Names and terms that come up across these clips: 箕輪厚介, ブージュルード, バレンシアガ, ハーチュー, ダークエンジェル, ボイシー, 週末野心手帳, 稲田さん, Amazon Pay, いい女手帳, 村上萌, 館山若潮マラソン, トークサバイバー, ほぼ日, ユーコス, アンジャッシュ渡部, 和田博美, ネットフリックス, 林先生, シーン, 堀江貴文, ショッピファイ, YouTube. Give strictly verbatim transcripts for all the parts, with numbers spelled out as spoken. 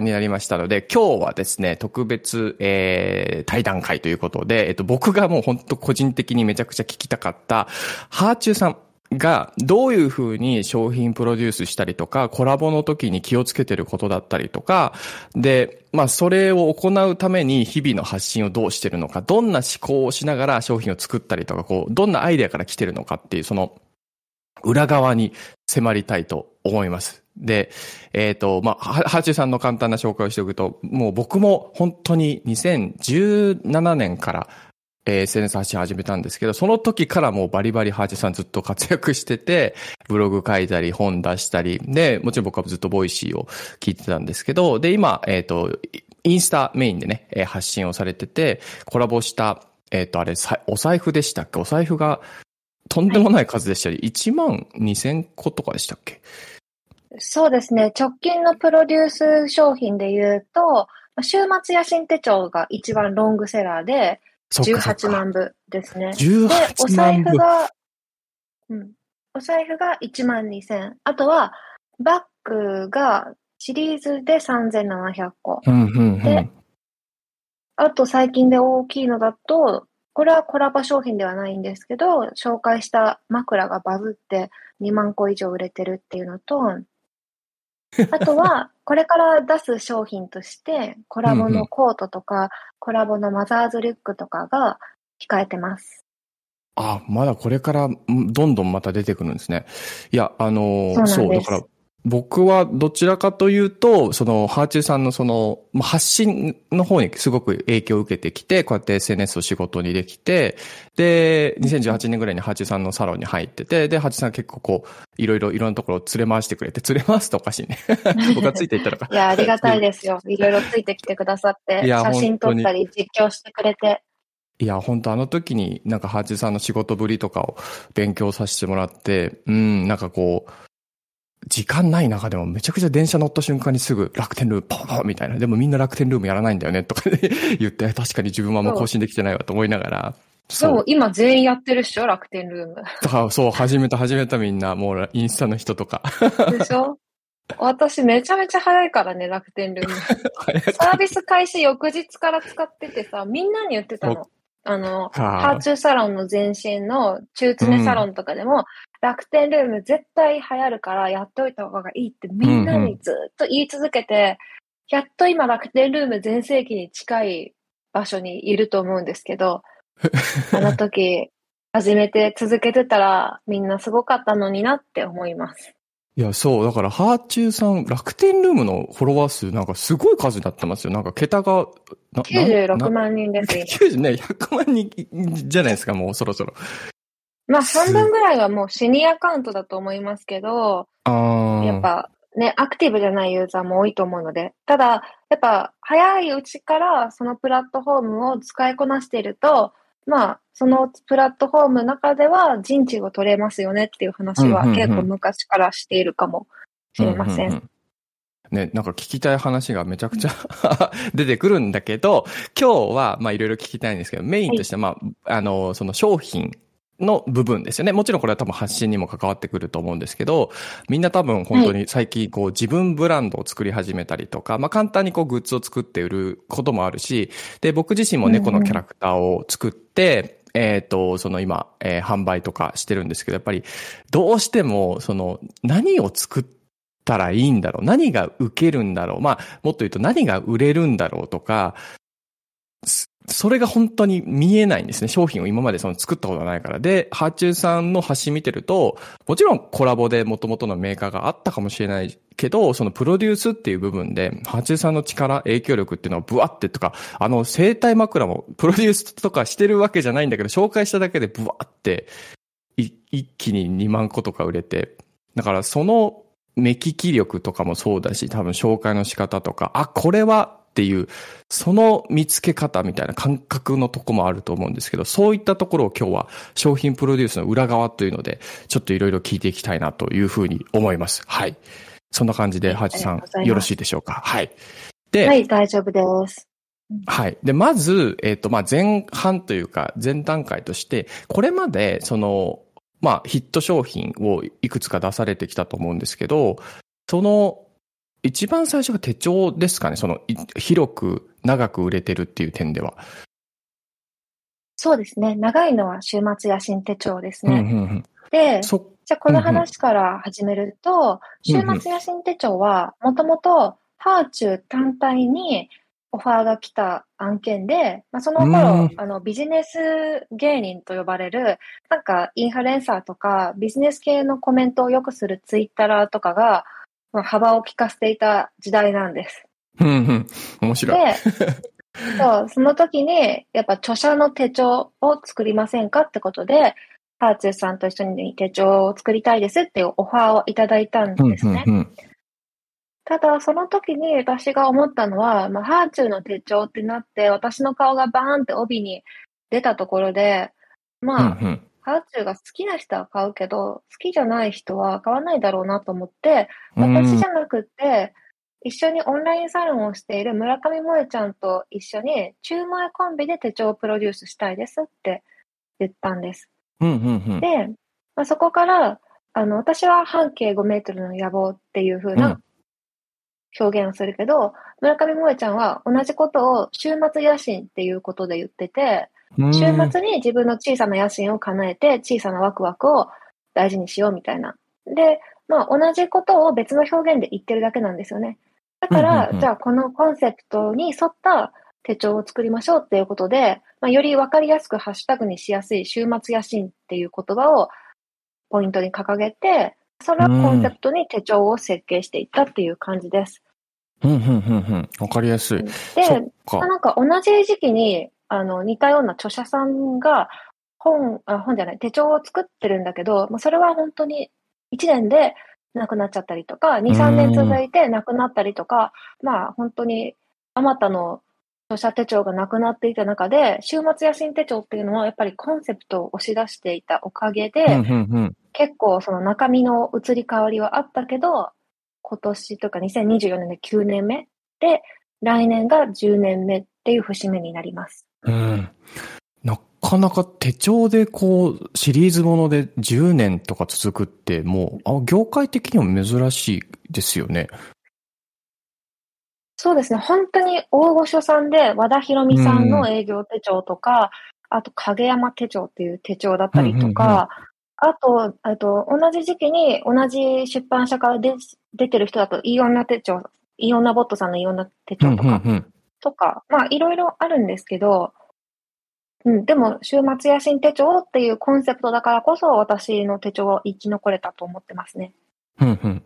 になりましたので、今日はですね、特別、えー、対談会ということで、えっと、僕がもう本当個人的にめちゃくちゃ聞きたかった、ハーチューさんがどういうふうに商品プロデュースしたりとか、コラボの時に気をつけてることだったりとか、で、まあ、それを行うために日々の発信をどうしてるのか、どんな思考をしながら商品を作ったりとか、こう、どんなアイデアから来てるのかっていう、その、裏側に迫りたいと思います。で、えっと、まあ、ハーチューさんの簡単な紹介をしておくと、もう僕も本当ににせんじゅうななねんから、えー、エスエヌエス 発信始めたんですけど、その時からもうバリバリハーチューさんずっと活躍してて、ブログ書いたり本出したり、で、もちろん僕はずっとボイシーを聞いてたんですけど、で、今、えっと、インスタメインでね、発信をされてて、コラボした、えっと、あれ、お財布でしたっけ？お財布がとんでもない数でしたり、いちまんにせんことかでしたっけ？そうですね。直近のプロデュース商品で言うと、週末野心手帳が一番ロングセラーで、じゅうはちまんぶですね。で、お財布が、うん、お財布がいちまんにせん。あとは、バッグがシリーズでさんぜんななひゃっこ。うんうんうん、で、あと最近で大きいのだと、これはコラボ商品ではないんですけど、紹介した枕がバズってにまんこ以上売れてるっていうのと、あとは、これから出す商品として、コラボのコートとか、うんうん、コラボのマザーズリュックとかが控えてます。あ、まだこれからどんどんまた出てくるんですね。いや、あの、そう、そうだから、僕はどちらかというと、その、ハーチューさんのその、発信の方にすごく影響を受けてきて、こうやって エスエヌエス を仕事にできて、で、にせんじゅうはちねんぐらいにハーチューさんのサロンに入ってて、で、ハーチューさん結構こう、いろいろいろんなところを連れ回してくれて、連れ回すとおかしいね。僕はついていったのか。いや、ありがたいですよ。いろいろついてきてくださって、写真撮ったり実況してくれて。いや、本当あの時になんかハーチューさんの仕事ぶりとかを勉強させてもらって、うん、なんかこう、時間ない中でもめちゃくちゃ電車乗った瞬間にすぐ楽天ルームパパみたいな。でもみんな楽天ルームやらないんだよねとか言って、確かに自分はもう更新できてないわと思いながら。そう。そうそう今全員やってるっしょ楽天ルーム。だからそう、始めた始めたみんな、もうインスタの人とか。でしょ私めちゃめちゃ早いからね、楽天ルーム。サービス開始翌日から使っててさ、みんなに言ってたの。あの、ハーチューサロンの前身の中常サロンとかでも、うん、楽天ルーム絶対流行るからやっといた方がいいってみんなにずっと言い続けて、うんうん、やっと今楽天ルーム全盛期に近い場所にいると思うんですけど、あの時始めて続けてたらみんなすごかったのになって思います。いや、そう。だから、ハーチューさん、楽天ルームのフォロワー数、なんかすごい数になってますよ。なんか、桁が、きゅうじゅうろくまんにんです。きゅうじゅうね、ひゃくまんにんじゃないですか、もうそろそろ。まあ、半分ぐらいはもうシニアアカウントだと思いますけど、あやっぱ、ね、アクティブじゃないユーザーも多いと思うので、ただ、やっぱ、早いうちからそのプラットフォームを使いこなしていると、まあ、そのプラットフォームの中では人知を取れますよねっていう話は結構昔からしているかもしれません。うんうんうん、ね、なんか聞きたい話がめちゃくちゃ出てくるんだけど、今日はまあいろいろ聞きたいんですけど、メインとしてはまあ、あの、その商品の部分ですよね。もちろんこれは多分発信にも関わってくると思うんですけど、みんな多分本当に最近こう自分ブランドを作り始めたりとか、まあ簡単にこうグッズを作って売ることもあるし、で、僕自身も猫のキャラクターを作って、えっと、その今、えー、販売とかしてるんですけど、やっぱりどうしてもその何を作ってたらいいんだろう？何が受けるんだろう？まあ、もっと言うと何が売れるんだろうとか、それが本当に見えないんですね。商品を今までその作ったことがないから。で、ハーチューさんの発信見てると、もちろんコラボで元々のメーカーがあったかもしれないけど、そのプロデュースっていう部分で、ハーチューさんの力、影響力っていうのはブワってとか、あの生体枕もプロデュースとかしてるわけじゃないんだけど、紹介しただけでブワってい、一気ににまんことか売れて、だからその目利き力とかもそうだし、多分紹介の仕方とか、あ、これは、っていう、その見つけ方みたいな感覚のとこもあると思うんですけど、そういったところを今日は商品プロデュースの裏側というので、ちょっといろいろ聞いていきたいなというふうに思います。はい。そんな感じで、ハーチューさん、よろしいでしょうか。はい。で、はい、大丈夫です。はい。で、まず、えっと、まあ、前半というか、前段階として、これまで、その、まあ、ヒット商品をいくつか出されてきたと思うんですけど、その、一番最初が手帳ですかね、その広く長く売れてるっていう点では。そうですね、長いのは週末野心手帳ですね、うんうんうん、でじゃあこの話から始めると、うんうん、週末野心手帳はもともとハーチュー単体にオファーが来た案件で、まあ、その頃、うん、あのビジネス芸人と呼ばれるなんかインフルエンサーとかビジネス系のコメントをよくするツイッターとかが、まあ、幅を利かせていた時代なんです、うんうん、面白い。でそう、その時にやっぱ著者の手帳を作りませんかってことで、ハーチューさんと一緒に手帳を作りたいですっていうオファーをいただいたんですね、うんうんうん、ただその時に私が思ったのは、まあ、ハーチューの手帳ってなって私の顔がバーンって帯に出たところで、まあ、うんうん、ハーチューが好きな人は買うけど好きじゃない人は買わないだろうなと思って、私じゃなくって、うん、一緒にオンラインサロンをしている村上萌ちゃんと一緒に中萌コンビで手帳をプロデュースしたいですって言ったんです、うんうんうん、で、まあ、そこからあの私は半径ごメートルの野望っていう風な表現をするけど、うん、村上萌ちゃんは同じことを週末野心っていうことで言ってて、週末に自分の小さな野心を叶えて小さなワクワクを大事にしようみたいな。で、まあ、同じことを別の表現で言ってるだけなんですよね。だから、うんうんうん、じゃあこのコンセプトに沿った手帳を作りましょうっていうことで、まあ、より分かりやすくハッシュタグにしやすい週末野心っていう言葉をポイントに掲げて、それをコンセプトに手帳を設計していったっていう感じです。うんうんうんうん、分かりやすい。で、なんか同じ時期にあの似たような著者さんが本、あ、本じゃない、手帳を作ってるんだけど、まあ、それは本当にいちねんでなくなっちゃったりとか、にさんねん続いてなくなったりとか、まあ本当にあまたの著者手帳がなくなっていた中で、週末野心手帳っていうのはやっぱりコンセプトを押し出していたおかげで、うんうんうん、結構その中身の移り変わりはあったけど、今年とかにせんにじゅうよねんできゅうねんめで、来年がじゅうねんめっていう節目になります。うん、なかなか手帳でこうシリーズものでじゅうねんとか続くってもうあ業界的にも珍しいですよね。そうですね、本当に大御所さんで和田博美さんの営業手帳とか、うん、あと影山手帳っていう手帳だったりとか、うんうんうん、あと、あと同じ時期に同じ出版社からで出てる人だといい女手帳、いい女ボットさんのいい女手帳とか、うんうんうん、とかまあいろいろあるんですけど、うん、でも週末野心手帳っていうコンセプトだからこそ私の手帳は生き残れたと思ってますね。うんうん、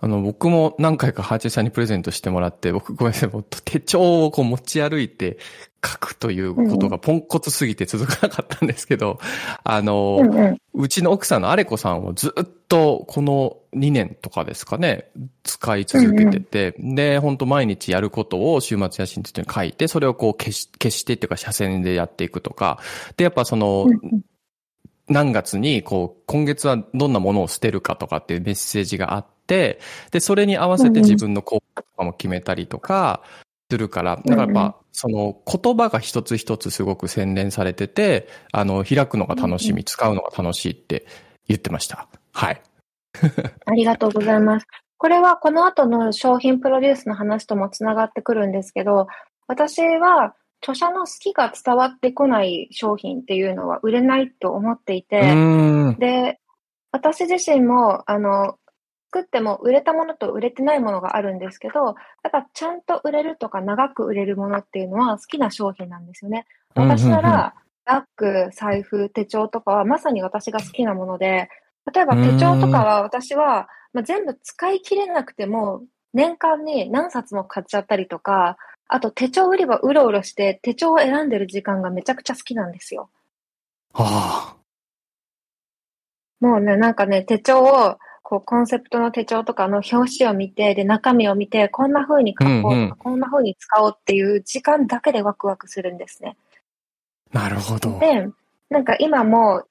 あの僕も何回かハーチューさんにプレゼントしてもらって、僕ごめんなさい、手帳をこう持ち歩いて書くということがポンコツすぎて続かなかったんですけど、うん、あの、うんうん、うちの奥さんのアレコさんをずっとこのにねんとかですかね使い続けてて、うんうん、で本当毎日やることを週末野心っていうのに書いて、それをこう消し消してっていうか斜線でやっていくとかで、やっぱその、うんうん、何月にこう今月はどんなものを捨てるかとかっていうメッセージがあって、でそれに合わせて自分の行動とかも決めたりとかするから、だからやっぱその言葉が一つ一つすごく洗練されてて、あの開くのが楽しみ、使うのが楽しいって言ってました。はいありがとうございます。これはこの後の商品プロデュースの話ともつながってくるんですけど、私は著者の好きが伝わってこない商品っていうのは売れないと思っていて、で、私自身も、あの、作っても売れたものと売れてないものがあるんですけど、だからちゃんと売れるとか長く売れるものっていうのは好きな商品なんですよね。私なら、バッグ、財布、手帳とかはまさに私が好きなもので、例えば手帳とかは私は、まあ、全部使い切れなくても、年間に何冊も買っちゃったりとか、あと手帳売り場うろうろして手帳を選んでる時間がめちゃくちゃ好きなんですよ。ああ。もうね、なんかね、手帳を、こうコンセプトの手帳とかの表紙を見て、で中身を見て、こんな風に書こうとか、うんうん、こんな風に使おうっていう時間だけでワクワクするんですね。なるほど。で、なんか今も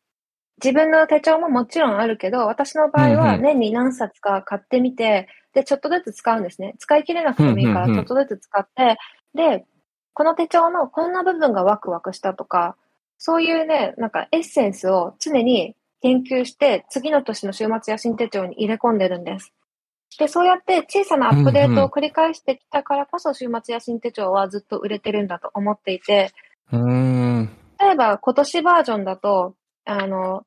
自分の手帳ももちろんあるけど、私の場合は年に何冊か買ってみて、うんうん、で、ちょっとずつ使うんですね。使い切れなくてもいいから、ちょっとずつ使って、うんうんうん、で、この手帳のこんな部分がワクワクしたとか、そういうね、なんかエッセンスを常に研究して、次の年の週末野心手帳に入れ込んでるんです。で、そうやって小さなアップデートを繰り返してきたからこそ、週末野心手帳はずっと売れてるんだと思っていて、うーん、例えば今年バージョンだと、あの、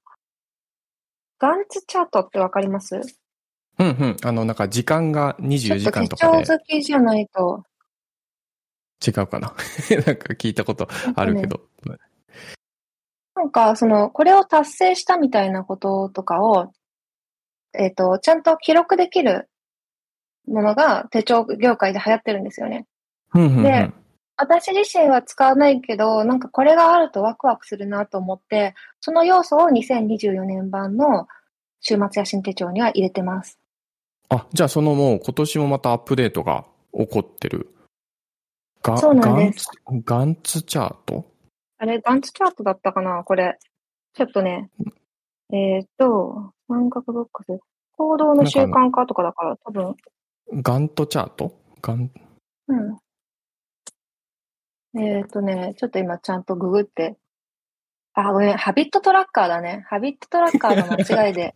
ガンツチャートってわかります？うんうん。あの、なんか時間がにじゅうじかんとかで。ちょっと手帳好きじゃないと。違うかななんか聞いたことあるけど。なんかね、なんかその、これを達成したみたいなこととかを、えっと、ちゃんと記録できるものが手帳業界で流行ってるんですよね。うんうんうん、で、私自身は使わないけど、なんかこれがあるとワクワクするなと思って、その要素をにせんにじゅうよねん版の週末野心手帳には入れてます。あ、じゃあそのもう今年もまたアップデートが起こってる。がそうなんです。ガンツチャート？あれ、ガンツチャートだったかなこれ。ちょっとね。えっと、三角ボックス。行動の習慣化とかだから、多分。ガントチャート？ガン。うん。えっとね、ちょっと今ちゃんとググって。あ、ごめん。ハビットトラッカーだね。ハビットトラッカーの間違いで。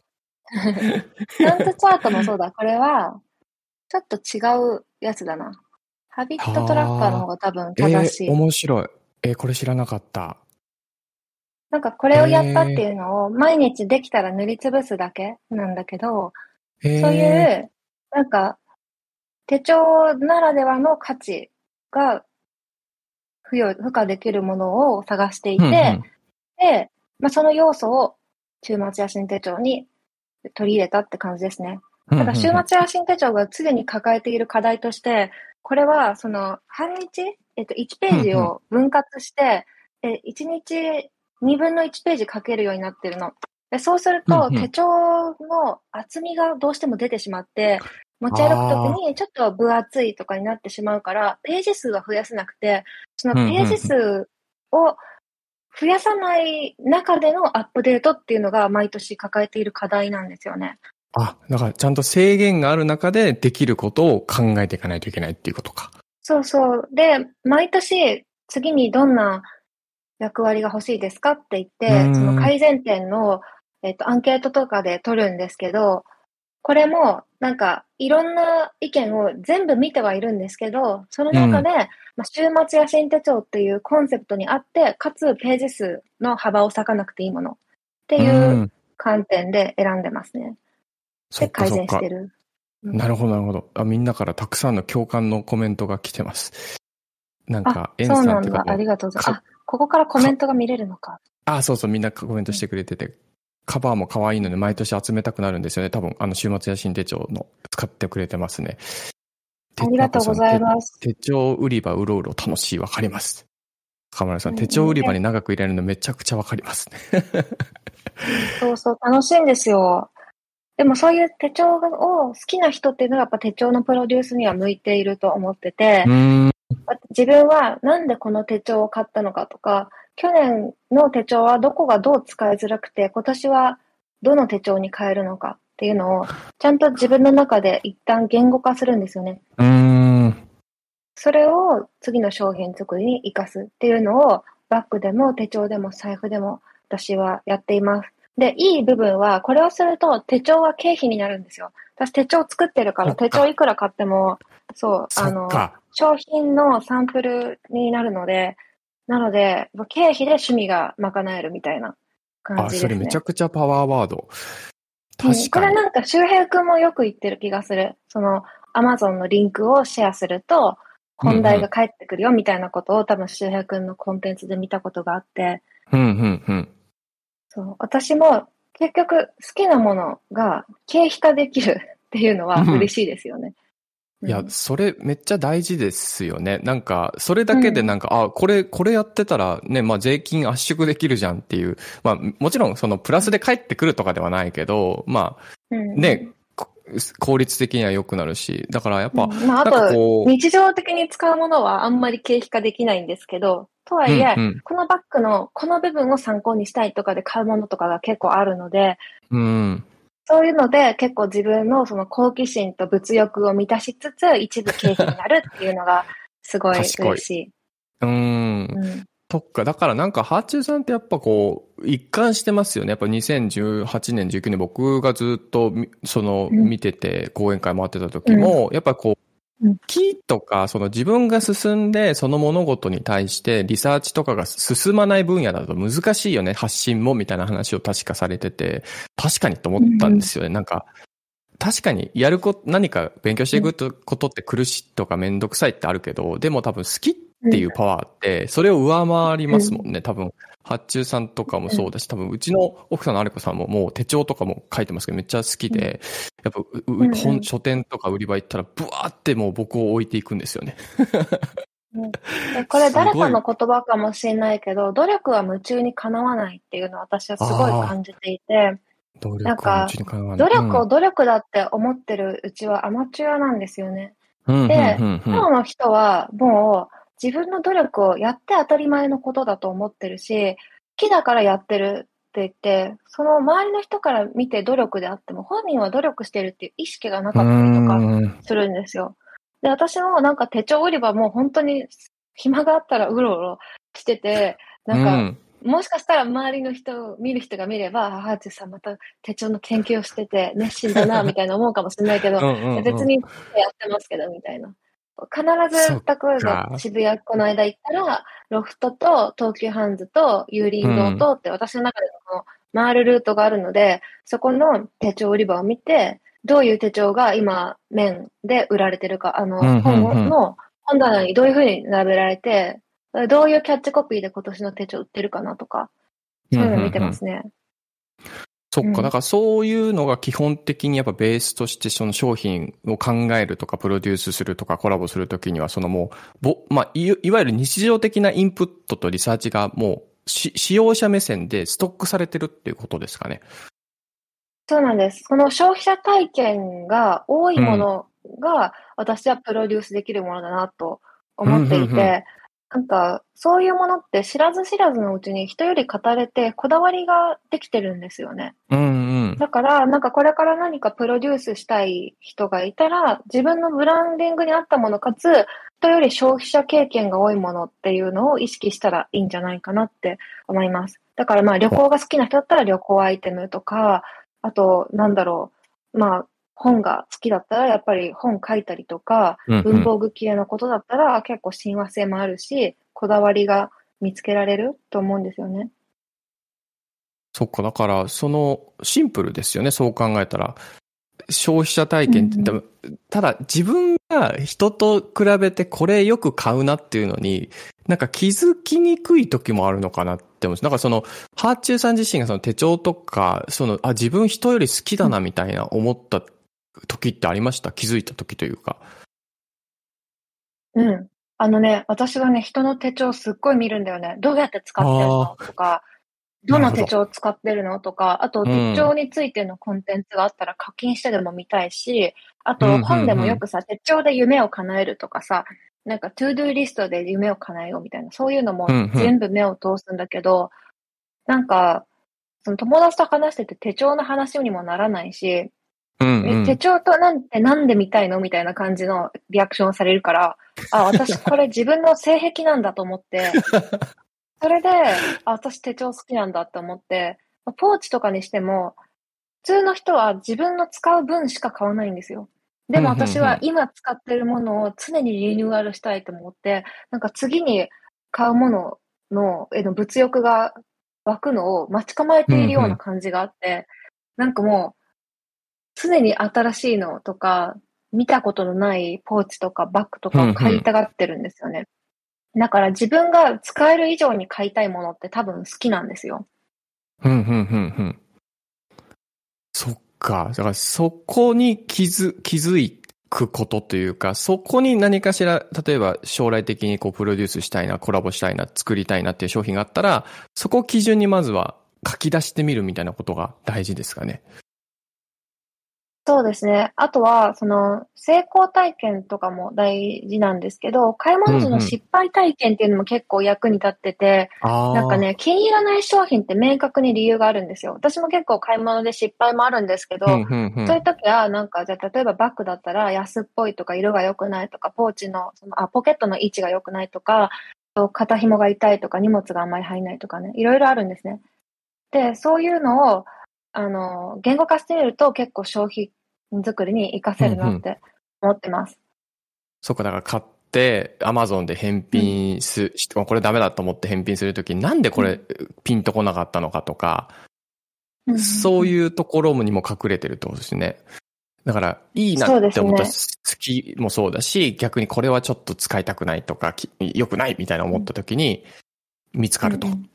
ガントチャートもそうだ。これは、ちょっと違うやつだな。ハビットトラッカーの方が多分正しい。えー、面白い。えー、これ知らなかった。なんかこれをやったっていうのを毎日できたら塗りつぶすだけなんだけど、えー、そういうなんか手帳ならではの価値が付与、付加できるものを探していて、うんうん、で、まあ、その要素を週末野心手帳に取り入れたって感じですね。だから週末野心手帳が常に抱えている課題として、これはその半日、えっと、いちページを分割して、うんうん、えいちにちにぶんのいちページ書けるようになってるの。でそうすると手帳の厚みがどうしても出てしまって、うんうん、持ち歩くときにちょっと分厚いとかになってしまうから、ページ数は増やせなくて、そのページ数を増やさない中でのアップデートっていうのが毎年抱えている課題なんですよね。あ、だからちゃんと制限がある中でできることを考えていかないといけないっていうことか。そうそう。で、毎年次にどんな役割が欲しいですかって言って、その改善点の、えっと、アンケートとかで取るんですけど、これもなんかいろんな意見を全部見てはいるんですけど、その中で、うんまあ、週末野心手帳っていうコンセプトにあって、かつページ数の幅を割かなくていいものっていう観点で選んでますね。で改善してる。なるほどなるほど。あ、みんなからたくさんの共感のコメントが来てます。なんかエンさんとか、そうなんだ。ありがとうございます。あ、ここからコメントが見れるのか。あ、そうそうみんなコメントしてくれてて、カバーも可愛いので毎年集めたくなるんですよね。多分あの週末野心手帳の使ってくれてますね。ありがとうございます。手帳売り場うろうろ楽しいわかります。河村さん、うん、手帳売り場に長くいられるのめちゃくちゃわかりますね。そうそう楽しいんですよ。でもそういう手帳を好きな人っていうのはやっぱ手帳のプロデュースには向いていると思ってて、自分はなんでこの手帳を買ったのかとか、去年の手帳はどこがどう使いづらくて、今年はどの手帳に変えるのかっていうのを、ちゃんと自分の中で一旦言語化するんですよね。うーん。それを次の商品作りに生かすっていうのを、バッグでも手帳でも財布でも私はやっています。で、いい部分は、これをすると手帳は経費になるんですよ。私手帳作ってるから、手帳いくら買っても、そう、あの、商品のサンプルになるので、なので、経費で趣味が賄えるみたいな感じですね。あ、それめちゃくちゃパワーワード。確かに。うん、これなんか、周平くんもよく言ってる気がする。その、アマゾンのリンクをシェアすると、本題が返ってくるよみたいなことを、うんうん、多分周平くんのコンテンツで見たことがあって。うんうんうん。私も結局好きなものが経費化できるっていうのは嬉しいですよね、うん、いやそれめっちゃ大事ですよね。なんかそれだけでなんか、うん、あこれこれやってたらね、まあ、税金圧縮できるじゃんっていう、まあ、もちろんそのプラスで返ってくるとかではないけど、まあね、うん、効率的には良くなるし、だからやっぱ、うんまあ、あと日常的に使うものはあんまり経費化できないんですけど、とはいえ、うんうん、このバッグのこの部分を参考にしたいとかで買うものとかが結構あるので、うん、そういうので結構自分のその好奇心と物欲を満たしつつ一部経費になるっていうのがすごい嬉しい。うん、うん、とか、だからなんかハーチューさんってやっぱこう一貫してますよね。やっぱにせんじゅうはちねんじゅうきゅうねん僕がずっとその見てて講演会回ってた時も、うん、やっぱこう木とかその自分が進んでその物事に対してリサーチとかが進まない分野だと難しいよね、発信もみたいな話を確かされてて、確かにと思ったんですよね、うん、なんか確かにやること、何か勉強していくことって苦しいとかめんどくさいってあるけど、でも多分好きっていうパワーってそれを上回りますもんね。多分八中さんとかもそうだし、多分うちの奥さんのあれこさんももう手帳とかも書いてますけどめっちゃ好きで、やっぱ本書店とか売り場行ったらブワーってもう僕を置いていくんですよね。これ誰かの言葉かもしれないけど、努力は夢中にかなわないっていうのを私はすごい感じていて、努力は夢中にかなわない。なんか努力を努力だって思ってるうちはアマチュアなんですよね。うん、で、うんうんうん、今の人はもう自分の努力をやって当たり前のことだと思ってるし、好きだからやってるって言って、その周りの人から見て努力であっても、本人は努力してるっていう意識がなかったりとかするんですよ。で、私のなんか手帳売り場も本当に暇があったらうろうろしてて、なんか、うんもしかしたら周りの人、見る人が見れば、ハーチューさんまた手帳の研究をしてて熱心だな、みたいな思うかもしれないけど、うんうんうん、別にやってますけど、みたいな。必ず、例えば渋谷この間行ったら、ロフトと東急ハンズと有林堂とって、うん、私の中でこの回るルートがあるので、そこの手帳売り場を見て、どういう手帳が今、面で売られてるか、あの、うんうんうん、本の本棚にどういうふうに並べられて、どういうキャッチコピーで今年の手帳売ってるかなとか、そういうの見てますね。うんうんうん、そっか、うん、だからそういうのが基本的にやっぱベースとしてその商品を考えるとかプロデュースするとかコラボするときにはそのもうぼ、まあ、い, いわゆる日常的なインプットとリサーチがもうし使用者目線でストックされてるっていうことですかね。そうなんです。この消費者体験が多いものが私はプロデュースできるものだなと思っていて、うんうんうんうん、なんかそういうものって知らず知らずのうちに人より語れてこだわりができてるんですよね、うんうん、だからなんかこれから何かプロデュースしたい人がいたら自分のブランディングに合ったものかつ人より消費者経験が多いものっていうのを意識したらいいんじゃないかなって思います。だからまあ旅行が好きな人だったら旅行アイテムとか、あとなんだろう、まあ本が好きだったらやっぱり本書いたりとか、うんうん、文房具系のことだったら結構親和性もあるしこだわりが見つけられると思うんですよね。そっか、だからそのシンプルですよね、そう考えたら消費者体験って、うんうん、ただ自分が人と比べてこれよく買うなっていうのになんか気づきにくい時もあるのかなって思うんです。なんかそのハーチューさん自身がその手帳とかそのあ自分人より好きだなみたいな思った、うん時ってありました？気づいた時というか。うん。あのね、私はね、人の手帳すっごい見るんだよね。どうやって使ってるのとか、どの手帳を使ってるのとか、あと手帳についてのコンテンツがあったら課金してでも見たいし、あと本でもよくさ、うんうんうん、手帳で夢を叶えるとかさ、なんかトゥードゥーリストで夢を叶えようみたいな、そういうのも全部目を通すんだけど、うんうん、なんか、その友達と話してて手帳の話にもならないし、うんうん、手帳となんてなんで見たいのみたいな感じのリアクションをされるから、あ、私これ自分の性癖なんだと思って、それで、あ、私手帳好きなんだって思って、ポーチとかにしても、普通の人は自分の使う分しか買わないんですよ。でも私は今使ってるものを常にリニューアルしたいと思って、なんか次に買うものの、えの物欲が湧くのを待ち構えているような感じがあって、なんかもう、常に新しいのとか、見たことのないポーチとかバッグとかを買いたがってるんですよね、うんうん。だから自分が使える以上に買いたいものって多分好きなんですよ。うんうんうんうん。そっか。だからそこに気づ、気づくことというか、そこに何かしら、例えば将来的にこうプロデュースしたいな、コラボしたいな、作りたいなっていう商品があったら、そこを基準にまずは書き出してみるみたいなことが大事ですかね。そうですね。あとは、その、成功体験とかも大事なんですけど、買い物時の失敗体験っていうのも結構役に立ってて、うんうん、なんかね、気に入らない商品って明確に理由があるんですよ。私も結構買い物で失敗もあるんですけど、うんうんうん、そういう時は、なんか、じゃあ例えばバッグだったら安っぽいとか色が良くないとか、ポーチの、その、あ、ポケットの位置が良くないとか、肩紐が痛いとか荷物があんまり入んないとかね、いろいろあるんですね。で、そういうのをあの言語化してみると結構消費作りに活かせるなって思ってます。うんうん、そっか、だから買ってアマゾンで返品す、うん、これダメだと思って返品するときになんでこれピンとこなかったのかとか、うん、そういうところにも隠れてるってことですね。だからいいなって思った好きもそうだし、そうですね、逆にこれはちょっと使いたくないとか良くないみたいな思った時に見つかると、うん、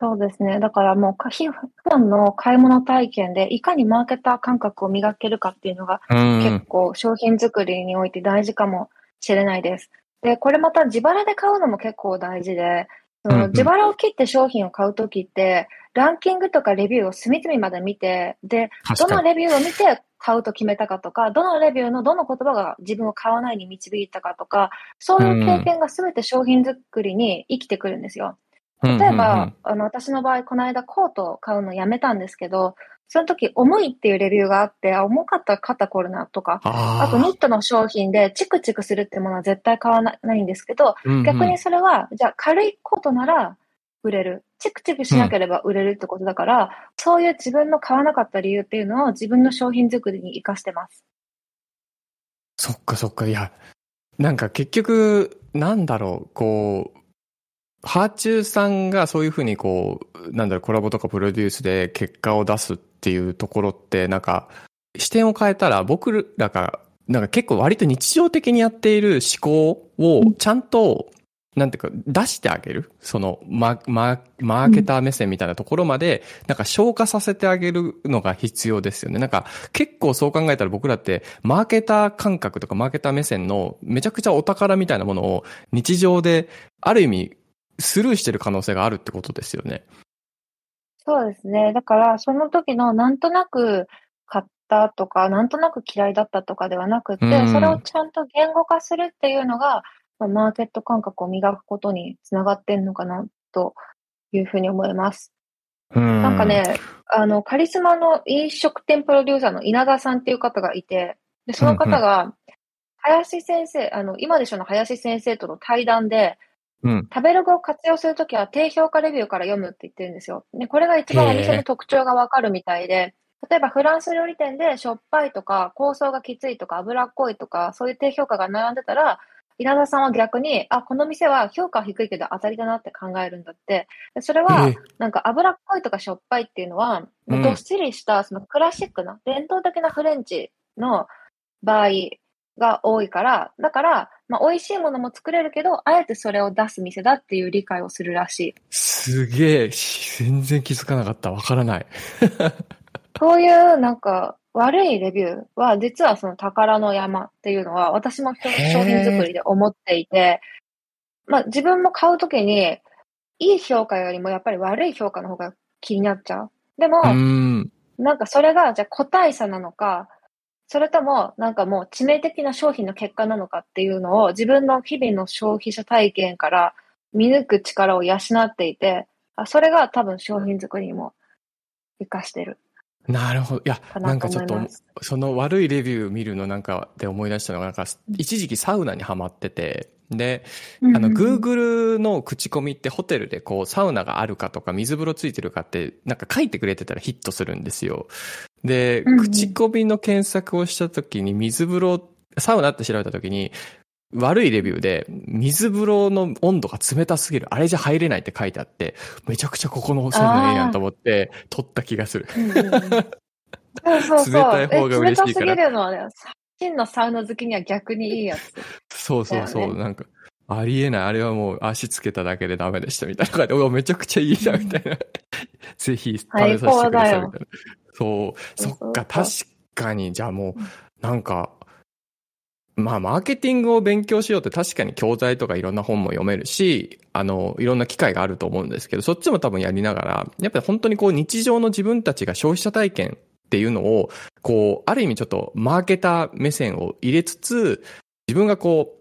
そうですね。だからもう普段の買い物体験でいかにマーケター感覚を磨けるかっていうのが結構商品作りにおいて大事かもしれないです。で、これまた自腹で買うのも結構大事で、その自腹を切って商品を買うときって、ランキングとかレビューを隅々まで見て、で、どのレビューを見て買うと決めたかとか、どのレビューのどの言葉が自分を買わないに導いたかとか、そういう経験が全て商品作りに生きてくるんですよ。例えば、うんうんうん、あの私の場合、この間コートを買うのやめたんですけど、その時、重いっていうレビューがあって、あ、重かったら肩こるなとか、あ, あとニットの商品でチクチクするってものは絶対買わないんですけど、うんうん、逆にそれは、じゃあ軽いコートなら売れる。チクチクしなければ売れるってことだから、うん、そういう自分の買わなかった理由っていうのを自分の商品作りに活かしてます。そっかそっか、いや、なんか結局、なんだろう、こう、ハーチューさんがそういうふうにこう、なんだろう、コラボとかプロデュースで結果を出すっていうところって、なんか、視点を変えたら僕らが、なんか結構割と日常的にやっている思考をちゃんと、なんていうか、出してあげる。その、マ、マ、マーケター目線みたいなところまで、なんか消化させてあげるのが必要ですよね。なんか、結構そう考えたら僕らって、マーケター感覚とかマーケター目線のめちゃくちゃお宝みたいなものを日常で、ある意味、スルーしてる可能性があるってことですよね。そうですね。だからその時のなんとなく買ったとかなんとなく嫌いだったとかではなくて、うん、それをちゃんと言語化するっていうのが、まあ、マーケット感覚を磨くことにつながってんのかなというふうに思います。うん、なんかね、あのカリスマの飲食店プロデューサーの稲田さんっていう方がいて、でその方が林先生、うんうん、あの今でしょの林先生との対談で、うん、食べログを活用するときは低評価レビューから読むって言ってるんですよ。でこれが一番お店の特徴がわかるみたいで、例えばフランス料理店でしょっぱいとか香草がきついとか脂っこいとかそういう低評価が並んでたら、稲田さんは逆に、あ、この店は評価は低いけど当たりだなって考えるんだって。でそれはなんか脂っこいとかしょっぱいっていうのは、うん、どっしりしたそのクラシックな伝統的なフレンチの場合が多いから、だから、まあ、美味しいものも作れるけどあえてそれを出す店だっていう理解をするらしい。すげえ、全然気づかなかった、わからないそういうなんか悪いレビューは実はその宝の山っていうのは私も商品作りで思っていて、まあ、自分も買うときにいい評価よりもやっぱり悪い評価の方が気になっちゃう。でもうんなんかそれがじゃあ個体差なのか、それとも、なんかもう致命的な商品の結果なのかっていうのを自分の日々の消費者体験から見抜く力を養っていて、それが多分商品作りにも活かしてる。なるほど。いや、なんかちょっと、その悪いレビュー見るのなんかで思い出したのが、なんか一時期サウナにハマってて、で、あの、Google の口コミってホテルでこう、サウナがあるかとか水風呂ついてるかって、なんか書いてくれてたらヒットするんですよ。で、口コミの検索をしたときに水風呂、サウナって調べたときに、悪いレビューで、水風呂の温度が冷たすぎる。あれじゃ入れないって書いてあって、めちゃくちゃここのサウナええやんと思って、撮った気がする。うんうん、そうそうそう。冷たい方が嬉しいから。冷たすぎるのはね、真のサウナ好きには逆にいいやつ。そうそうそう、ね。なんか、ありえない。あれはもう足つけただけでダメでしたみたいな。おめちゃくちゃいいな、みたいな。ぜひ食べさせてください、みたいな。そう。そっか、確かに。じゃあもう、なんか、まあ、マーケティングを勉強しようって確かに教材とかいろんな本も読めるし、あの、いろんな機会があると思うんですけど、そっちも多分やりながら、やっぱり本当にこう日常の自分たちが消費者体験っていうのを、こう、ある意味ちょっとマーケター目線を入れつつ、自分がこ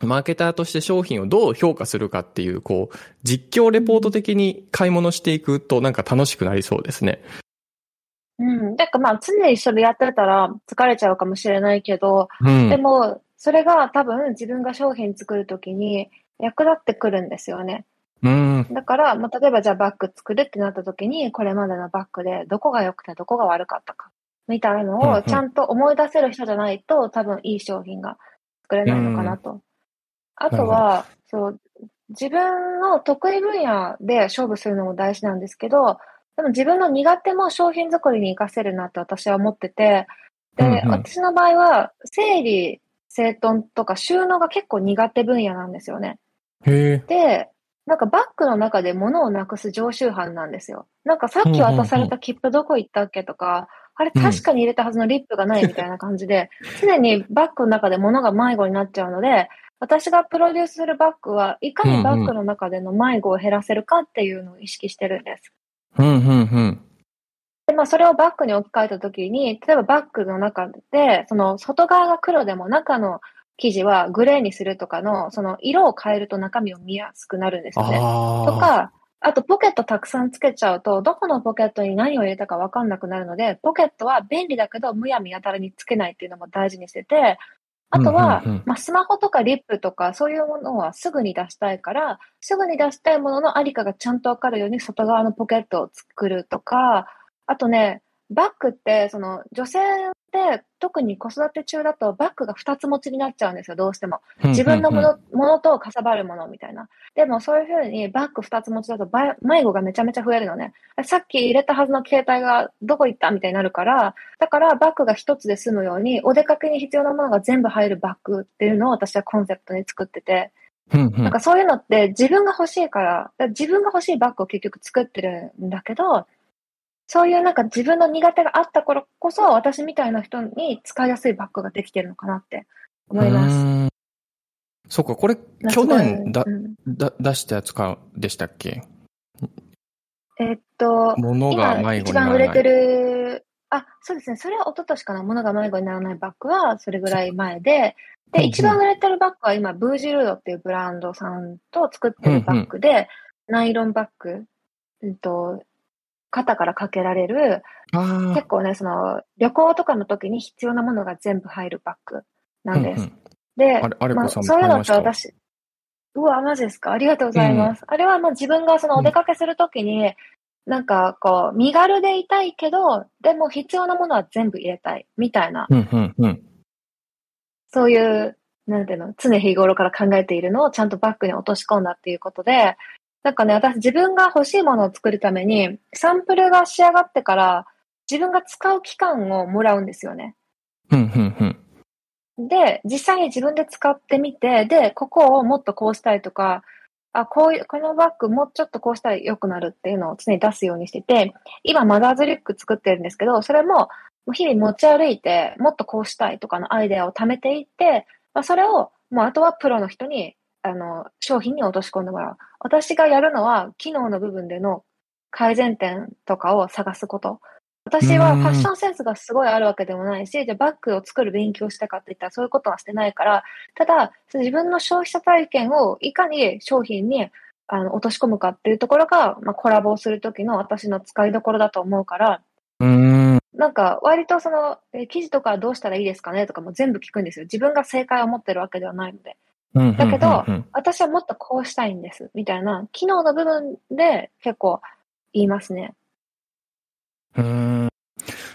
う、マーケターとして商品をどう評価するかっていう、こう、実況レポート的に買い物していくとなんか楽しくなりそうですね。うん、だからまあ常にそれやってたら疲れちゃうかもしれないけど、うん、でもそれが多分自分が商品作るときに役立ってくるんですよね。うん、だから、まあ、例えばじゃあバッグ作るってなった時にこれまでのバッグでどこが良くてどこが悪かったかみたいなのをちゃんと思い出せる人じゃないと多分いい商品が作れないのかなと、うん、あとはそう自分の得意分野で勝負するのも大事なんですけど、でも自分の苦手も商品作りに活かせるなって私は思ってて、で、うんうん、私の場合は整理整頓とか収納が結構苦手分野なんですよね。へー。でなんかバッグの中で物をなくす常習犯なんですよ。なんかさっき渡された切符どこ行ったっけとか、うんうんうん、あれ確かに入れたはずのリップがないみたいな感じで、常にバッグの中で物が迷子になっちゃうので、私がプロデュースするバッグはいかにバッグの中での迷子を減らせるかっていうのを意識してるんです。うんうんうん。で、まあそれをバッグに置き換えたときに、例えばバッグの中で、その外側が黒でも中の生地はグレーにするとかの、その色を変えると中身を見やすくなるんですよね。とか、あとポケットたくさんつけちゃうと、どこのポケットに何を入れたかわかんなくなるので、ポケットは便利だけど、むやみやたらにつけないっていうのも大事にしてて、あとは、うんうんうん、まあ、スマホとかリップとかそういうものはすぐに出したいから、すぐに出したいもののありかがちゃんとわかるように外側のポケットを作るとか、あとね、バッグって、その女性で特に子育て中だとバッグがふたつ持ちになっちゃうんですよ、どうしても。自分のも の,、うんうんうん、ものとかさばるものみたいな。でもそういう風にバッグふたつ持ちだと迷子がめちゃめちゃ増えるのね。さっき入れたはずの携帯がどこ行ったみたいになるから、だからバッグがひとつで済むようにお出かけに必要なものが全部入るバッグっていうのを私はコンセプトに作ってて、うんうん、なんかそういうのって自分が欲しいから、自分が欲しいバッグを結局作ってるんだけど、そういうなんか自分の苦手があった頃こそ、私みたいな人に使いやすいバッグができてるのかなって思います。うーん、そっか、これ去年だ、うん、だ出したやつかでしたっけ？えー、っと物が迷子にならない、今一番売れてる、あ、そうですね、それは一昨年かな。物が迷子にならないバッグはそれぐらい前で、で、うんうん、一番売れてるバッグは今ブージュルードっていうブランドさんと作ってるバッグで、うんうん、ナイロンバッグ、えっと肩からかけられる、結構ね、その旅行とかの時に必要なものが全部入るバッグなんです。うんうん、で、あれ、あれこさんも買いました？まあ、そういうのって私、うわ、マジですか？ありがとうございます。うん、あれはまあ自分がそのお出かけする時に、うん、なんかこう身軽でいたいけど、でも必要なものは全部入れたいみたいな、うんうんうん、そういうなんていうの、常日頃から考えているのをちゃんとバッグに落とし込んだっていうことで。なんかね、私自分が欲しいものを作るために、サンプルが仕上がってから、自分が使う期間をもらうんですよね。うん、うん、うん。で、実際に自分で使ってみて、で、ここをもっとこうしたいとか、あ、こういう、このバッグもうちょっとこうしたら良くなるっていうのを常に出すようにしてて、今マザーズリュック作ってるんですけど、それも日々持ち歩いて、もっとこうしたいとかのアイデアを貯めていって、まあ、それを、もうあとはプロの人に、あの商品に落とし込んでもらう。私がやるのは機能の部分での改善点とかを探すこと。私はファッションセンスがすごいあるわけでもないし、じゃあバッグを作る勉強したかっていったらそういうことはしてないから、ただ自分の消費者体験をいかに商品にあの落とし込むかっていうところが、まあ、コラボをする時の私の使いどころだと思うから、うーん、なんか割とそのえ記事とかどうしたらいいですかねとかも全部聞くんですよ。自分が正解を持ってるわけではないので。だけど、うんうんうんうん、私はもっとこうしたいんですみたいな機能の部分で結構言いますね。うーん、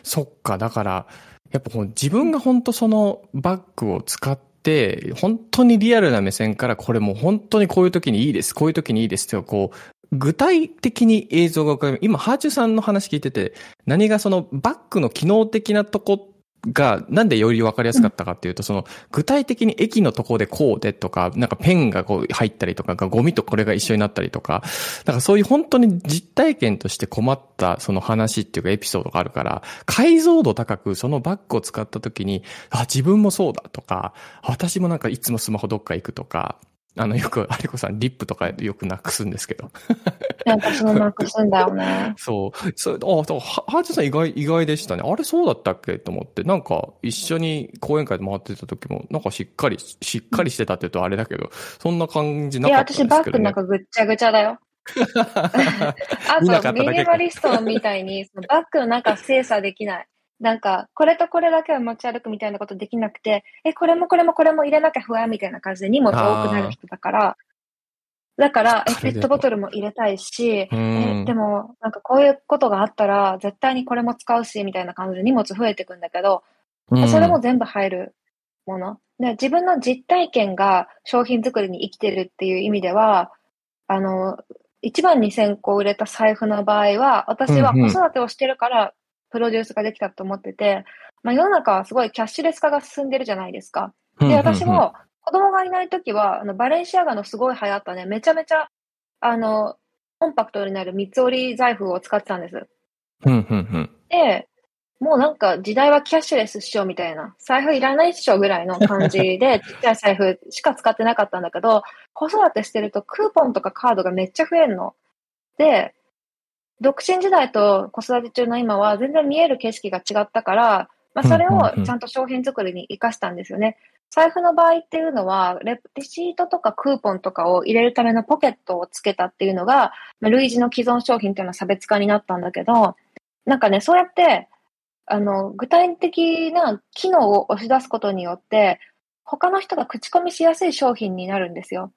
そっか。だからやっぱこう自分が本当そのバッグを使って本当にリアルな目線から、これもう本当にこういう時にいいです、こういう時にいいですってこう具体的に映像が浮かび、今ハーチューさんの話聞いてて、何がそのバッグの機能的なとこが、なんでより分かりやすかったかっていうと、その、具体的に駅のとこでこうでとか、なんかペンがこう入ったりとか、ゴミとこれが一緒になったりとか、なんかそういう本当に実体験として困ったその話っていうかエピソードがあるから、解像度高くそのバッグを使った時に、あ、自分もそうだとか、私もなんかいつもスマホどっか行くとか、あの、よく、アリコさん、リップとかよくなくすんですけど。なんかそのなくすんだよね。そう。そう、あ、そう、ハーチューさん意外、意外でしたね。あれそうだったっけと思って、なんか一緒に講演会で回ってた時も、なんかしっかり、しっかりしてたって言うとあれだけど、そんな感じなかったんですけど、ね。いや、私バッグなんかぐっちゃぐちゃだよ。あと、ミニマリストみたいに、そのバッグの中精査できない。なんか、これとこれだけを持ち歩くみたいなことできなくて、え、これもこれもこれも入れなきゃ不安みたいな感じで荷物多くなる人だから、だから、え、ペットボトルも入れたいし、え、でも、なんかこういうことがあったら、絶対にこれも使うし、みたいな感じで荷物増えてくんだけど、それも全部入るもの。で、自分の実体験が商品作りに生きてるっていう意味では、あの、いちまんにせんこ売れた財布の場合は、私は子育てをしてるから、プロデュースができたと思ってて、まあ、世の中はすごいキャッシュレス化が進んでるじゃないですか。で、私も子供がいないときは、あのバレンシアガのすごい流行ったね、めちゃめちゃ、あの、コンパクトになる三つ折り財布を使ってたんです。で、もうなんか時代はキャッシュレスっしょみたいな、財布いらないっしょぐらいの感じで、ちっちゃい財布しか使ってなかったんだけど、子育てしてるとクーポンとかカードがめっちゃ増えるの。で、独身時代と子育て中の今は全然見える景色が違ったから、まあ、それをちゃんと商品作りに生かしたんですよね。財布の場合っていうのは、レシートとかクーポンとかを入れるためのポケットをつけたっていうのが、類似の既存商品っていうのは差別化になったんだけど、なんかね、そうやって、あの、具体的な機能を押し出すことによって、他の人が口コミしやすい商品になるんですよ。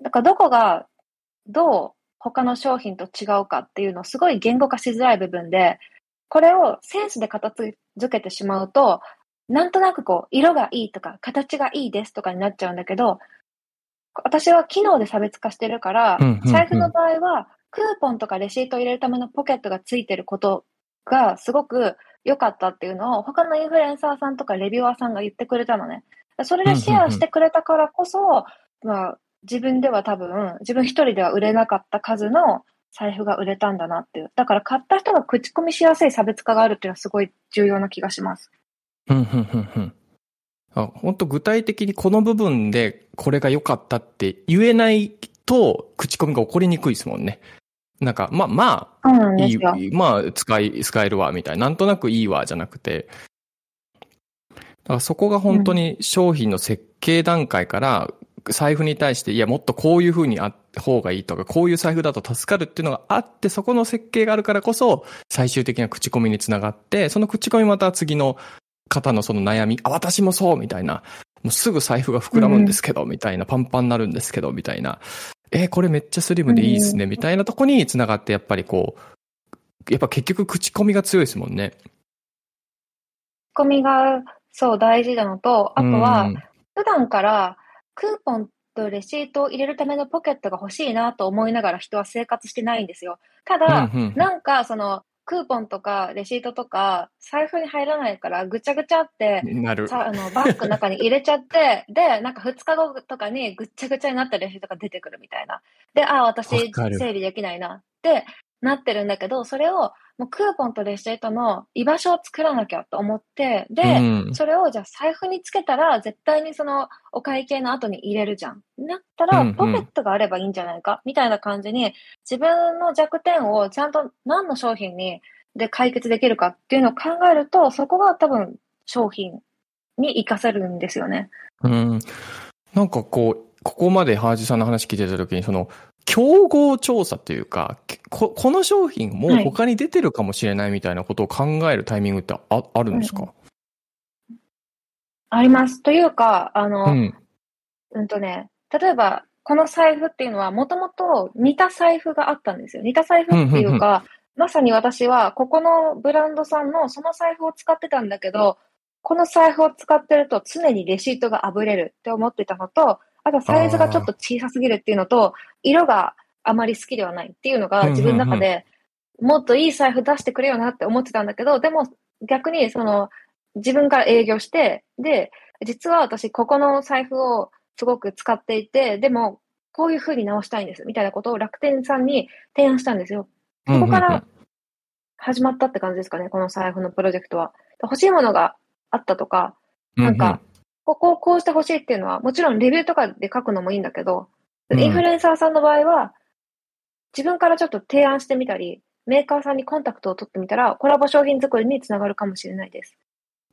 だからどこが、どう、他の商品と違うかっていうのをすごい言語化しづらい部分で、これをセンスで片付けてしまうと、なんとなくこう、色がいいとか、形がいいですとかになっちゃうんだけど、私は機能で差別化してるから、財布の場合は、クーポンとかレシートを入れるためのポケットがついてることがすごく良かったっていうのを、他のインフルエンサーさんとかレビュアーさんが言ってくれたのね。それでシェアしてくれたからこそ、まあ、自分では多分、自分一人では売れなかった数の財布が売れたんだなっていう。だから買った人が口コミしやすい差別化があるっていうのはすごい重要な気がします。うん、うん、うん、うん。あ、本当具体的にこの部分でこれが良かったって言えないと口コミが起こりにくいですもんね。なんか、まあまあ、いい、まあ、使い、使えるわ、みたいな。なんとなくいいわ、じゃなくて。だからそこが本当に商品の設計段階から、うん、財布に対して、いや、もっとこういう風にあった方がいいとか、こういう財布だと助かるっていうのがあって、そこの設計があるからこそ、最終的な口コミにつながって、その口コミまた次の方のその悩み、あ、私もそうみたいな、もうすぐ財布が膨らむんですけど、うん、みたいな、パンパンになるんですけど、みたいな、えー、これめっちゃスリムでいいですね、うん、みたいなとこにつながって、やっぱりこう、やっぱ結局口コミが強いですもんね。口コミが、そう、大事なのと、あとは、うん、普段から、クーポンとレシートを入れるためのポケットが欲しいなと思いながら人は生活してないんですよ。ただ、うんうん、なんかそのクーポンとかレシートとか財布に入らないからぐちゃぐちゃってなるさあのバッグの中に入れちゃってで、なんかふつかごとかにぐっちゃぐちゃになったレシートが出てくるみたいな。で、ああ、私整理できないなってなってるんだけど、それをもうクーポンとレシートの居場所を作らなきゃと思って、で、うん、それをじゃあ財布につけたら絶対にそのお会計の後に入れるじゃん。だったらポケットがあればいいんじゃないか、うんうん、みたいな感じに自分の弱点をちゃんと何の商品にで解決できるかっていうのを考えると、そこが多分商品に活かせるんですよね。うん。なんかこう、ここまでハージさんの話聞いてた時にその、競合調査というか、こ、この商品も他に出てるかもしれないみたいなことを考えるタイミングって あ,、はい、あるんですか？あります。というか、あの、うん、うんとね、例えば、この財布っていうのはもともと似た財布があったんですよ。似た財布っていうか、うんうんうん、まさに私はここのブランドさんのその財布を使ってたんだけど、この財布を使ってると常にレシートがあぶれるって思ってたのと、あとサイズがちょっと小さすぎるっていうのと、色があまり好きではないっていうのが自分の中でもっといい財布出してくれよなって思ってたんだけど、でも逆にその自分から営業して、で、実は私ここの財布をすごく使っていて、でもこういう風に直したいんですみたいなことを楽天さんに提案したんですよ。そこから始まったって感じですかね、この財布のプロジェクトは。欲しいものがあったとか、なんか、ここをこうしてほしいっていうのは、もちろんレビューとかで書くのもいいんだけど、インフルエンサーさんの場合は、自分からちょっと提案してみたり、メーカーさんにコンタクトを取ってみたら、コラボ商品作りにつながるかもしれないです。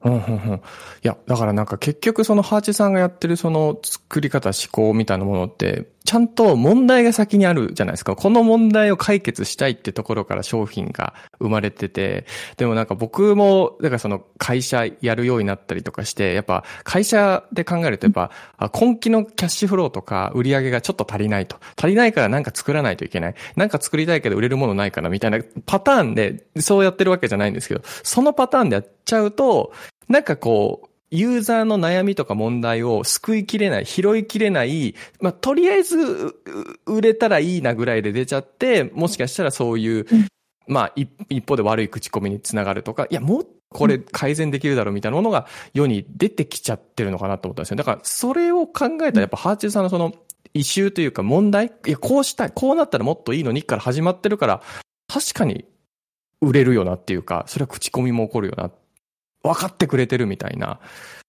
うんうんうん。いや、だからなんか結局そのハーチさんがやってるその作り方、思考みたいなものって、ちゃんと問題が先にあるじゃないですか。この問題を解決したいってところから商品が生まれてて、でもなんか僕も、だからその会社やるようになったりとかして、やっぱ会社で考えるとやっぱ、今期のキャッシュフローとか売り上げがちょっと足りないと。足りないからなんか作らないといけない。なんか作りたいけど売れるものないかなみたいなパターンで、そうやってるわけじゃないんですけど、そのパターンでやっちゃうと、なんかこう、ユーザーの悩みとか問題を救いきれない、拾いきれない、まあ、とりあえず売れたらいいなぐらいで出ちゃって、もしかしたらそういう、まあ、一方で悪い口コミにつながるとか、いや、もっとこれ改善できるだろうみたいなものが世に出てきちゃってるのかなと思ったんですよ。だから、それを考えたらやっぱハーチューさんのそのイシューというか問題、いや、こうしたい、こうなったらもっといいのにから始まってるから、確かに売れるよなっていうか、それは口コミも起こるよな。分かってくれてるみたいな、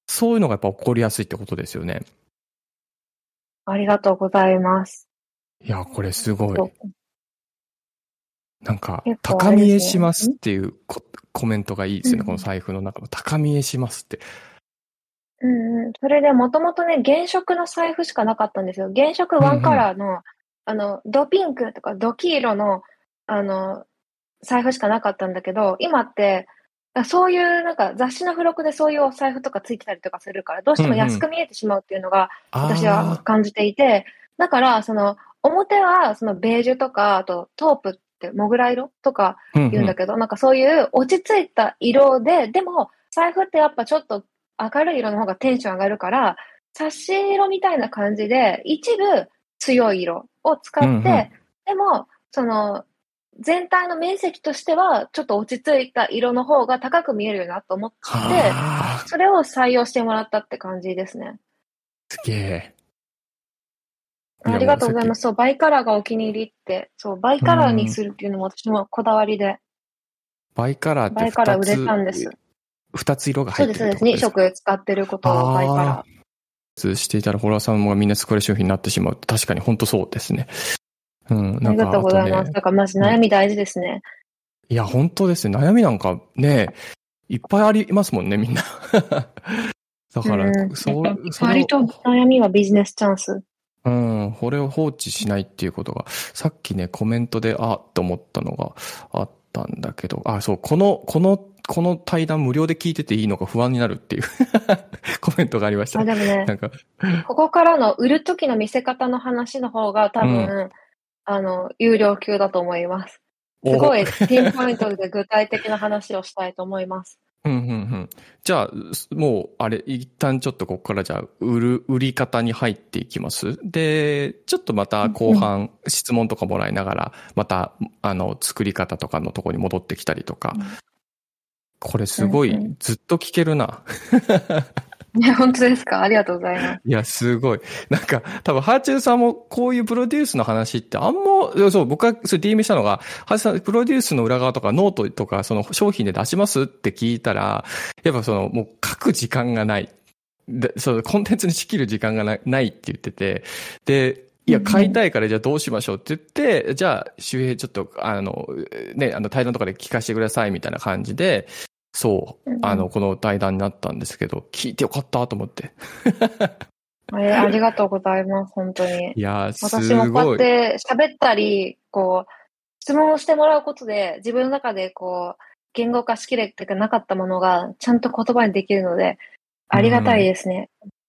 そういうのがやっぱ起こりやすいってことですよね。ありがとうございます。いや、これすごい。なんか、ね、高見えしますっていうコメントがいいですよね、うん、この財布の中の高見えしますって。うん、それでもともとね、原色の財布しかなかったんですよ。原色ワンカラーの、うんうん、あの、ドピンクとかド黄色の、あの、財布しかなかったんだけど、今って、そういうなんか雑誌の付録でそういうお財布とかついてたりとかするから、どうしても安く見えてしまうっていうのが私は感じていて、うんうん、だからその表はそのベージュとか、あとトープってモグラ色とか言うんだけど、うんうん、なんかそういう落ち着いた色で、でも財布ってやっぱちょっと明るい色の方がテンション上がるから、差し色みたいな感じで一部強い色を使って、うんうん、でもその、全体の面積としてはちょっと落ち着いた色の方が高く見えるよなと思って、それを採用してもらったって感じですね。すげえ。ありがとうございます。そう、バイカラーがお気に入りって、そう、バイカラーにするっていうのも私もこだわりで。バイカラーってふたつ、売れたんです。ふたつ色が入ってるってことですか？そうです、に色使ってることをバイカラー。していたらフォロワーさんもみんな作れる商品になってしまう。確かに本当そうですね。うん、なんかありがとうございます。だからまず悩み大事ですね。いや、本当ですね。悩みなんかね、いっぱいありますもんね、みんな。だから、うん、そう、割と悩みはビジネスチャンス。うん、これを放置しないっていうことが、さっきね、コメントで、あ、と思ったのがあったんだけど、あ、そう、この、この、この対談無料で聞いてていいのか不安になるっていうコメントがありました。あ、でもね、なんかここからの売る時の見せ方の話の方が多分、うん、あの、有料級だと思います。すごいピンポイントで具体的な話をしたいと思います。うんうんうん。じゃあ、もう、あれ、一旦ちょっとここからじゃあ、売る、売り方に入っていきます。で、ちょっとまた後半、質問とかもらいながら、また、あの、作り方とかのとこに戻ってきたりとか。うん、これすごい、うんうん、ずっと聞けるな。いや、本当ですか？ありがとうございます。いや、すごい。なんか、多分、ハーチューさんもこういうプロデュースの話ってあんま、そう、僕がそれ ディーエム したのが、ハーチューさん、プロデュースの裏側とかノートとか、その商品で出しますって聞いたら、やっぱその、もう書く時間がない。で、そう、コンテンツに仕切る時間がな い, ないって言ってて、で、いや、買いたいから、じゃあどうしましょうって言って、じゃあ、周平ちょっと、あの、ね、あの、対談とかで聞かせてくださいみたいな感じで、そう、あの、この対談になったんですけど、聞いてよかったと思って。えー、ありがとうございます、本当に。いや、すごい。私もこうやって喋ったり、こう、質問をしてもらうことで、自分の中でこう、言語化しきれてなかったものが、ちゃんと言葉にできるので、ありがたいですね。うん、い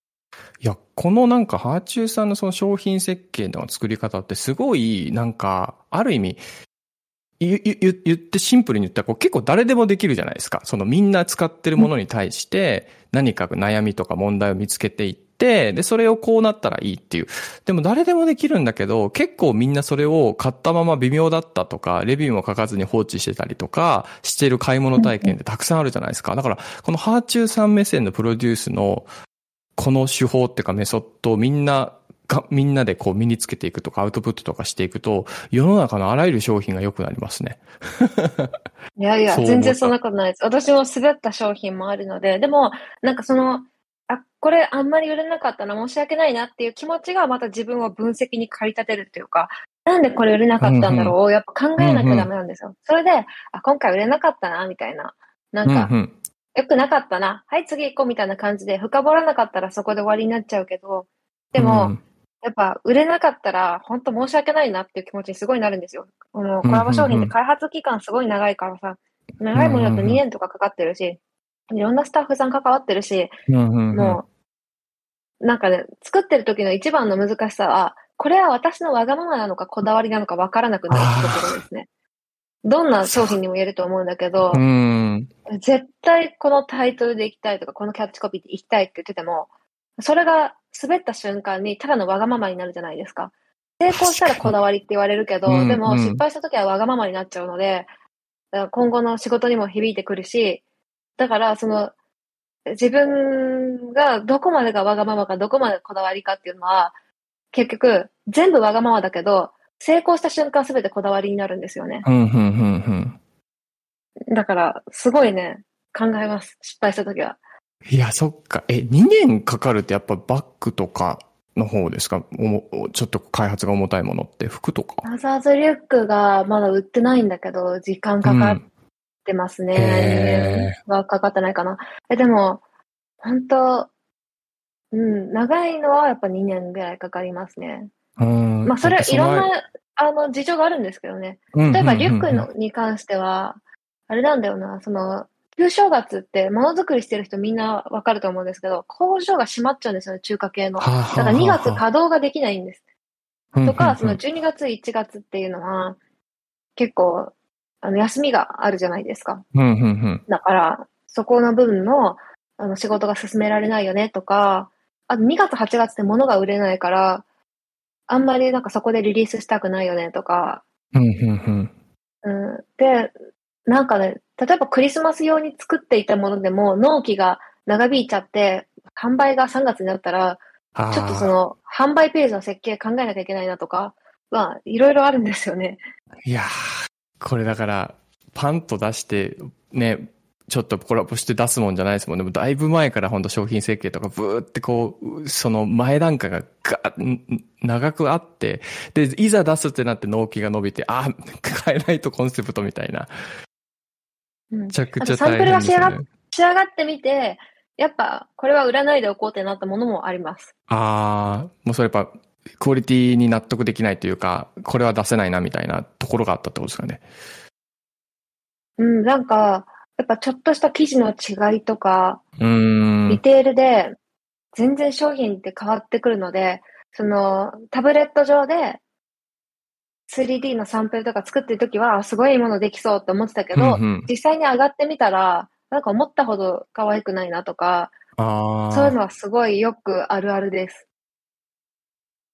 や、このなんか、ハーチューさんのその商品設計の作り方って、すごい、なんか、ある意味、言ってシンプルに言ったらこう結構誰でもできるじゃないですか。そのみんな使ってるものに対して何か悩みとか問題を見つけていって、で、それをこうなったらいいっていう。でも誰でもできるんだけど、結構みんなそれを買ったまま微妙だったとか、レビューも書かずに放置してたりとかしてる買い物体験ってたくさんあるじゃないですか。だからこのハーチューさん目線のプロデュースのこの手法っていうかメソッドをみんながみんなでこう身につけていくとかアウトプットとかしていくと世の中のあらゆる商品が良くなりますね。いやいや、全然そんなことないです。私も滑った商品もあるので、でもなんかその、あ、これあんまり売れなかったな、申し訳ないなっていう気持ちがまた自分を分析に駆り立てるっていうか、なんでこれ売れなかったんだろうを、うんうん、やっぱ考えなきゃダメなんですよ。うんうん、それで、あ、今回売れなかったなみたいな、なんか、うんうん、良くなかったな、はい次行こうみたいな感じで深掘らなかったらそこで終わりになっちゃうけど、でも、うん、やっぱ売れなかったら本当申し訳ないなっていう気持ちにすごいなるんですよ。このコラボ商品って開発期間すごい長いからさ、うんうんうん、長いものだとにねんとかかかってるし、いろんなスタッフさん関わってるし、うんうんうん、もうなんかね、作ってる時の一番の難しさは、これは私のわがままなのかこだわりなのか分からなくなるってことですね。どんな商品にも言えると思うんだけど、うん、絶対このタイトルでいきたいとかこのキャッチコピーでいきたいって言ってても、それが滑った瞬間にただのわがままになるじゃないですか。成功したらこだわりって言われるけど、うん、でも失敗した時はわがままになっちゃうので、今後の仕事にも響いてくるし、だからその自分がどこまでがわがままかどこまでがこだわりかっていうのは、結局全部わがままだけど成功した瞬間すべてこだわりになるんですよね、うんうんうんうん、だからすごいね考えます、失敗した時は。いや、そっか。え、にねんかかるってやっぱバッグとかの方ですか？お、ちょっと開発が重たいものって服とか。マザーズリュックがまだ売ってないんだけど、時間かかってますね。うん、えー、にねんはかかってないかな。え、でも、本当、うん、長いのはやっぱにねんぐらいかかりますね。うん。まあ、それはいろんな、あの、事情があるんですけどね。うんうんうんうん、例えばリュックのに関しては、あれなんだよな、その、旧正月ってものづくりしてる人みんなわかると思うんですけど、工場が閉まっちゃうんですよね、中華系の。だからにがつ稼働ができないんです。とか、そのじゅうにがつ、いちがつっていうのは、結構、あの、休みがあるじゃないですか。だから、そこの部分の、あの、仕事が進められないよねとか、あとにがつ、はちがつって物が売れないから、あんまりなんかそこでリリースしたくないよねとか。うん、で、なんかね、例えばクリスマス用に作っていたものでも納期が長引いちゃって販売がさんがつになったらちょっとその販売ページの設計考えなきゃいけないなとか、まあいろいろあるんですよね。いやー、これだからパンと出してね、ちょっとコラボして出すもんじゃないですもんね。でもだいぶ前から本当商品設計とかブーってこう、その前段階がガ長くあって、で、いざ出すってなって納期が伸びて、あ、変えないとコンセプトみたいな。めちゃくちゃ大変ですね。サンプルが仕上がってみて、やっぱこれは売らないでおこうってなったものもあります。ああ、もうそれやっぱクオリティに納得できないというか、これは出せないなみたいなところがあったってことですかね。うん、なんかやっぱちょっとした生地の違いとか、うーん、ディテールで全然商品って変わってくるので、そのタブレット上で。スリーディー のサンプルとか作ってるときはすごいいいものできそうって思ってたけど、うんうん、実際に上がってみたらなんか思ったほど可愛くないなとか、あ、そういうのはすごいよくあるあるです。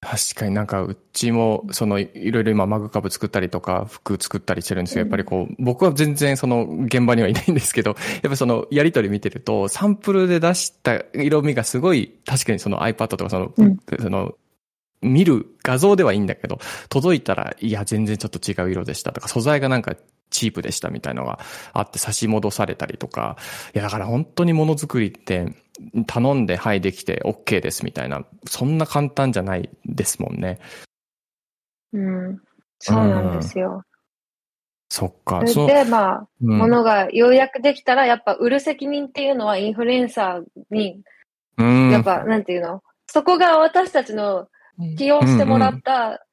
確かに、なんかうちもそのいろいろ今マグカップ作ったりとか服作ったりしてるんですけど、やっぱりこう僕は全然その現場にはいないんですけど、やっぱそのやり取り見てるとサンプルで出した色味がすごい、確かにその iPad とかその、うん、その見る画像ではいいんだけど、届いたらいや全然ちょっと違う色でしたとか、素材がなんかチープでしたみたいなのがあって差し戻されたりとか、いやだから本当にものづくりって頼んではいできて OK ですみたいな、そんな簡単じゃないですもんね。うん、そうなんですよ。うん、そっか。それでまあ、うん、物がようやくできたらやっぱ売る責任っていうのはインフルエンサーに、うん、やっぱなんていうの、そこが私たちの起用してもらった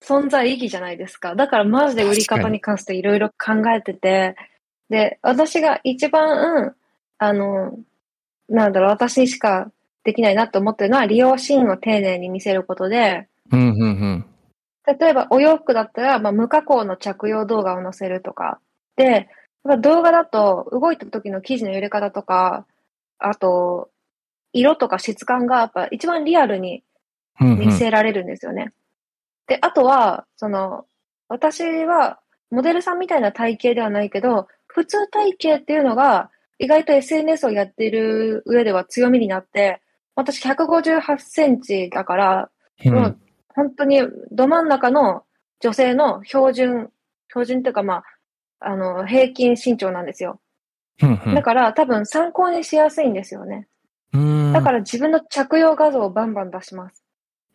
存在意義じゃないですか。うんうん、だからマジで売り方に関していろいろ考えてて、で、私が一番、あの、なんだろう、私にしかできないなと思ってるのは利用シーンを丁寧に見せることで、うんうんうん、例えばお洋服だったら、まあ、無加工の着用動画を載せるとか、で、動画だと動いた時の生地の揺れ方とか、あと、色とか質感がやっぱ一番リアルに見せられるんですよね。うんうん、で、あとは、その、私はモデルさんみたいな体型ではないけど、普通体型っていうのが意外と エスエヌエス をやっている上では強みになって、私ひゃくごじゅうはちセンチだから、うん、もう本当にど真ん中の女性の標準、標準っていうかまあ、あの、平均身長なんですよ。うんうん、だから多分参考にしやすいんですよね。うん、だから自分の着用画像をバンバン出します。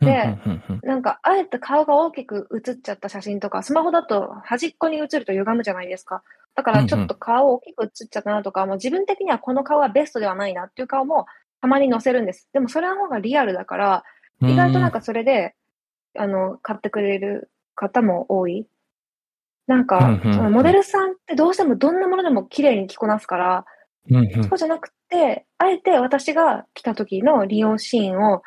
で、なんか、あえて顔が大きく写っちゃった写真とか、スマホだと端っこに写ると歪むじゃないですか。だから、ちょっと顔大きく写っちゃったなとか、うんうん、もう自分的にはこの顔はベストではないなっていう顔もたまに載せるんです。でも、それの方がリアルだから、意外となんかそれで、うん、あの買ってくれる方も多い。なんか、うんうん、そのモデルさんってどうしてもどんなものでも綺麗に着こなすから、うんうん、そうじゃなくてあえて私が来た時の利用シーンを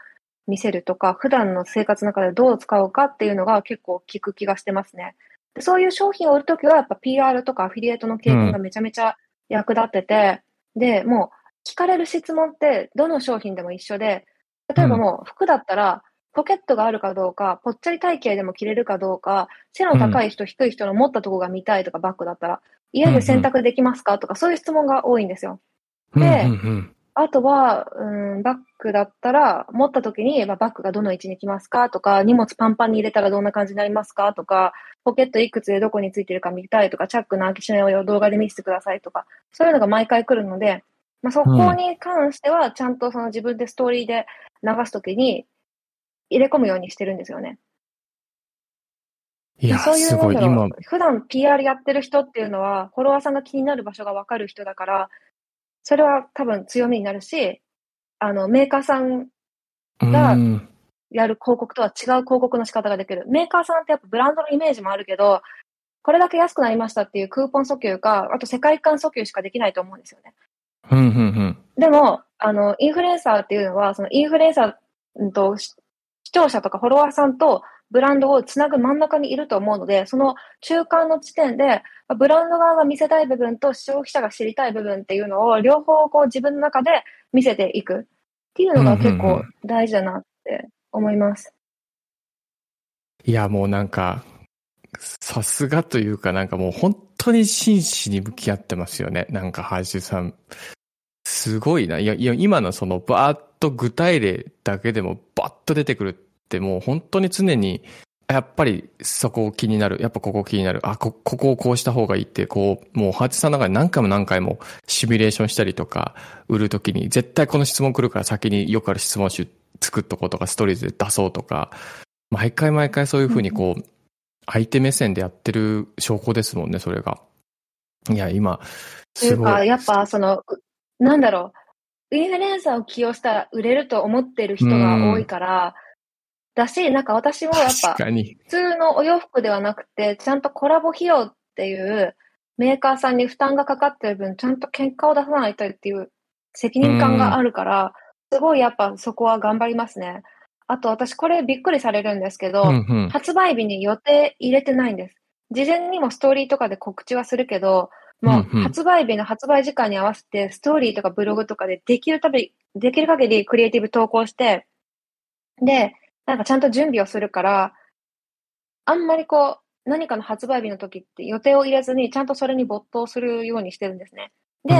見せるとか、普段の生活の中でどう使うかっていうのが結構効く気がしてますね。でそういう商品を売るときはやっぱ ピーアール とかアフィリエイトの経験がめちゃめちゃ役立ってて、うん、でもう聞かれる質問ってどの商品でも一緒で、例えばもう服だったらポケットがあるかどうか、ぽっちゃり体型でも着れるかどうか、背の高い人、うん、低い人の持ったとこが見たいとか、バッグだったら家で洗濯できますかとか、そういう質問が多いんですよ。で、うんうんうん、あとは、うん、バッグだったら持った時に、まあ、バッグがどの位置に来ますかとか、荷物パンパンに入れたらどんな感じになりますかとか、ポケットいくつでどこについてるか見たいとか、チャックの開け閉めを動画で見せてくださいとか、そういうのが毎回来るので、まあ、そこに関してはちゃんとその自分でストーリーで流すときに入れ込むようにしてるんですよね。いや、そういうのが普段 ピーアール やってる人っていうのはフォロワーさんが気になる場所が分かる人だから、それは多分強みになるし、あのメーカーさんがやる広告とは違う広告の仕方ができる。メーカーさんってやっぱブランドのイメージもあるけど、これだけ安くなりましたっていうクーポン訴求か、あと世界観訴求しかできないと思うんですよね。うんうんうん、でもあのインフルエンサーっていうのは、そのインフルエンサーと視聴者とかフォロワーさんとブランドをつなぐ真ん中にいると思うので、その中間の地点でブランド側が見せたい部分と消費者が知りたい部分っていうのを両方こう自分の中で見せていくっていうのが結構大事だなって思います、うんうんうん、いやもうなんかさすがというか、なんかもう本当に真摯に向き合ってますよね。なんかハイジュさんすごいな。いやいや、今のそのバーッと具体例だけでもバッと出てくるって、もう本当に常にやっぱりそこを気になる、やっぱここ気になる、あ、こ、ここをこうした方がいいって、こう、もうハーチさんの中で何回も何回もシミュレーションしたりとか、売るときに絶対この質問来るから先によくある質問集作っとこうとか、ストーリーズで出そうとか、毎回毎回そういうふうにこう、相手目線でやってる証拠ですもんね、それが。いや、今、すごい。というか、やっぱその、なんだろう、インフルエンサーを起用したら売れると思ってる人が多いから、だし、なんか私もやっぱ、普通のお洋服ではなくて、ちゃんとコラボ費用っていうメーカーさんに負担がかかってる分、ちゃんと結果を出さないとっていう責任感があるから、すごいやっぱそこは頑張りますね。あと私これびっくりされるんですけど、うんうん、発売日に予定入れてないんです。事前にもストーリーとかで告知はするけど、もう発売日の発売時間に合わせてストーリーとかブログとかでできるたび、できる限りクリエイティブ投稿して、で、なんかちゃんと準備をするから、あんまりこう何かの発売日の時って予定を入れずにちゃんとそれに没頭するようにしてるんですね。で、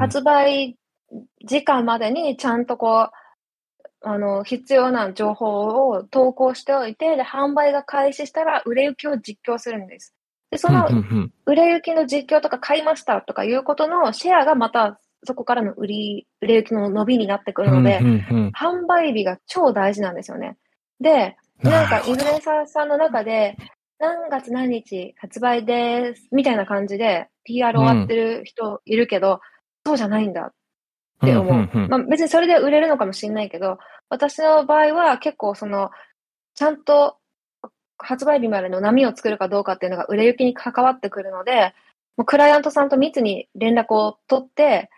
発売時間までにちゃんとこう、あの、必要な情報を投稿しておいて、で、販売が開始したら売れ行きを実況するんです。で、その売れ行きの実況とか買いましたとかいうことのシェアがまたそこからの売り、売れ行きの伸びになってくるので、うんうんうん、販売日が超大事なんですよね。で、なんかインフルエンサーさんの中で何月何日発売ですみたいな感じで ピーアール 終わってる人いるけど、うん、そうじゃないんだって思う。うんうんうん、まあ、別にそれで売れるのかもしれないけど、私の場合は結構その、ちゃんと発売日までの波を作るかどうかっていうのが売れ行きに関わってくるので、もうクライアントさんと密に連絡を取って、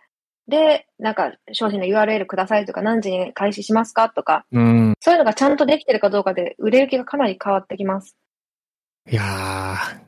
で、なんか商品の ユーアールエル くださいとか、何時に開始しますかとか、うん、そういうのがちゃんとできてるかどうかで売れ行きがかなり変わってきます。いやー、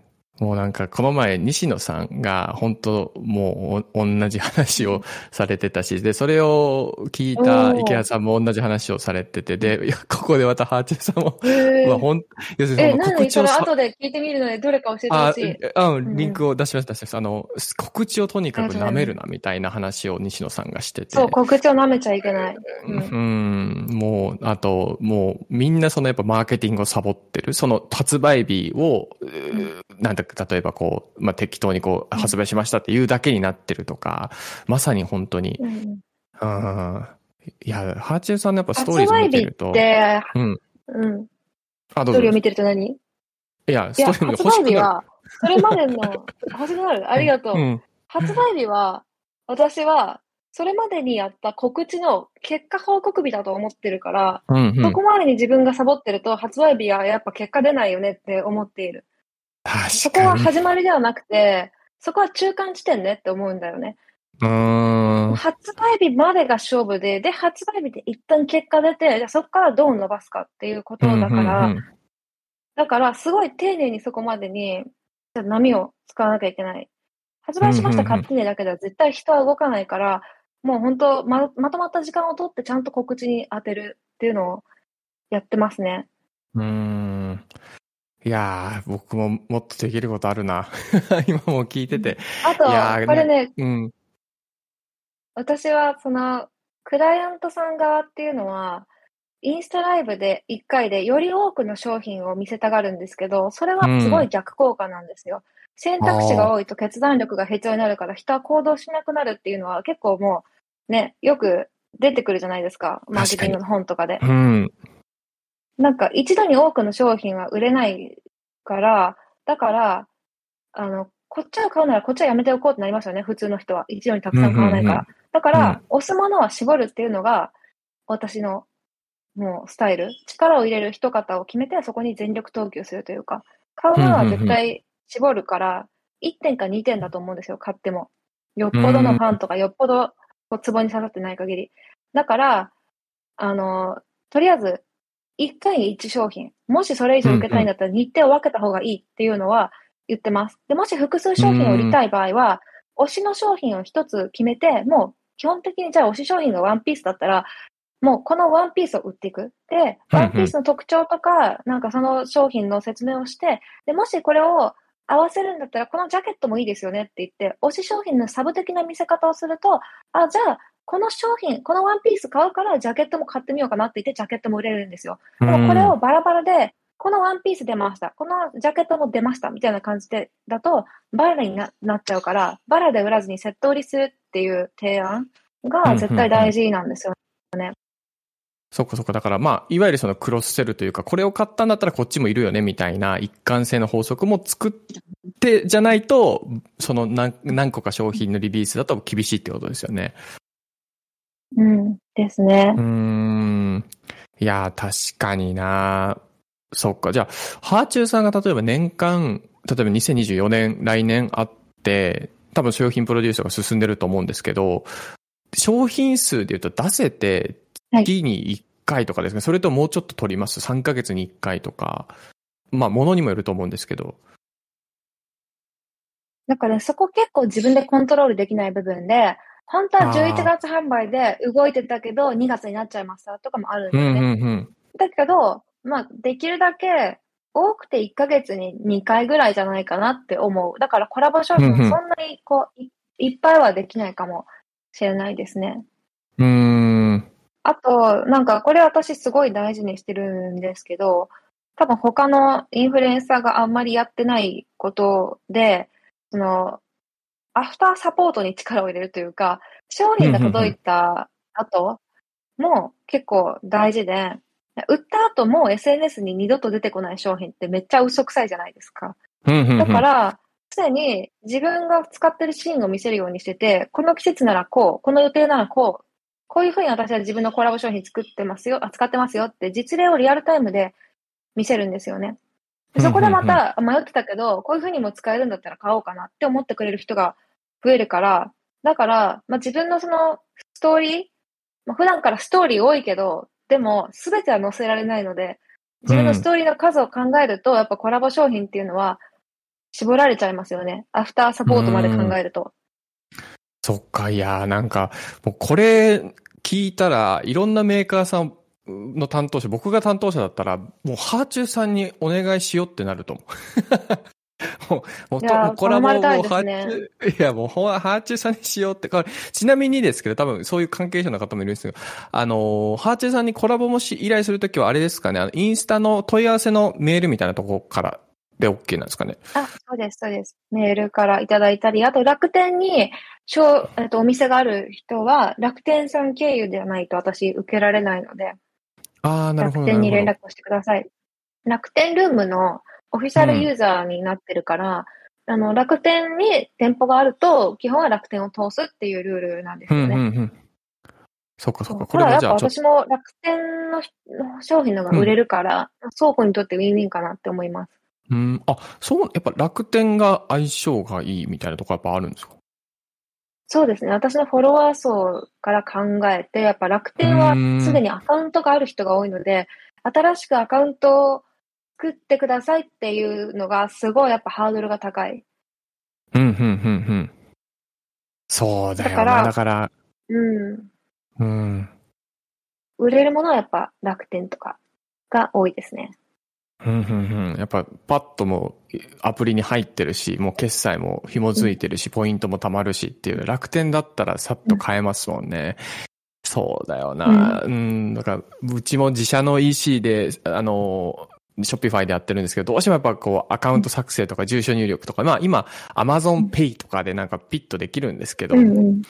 もうなんかこの前西野さんが本当もう同じ話をされてたし、で、それを聞いた池谷さんも同じ話をされてて、で、ここでまたハーチューさんも、えー、まあ、ほん、要するにその告知を、え、なんでそれ後で聞いてみるのでどれか教えてほしい。あ、うん、リンクを出しました、出しました。あの、告知をとにかく舐めるなみたいな話を西野さんがしてて。そう、告知を舐めちゃいけない。うん、うん、もう、あと、もうみんなそのやっぱマーケティングをサボってる。その発売日を、うん、なんだか、例えばこう、まあ、適当にこう、発売しましたっていうだけになってるとか、うん、まさに本当に、うん、あ、いや、ハーチューさんのやっぱストーリーを見てると。うん。うん。あ、どうぞ。ストーリーを見てると何？いや、ストーリー欲しくなる。発売日は、それまでの、欲しくなる？ありがとう、うん。発売日は、私は、それまでにやった告知の結果報告日だと思ってるから、うんうん、そこまでに自分がサボってると発売日はやっぱ結果出ないよねって思っている。確かにそこは始まりではなくて、そこは中間地点ねって思うんだよね。うーん、発売日までが勝負で、で発売日で一旦結果出て、じゃあそこからどう伸ばすかっていうことだから、うんうんうん、だからすごい丁寧にそこまでに波を使わなきゃいけない。発売しました勝手にだけでは絶対人は動かないから、うんうんうん、もう本当 ま, まとまった時間を取ってちゃんと告知に当てるっていうのをやってますね。うーん、いやー、僕ももっとできることあるな。今も聞いてて。あとこれね、うん、私はそのクライアントさん側っていうのはインスタライブでいっかいでより多くの商品を見せたがるんですけど、それはすごい逆効果なんですよ、うん、選択肢が多いと決断力が必要になるから人は行動しなくなるっていうのは結構もうね、よく出てくるじゃないですか、マーケティングの本とかで、うん、なんか一度に多くの商品は売れないから、だからあのこっちを買うならこっちはやめておこうってなりますよね、普通の人は一度にたくさん買わないから、うんうんうん、だから、うん、押すものは絞るっていうのが私のもうスタイル、力を入れる一方を決めてそこに全力投球するというか、買うものは絶対絞るから、うんうんうん、いってんかにてんだと思うんですよ、買っても。よっぽどのファンとかよっぽどツボに刺さってない限り。だからあのとりあえずいっかいにいち商品、もしそれ以上受けたいんだったら日程を分けた方がいいっていうのは言ってます。で、もし複数商品を売りたい場合は、推しの商品を一つ決めて、もう基本的にじゃあ推し商品がワンピースだったら、もうこのワンピースを売っていく。で、ワンピースの特徴とか、なんかその商品の説明をして、で、もしこれを合わせるんだったら、このジャケットもいいですよねって言って、推し商品のサブ的な見せ方をすると、あ、じゃあ、この商品、このワンピース買うから、ジャケットも買ってみようかなって言って、ジャケットも売れるんですよ。でもこれをバラバラで、このワンピース出ました、このジャケットも出ましたみたいな感じでだとバラに な, なっちゃうから、バラで売らずにセット売りするっていう提案が絶対大事なんですよね、うんうんうん、そこそこだから、まあ、いわゆるそのクロスセルというか、これを買ったんだったらこっちもいるよねみたいな一貫性の法則も作ってじゃないと、その 何, 何個か商品のリリースだと厳しいってことですよね。うんですね。うーん、いや確かにな。そっか。じゃあ、ハーチューさんが例えば年間、例えばにせんにじゅうよねん、来年あって、多分商品プロデュースが進んでると思うんですけど、商品数でいうと出せて、月にいっかいとかですか、はい、それともうちょっと取ります？ さん ヶ月にいっかいとか、まあ、ものにもよると思うんですけど。だから、ね、そこ結構自分でコントロールできない部分で、本当はじゅういちがつ販売で動いてたけど、にがつになっちゃいましたとかもあるんですね。うんうんうん、だけど、まあ、できるだけ多くていっかげつににかいぐらいじゃないかなって思う。だからコラボ商品もそんなにこう い,、うんうん、いっぱいはできないかもしれないですね。うーん。あと、なんかこれ私すごい大事にしてるんですけど、多分他のインフルエンサーがあんまりやってないことで、その、アフターサポートに力を入れるというか、商品が届いた後も結構大事で、うんうんうん、売った後も エスエヌエス に二度と出てこない商品ってめっちゃ嘘くさいじゃないですか。だから常に自分が使ってるシーンを見せるようにしてて、この季節ならこう、この予定ならこう、こういうふうに私は自分のコラボ商品作ってますよ、扱ってますよって実例をリアルタイムで見せるんですよね。そこでまた迷ってたけど、こういうふうにも使えるんだったら買おうかなって思ってくれる人が増えるから、だから、まあ、自分のそのストーリー、まあ、普段からストーリー多いけど、でも全ては載せられないので、自分のストーリーの数を考えると、うん、やっぱコラボ商品っていうのは絞られちゃいますよね、アフターサポートまで考えると。うん、そっか。いやー、なんかもうこれ聞いたら、いろんなメーカーさんの担当者、僕が担当者だったらもうハーチューさんにお願いしようってなると思う。もうコラボをハーチュー、いやもうハーチューさんにしようって。ちなみにですけど、多分そういう関係者の方もいるんですけど、あのハーチューさんにコラボもし依頼するときはあれですかね、あのインスタの問い合わせのメールみたいなところからで OK なんですかね。あ、そうですそうです、メールからいただいたり、あと楽天にしょ、えっと、お店がある人は楽天さん経由ではないと私受けられないので、あ、なるほど、楽天に連絡をしてください。楽天ルームのオフィシャルユーザーになってるから、あの楽天に店舗があると基本は楽天を通すっていうルールなんですよね。うんうんうん、そっかそっか。これはじゃあ私も楽天の商品のが売れるから、うん、倉庫にとってウィンウィンかなって思います。うん、あ、そう、やっぱ楽天が相性がいいみたいなところやっぱあるんですか？そうですね。私のフォロワー層から考えて、やっぱ楽天はすでにアカウントがある人が多いので、新しくアカウントを作ってくださいっていうのがすごいやっぱハードルが高い。うんうんうんうん。そうだよね。だから、だからうん、うん。売れるものはやっぱ楽天とかが多いですね。うんうんうん、やっぱパッともアプリに入ってるし、もう決済も紐づいてるし、うん、ポイントも貯まるしっていう楽天だったらさっと買えますもんね。うん、そうだよな。うん、うん、だからうちも自社の イーシー であのショッピファイでやってるんですけど、どうしてもやっぱこうアカウント作成とか住所入力とか、うん、まあ今 Amazon Pay とかでなんかピッとできるんですけど、うんうん、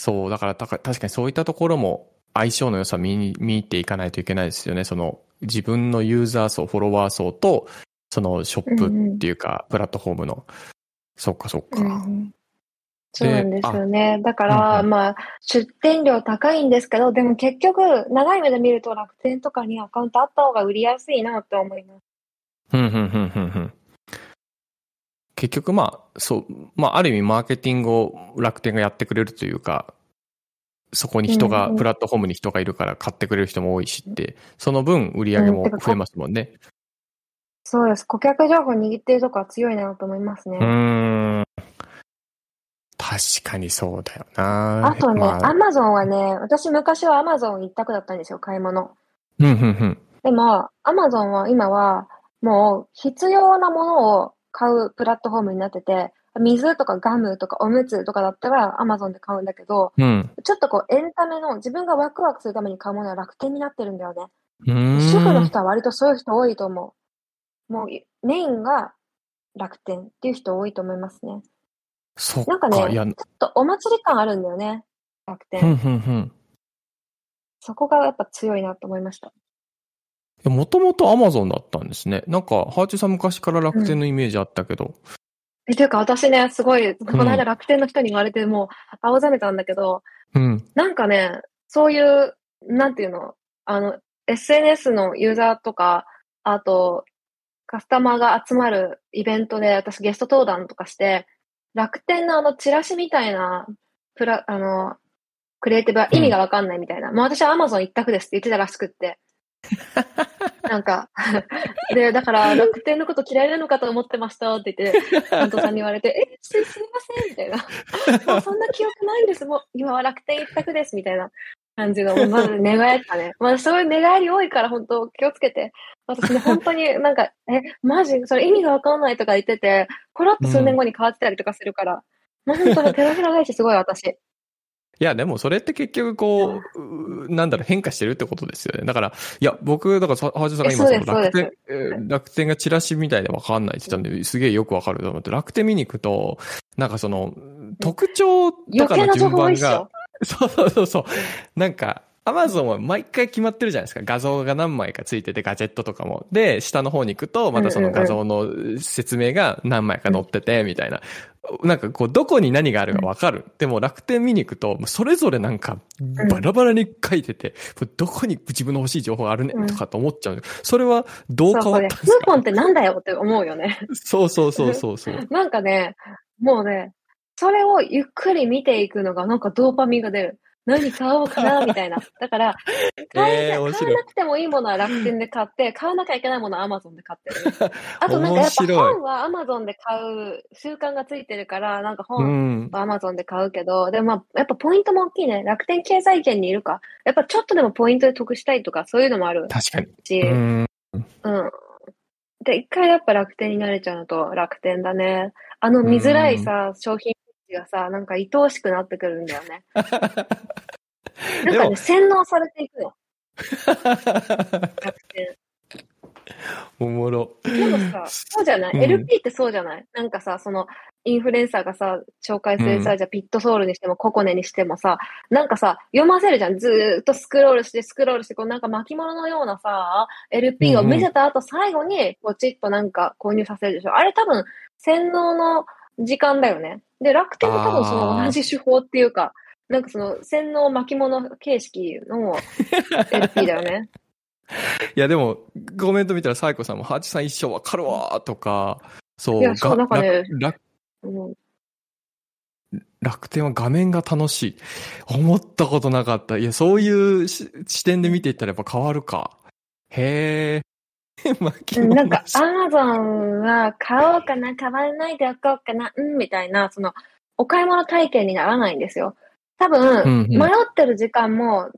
そうだからたか確かにそういったところも相性の良さ見見ていかないといけないですよね。その自分のユーザー層、フォロワー層と、そのショップっていうか、プラットフォームの。うん、そっかそっか、うん。そうなんですよね。だから、うんうん、まあ、出店料高いんですけど、でも結局、長い目で見ると楽天とかにアカウントあった方が売りやすいなって思います。うんうんうんうんうん。結局、まあ、そう、まあ、ある意味マーケティングを楽天がやってくれるというか、そこに人が、うんうん、プラットフォームに人がいるから買ってくれる人も多いしって、その分売り上げも増えますもんね。うん、そうです。顧客情報握ってるとこは強いなと思いますね。うーん。確かにそうだよな。あとね、まあ、Amazon はね、私昔は Amazon 一択だったんですよ、買い物。うんうんうん。でも、Amazon は今はもう必要なものを買うプラットフォームになってて、水とかガムとかおむつとかだったら Amazon で買うんだけど、うん、ちょっとこうエンタメの自分がワクワクするために買うものは楽天になってるんだよね。主婦の人は割とそういう人多いと思う。もうメインが楽天っていう人多いと思いますね。そっか。なんかね、ちょっとお祭り感あるんだよね、楽天。うんうんうん、そこがやっぱ強いなと思いました。もともと Amazon だったんですね。なんかハーチューさん昔から楽天のイメージあったけど、うんえというか私ね、すごい、この間楽天の人に言われて、もう、青ざめたんだけど、うん、なんかね、そういう、なんていうの、あの、エスエヌエス のユーザーとか、あと、カスタマーが集まるイベントで、私ゲスト登壇とかして、楽天のあの、チラシみたいな、プラ、あの、クリエイティブは意味がわかんないみたいな、うん、もう私は Amazon 一択ですって言ってたらしくって。なんかでだから楽天のこと嫌いなのかと思ってましたって言って担当さんに言われてえすいませんみたいなもうそんな記憶ないんですもう今は楽天一択ですみたいな感じのまず寝返ったね、まあ、そういう寝返り多いから本当気をつけて私ね本当になんかえマジそれ意味が分かんないとか言っててコロッと数年後に変わってたりとかするから、うん、もう本当に手のひら返しすごい私いやでもそれって結局こうなんだろう変化してるってことですよね。だからいや僕だからハーチューさんが今その楽天楽天がチラシみたいで分かんないって言ったんですげえよく分かると思って楽天見に行くとなんかその特徴とかの順番がそうそうそうそうなんかアマゾンは毎回決まってるじゃないですか。画像が何枚かついててガジェットとかもで下の方に行くとまたその画像の説明が何枚か載っててみたいな。なんかこうどこに何があるかわかる。でも楽天見に行くとそれぞれなんかバラバラに書いてて、うん、どこに自分の欲しい情報があるねとかと思っちゃう、うん。それはどう変わったんですか？クーポンってなんだよって思うよね。そうそうそうそうそう。なんかね、もうね、それをゆっくり見ていくのがなんかドーパミンが出る。何買おうかなみたいな。だから買え、えー、面白い。買わなくてもいいものは楽天で買って、買わなきゃいけないものは Amazon で買ってる。あとなんかやっぱ本は Amazon で買う習慣がついてるから、なんか本は Amazon で買うけど、うん、でもまあやっぱポイントも大きいね。楽天経済圏にいるか、やっぱちょっとでもポイントで得したいとかそういうのもあるし。確かに。うん。うん。で一回やっぱ楽天に慣れちゃうのと楽天だね。あの見づらいさ、うん、商品。がさなんか愛おしくなってくるんだよねなんかね洗脳されていくのおもろでもさそうじゃない、うん、エルピー ってそうじゃないなんかさそのインフルエンサーがさ紹介するさ、うん、じゃあピットソールにしてもココネにしてもさなんかさ読ませるじゃんずーっとスクロールしてスクロールしてこうなんか巻物のようなさ エルピー を見せた後、うん、最後にポチッとなんか購入させるでしょあれ多分洗脳の時間だよね。で、楽天も多分その同じ手法っていうか、なんかその洗脳巻物形式の エルピー だよね。いやでもコメント見たらサイコさんもハチさん一生わかるわとか、そう、そうなんかね、楽、うん、楽天は画面が楽しい、思ったことなかった。いや、そういう視点で見ていったらやっぱ変わるか。へえ。なんかアマゾンは買おうかな、買わないでおこうかな、うんみたいな、そのお買い物体験にならないんですよ。多分、うんうん、迷ってる時間も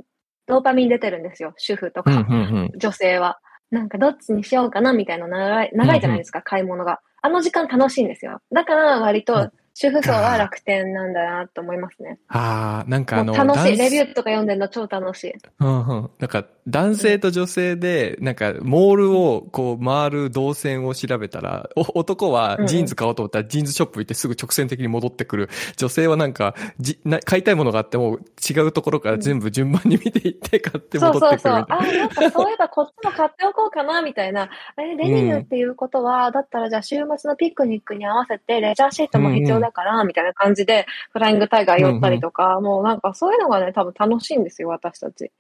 ドーパミン出てるんですよ、主婦とか、うんうんうん、女性は。なんかどっちにしようかなみたいな、長い、長いじゃないですか、うんうん、買い物が。あの時間楽しいんですよ。だから割と主婦層は楽天なんだなと思いますね。ああ、なんかあの楽しいレビューとか読んでるの超楽しい。うんうん。なんか男性と女性でなんかモールをこう回る動線を調べたら、お男はジーンズ買おうと思ったらジーンズショップ行ってすぐ直線的に戻ってくる。女性はなんかじな買いたいものがあっても違うところから全部順番に見ていって買って戻ってくる。うん、そうそうそう。ああ、なんかそういえばこっちも買っておこうかなみたいな。えデニムっていうことは、うん、だったらじゃあ週末のピクニックに合わせてレジャーシートも必要だから、うんうん、みたいな感じでフライングタイガー寄ったりとか、うんうん、もうなんかそういうのがね多分楽しいんですよ、私たち。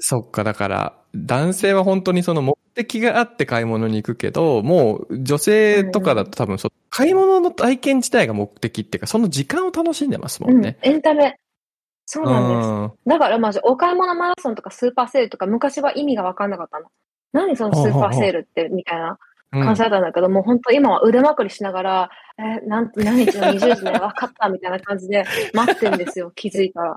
そっか、だから男性は本当にその目的があって買い物に行くけど、もう女性とかだと多分そ、うん、買い物の体験自体が目的っていうか、その時間を楽しんでますもんね、うん、エンタメ。そうなんです。だからまずお買い物マラソンとかスーパーセールとか昔は意味が分かんなかったの。何そのスーパーセールってみたいな感じだったんだけど、うん、もう本当今は腕まくりしながら、え、なん、何日のにじゅうじね、分かったみたいな感じで待ってるんですよ、気づいたら。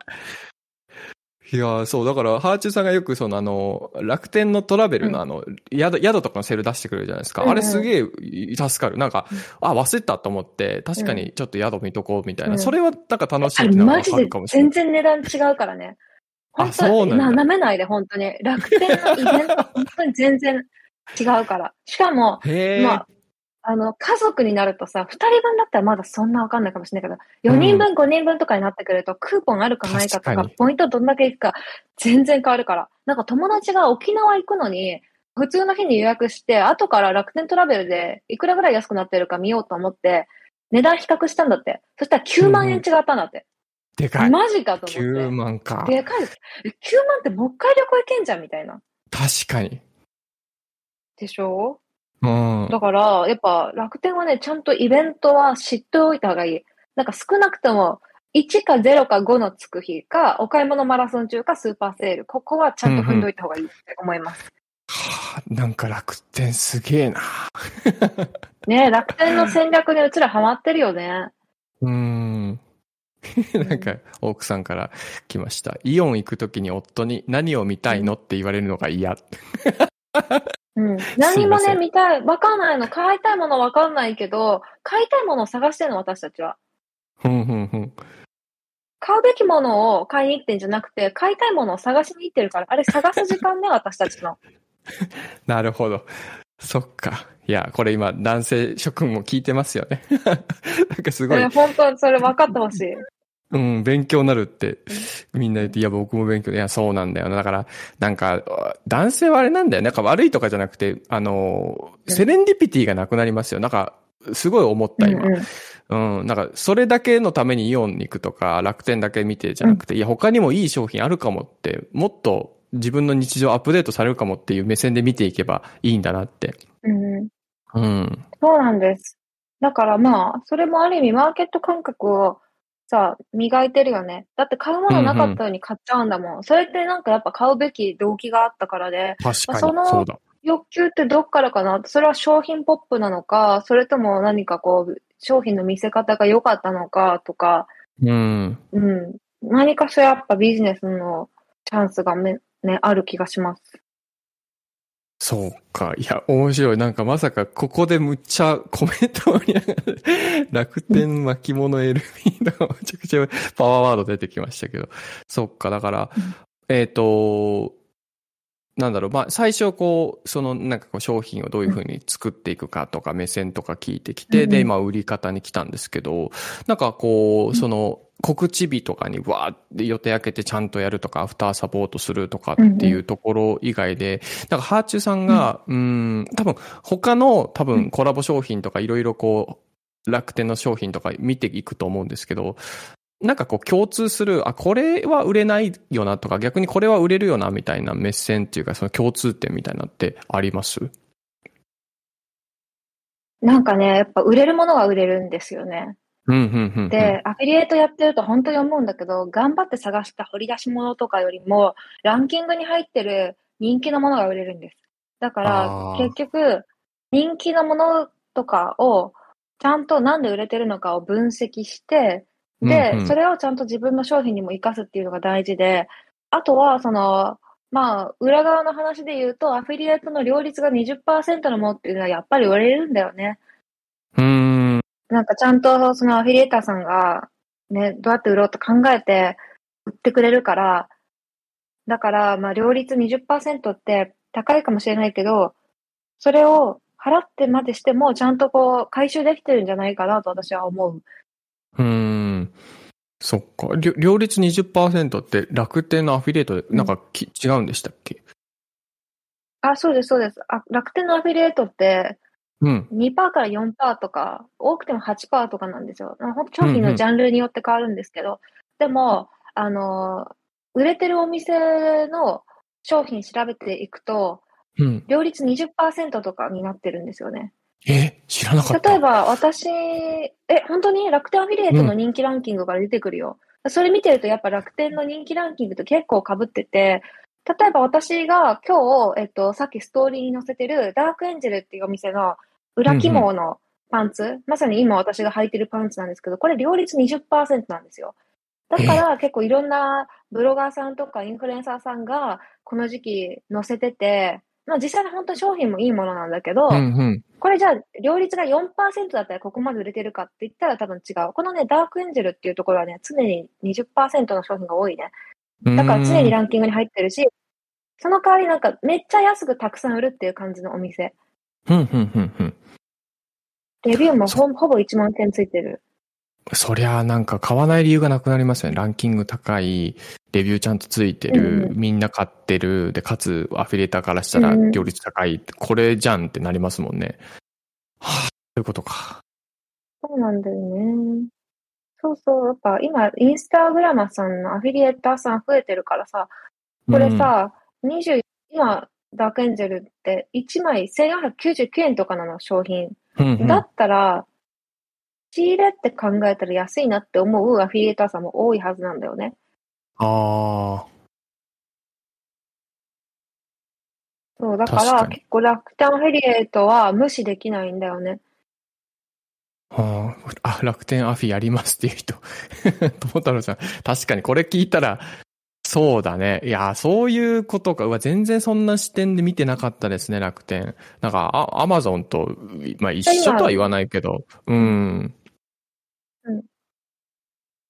いや、そう、だから、ハーチューさんがよく、その、あの、楽天のトラベルの、あの、うん、宿、宿とかのセール出してくれるじゃないですか。うん、あれすげえ助かる。なんか、うん、あ、忘れたと思って、確かにちょっと宿見とこうみたいな。うん、それは、なんか楽しいってのは分かるかもしれない。マジで全然値段違うからね。あ、そうなんだ。なめないで、本当に。楽天のイベント、本当に全然違うから。しかも、まあ、あの、家族になるとさ、ふたりぶんだったらまだそんなわかんないかもしれないけど、よにんぶん、ごにんぶんとかになってくると、クーポンあるかないかとか、うん、ポイントどんだけいくか、全然変わるから。なんか友達が沖縄行くのに、普通の日に予約して、後から楽天トラベルでいくらぐらい安くなってるか見ようと思って、値段比較したんだって。そしたらきゅうまんえん違ったんだって。うん、でかい。マジかと思って。きゅうまんか。でかい。きゅうまんってもう一回旅行行けんじゃんみたいな。確かに。でしょ？うん、だからやっぱ楽天はね、ちゃんとイベントは知っておいた方がいい。なんか少なくともいちかゼロかごのつく日か、お買い物マラソン中かスーパーセール、ここはちゃんと踏んどいた方がいいって思います、うんうん、はあ、なんか楽天すげえなねえ、楽天の戦略にうちらハマってるよね。うーんなんか奥さんから来ました。イオン行くときに夫に何を見たいのって言われるのが嫌うん、何もね、見たい、わかんないの、買いたいものわかんないけど、買いたいものを探してるの、私たちは。ふんふんふん。買うべきものを買いに行ってんじゃなくて、買いたいものを探しに行ってるから、あれ探す時間ね、私たちの。なるほど。そっか。いや、これ今、男性諸君も聞いてますよね。なんかすごい。ね、本当それ分かってほしい。うん、勉強になるって、みんな言って、いや、僕も勉強、いや、そうなんだよな。だから、なんか、男性はあれなんだよ。なんか悪いとかじゃなくて、あの、セレンディピティがなくなりますよ。なんか、すごい思った、今。うん、うん。なんか、それだけのためにイオンに行くとか、楽天だけ見てじゃなくて、いや、他にもいい商品あるかもって、もっと自分の日常アップデートされるかもっていう目線で見ていけばいいんだなって。うん。うん。そうなんです。だからまあ、それもある意味、マーケット感覚を、さあ、磨いてるよね。だって買うものなかったように買っちゃうんだもん。うんうん、それってなんかやっぱ買うべき動機があったからで。確かに。その欲求ってどっからかな。それは商品ポップなのか、それとも何かこう、商品の見せ方が良かったのかとか。うん。うん。何かしらやっぱビジネスのチャンスがね、ある気がします。そうか。いや、面白い。なんかまさか、ここでむっちゃコメントを見ながら、楽天巻物 エルピー とかめちゃくちゃパワーワード出てきましたけど。そっか。だから、えっと、なんだろう。まあ、最初こう、そのなんかこう商品をどういう風に作っていくかとか、目線とか聞いてきて、で、今売り方に来たんですけど、なんかこう、その、告知日とかにわーって予定開けてちゃんとやるとか、アフターサポートするとかっていうところ以外で、なんかハーチューさんが、うん、多分他の多分コラボ商品とかいろいろこう、楽天の商品とか見ていくと思うんですけど、なんかこう共通する、あ、これは売れないよなとか、逆にこれは売れるよなみたいな目線っていうか、その共通点みたいなのってあります？なんかね、やっぱ売れるものは売れるんですよね。うんうんうんうん、で、アフィリエイトやってると本当に思うんだけど、頑張って探した掘り出し物とかよりも、ランキングに入ってる人気のものが売れるんです。だから、結局、人気のものとかを、ちゃんとなんで売れてるのかを分析して、で、うんうん、それをちゃんと自分の商品にも活かすっていうのが大事で、あとは、その、まあ、裏側の話で言うと、アフィリエイトの料率が にじゅっパーセント のものっていうのはやっぱり売れるんだよね。うーん。なんかちゃんとそのアフィリエイターさんがね、どうやって売ろうと考えて売ってくれるから、だから、まあ、料率 にじゅっパーセント って高いかもしれないけど、それを払ってまでしても、ちゃんとこう、回収できてるんじゃないかなと私は思う。うーん。そっか。両立 にじゅっパーセント って楽天のアフィリエイトでなんかき、うん、違うんでしたっけ？あ、そうです、そうです。あ、楽天のアフィリエイトって、にパーセント から よんパーセント とか、多くても はちパーセント とかなんですよ。本当商品のジャンルによって変わるんですけど、うんうん、でも、あの、売れてるお店の商品調べていくと、うん、両立 にじゅっパーセント とかになってるんですよね。え、知らなかった。例えば私、え、本当に楽天アフィリエイトの人気ランキングから出てくるよ、うん、それ見てるとやっぱ楽天の人気ランキングと結構被ってて、例えば私が今日、えっと、さっきストーリーに載せてるダークエンジェルっていうお店の裏起毛のパンツ、うんうん、まさに今私が履いてるパンツなんですけど、これ両立 にじゅっパーセント なんですよ。だから結構いろんなブロガーさんとかインフルエンサーさんがこの時期載せてて、まあ、実際に本当に商品もいいものなんだけど、うんうん、これじゃあ、両率が よんパーセント だったらここまで売れてるかって言ったら多分違う。このね、ダークエンジェルっていうところはね、常に にじゅっパーセント の商品が多いね。だから常にランキングに入ってるし、その代わりなんかめっちゃ安くたくさん売るっていう感じのお店。うんうんうんうん。レビューも ほ, ほぼいちまんてんついてる。そりゃあなんか買わない理由がなくなりますよね。ランキング高い、レビューちゃんとついてる、うん、みんな買ってる、で、かつアフィリエーターからしたら料率高い、うん、これじゃんってなりますもんね。はぁ、あ、そういうことか。そうなんだよね。そうそう、やっぱ今、インスタグラマーさんのアフィリエーターさん増えてるからさ、これさ、うん、にじゅう、今、ダークエンジェルっていちまいせんよんひゃくきゅうじゅうきゅうえんとかなの、商品。うんうん、だったら、仕入れって考えたら安いなって思うアフィリエーターさんも多いはずなんだよね。ああ。そう、だから結構楽天アフィリエイトは無視できないんだよね。はあ、あ、楽天アフィやりますっていう人。友太郎さん、確かにこれ聞いたら、そうだね。いや、そういうことか。うわ、全然そんな視点で見てなかったですね、楽天。なんか、あ、アマゾンと、まあ一緒とは言わないけど、うん。うん。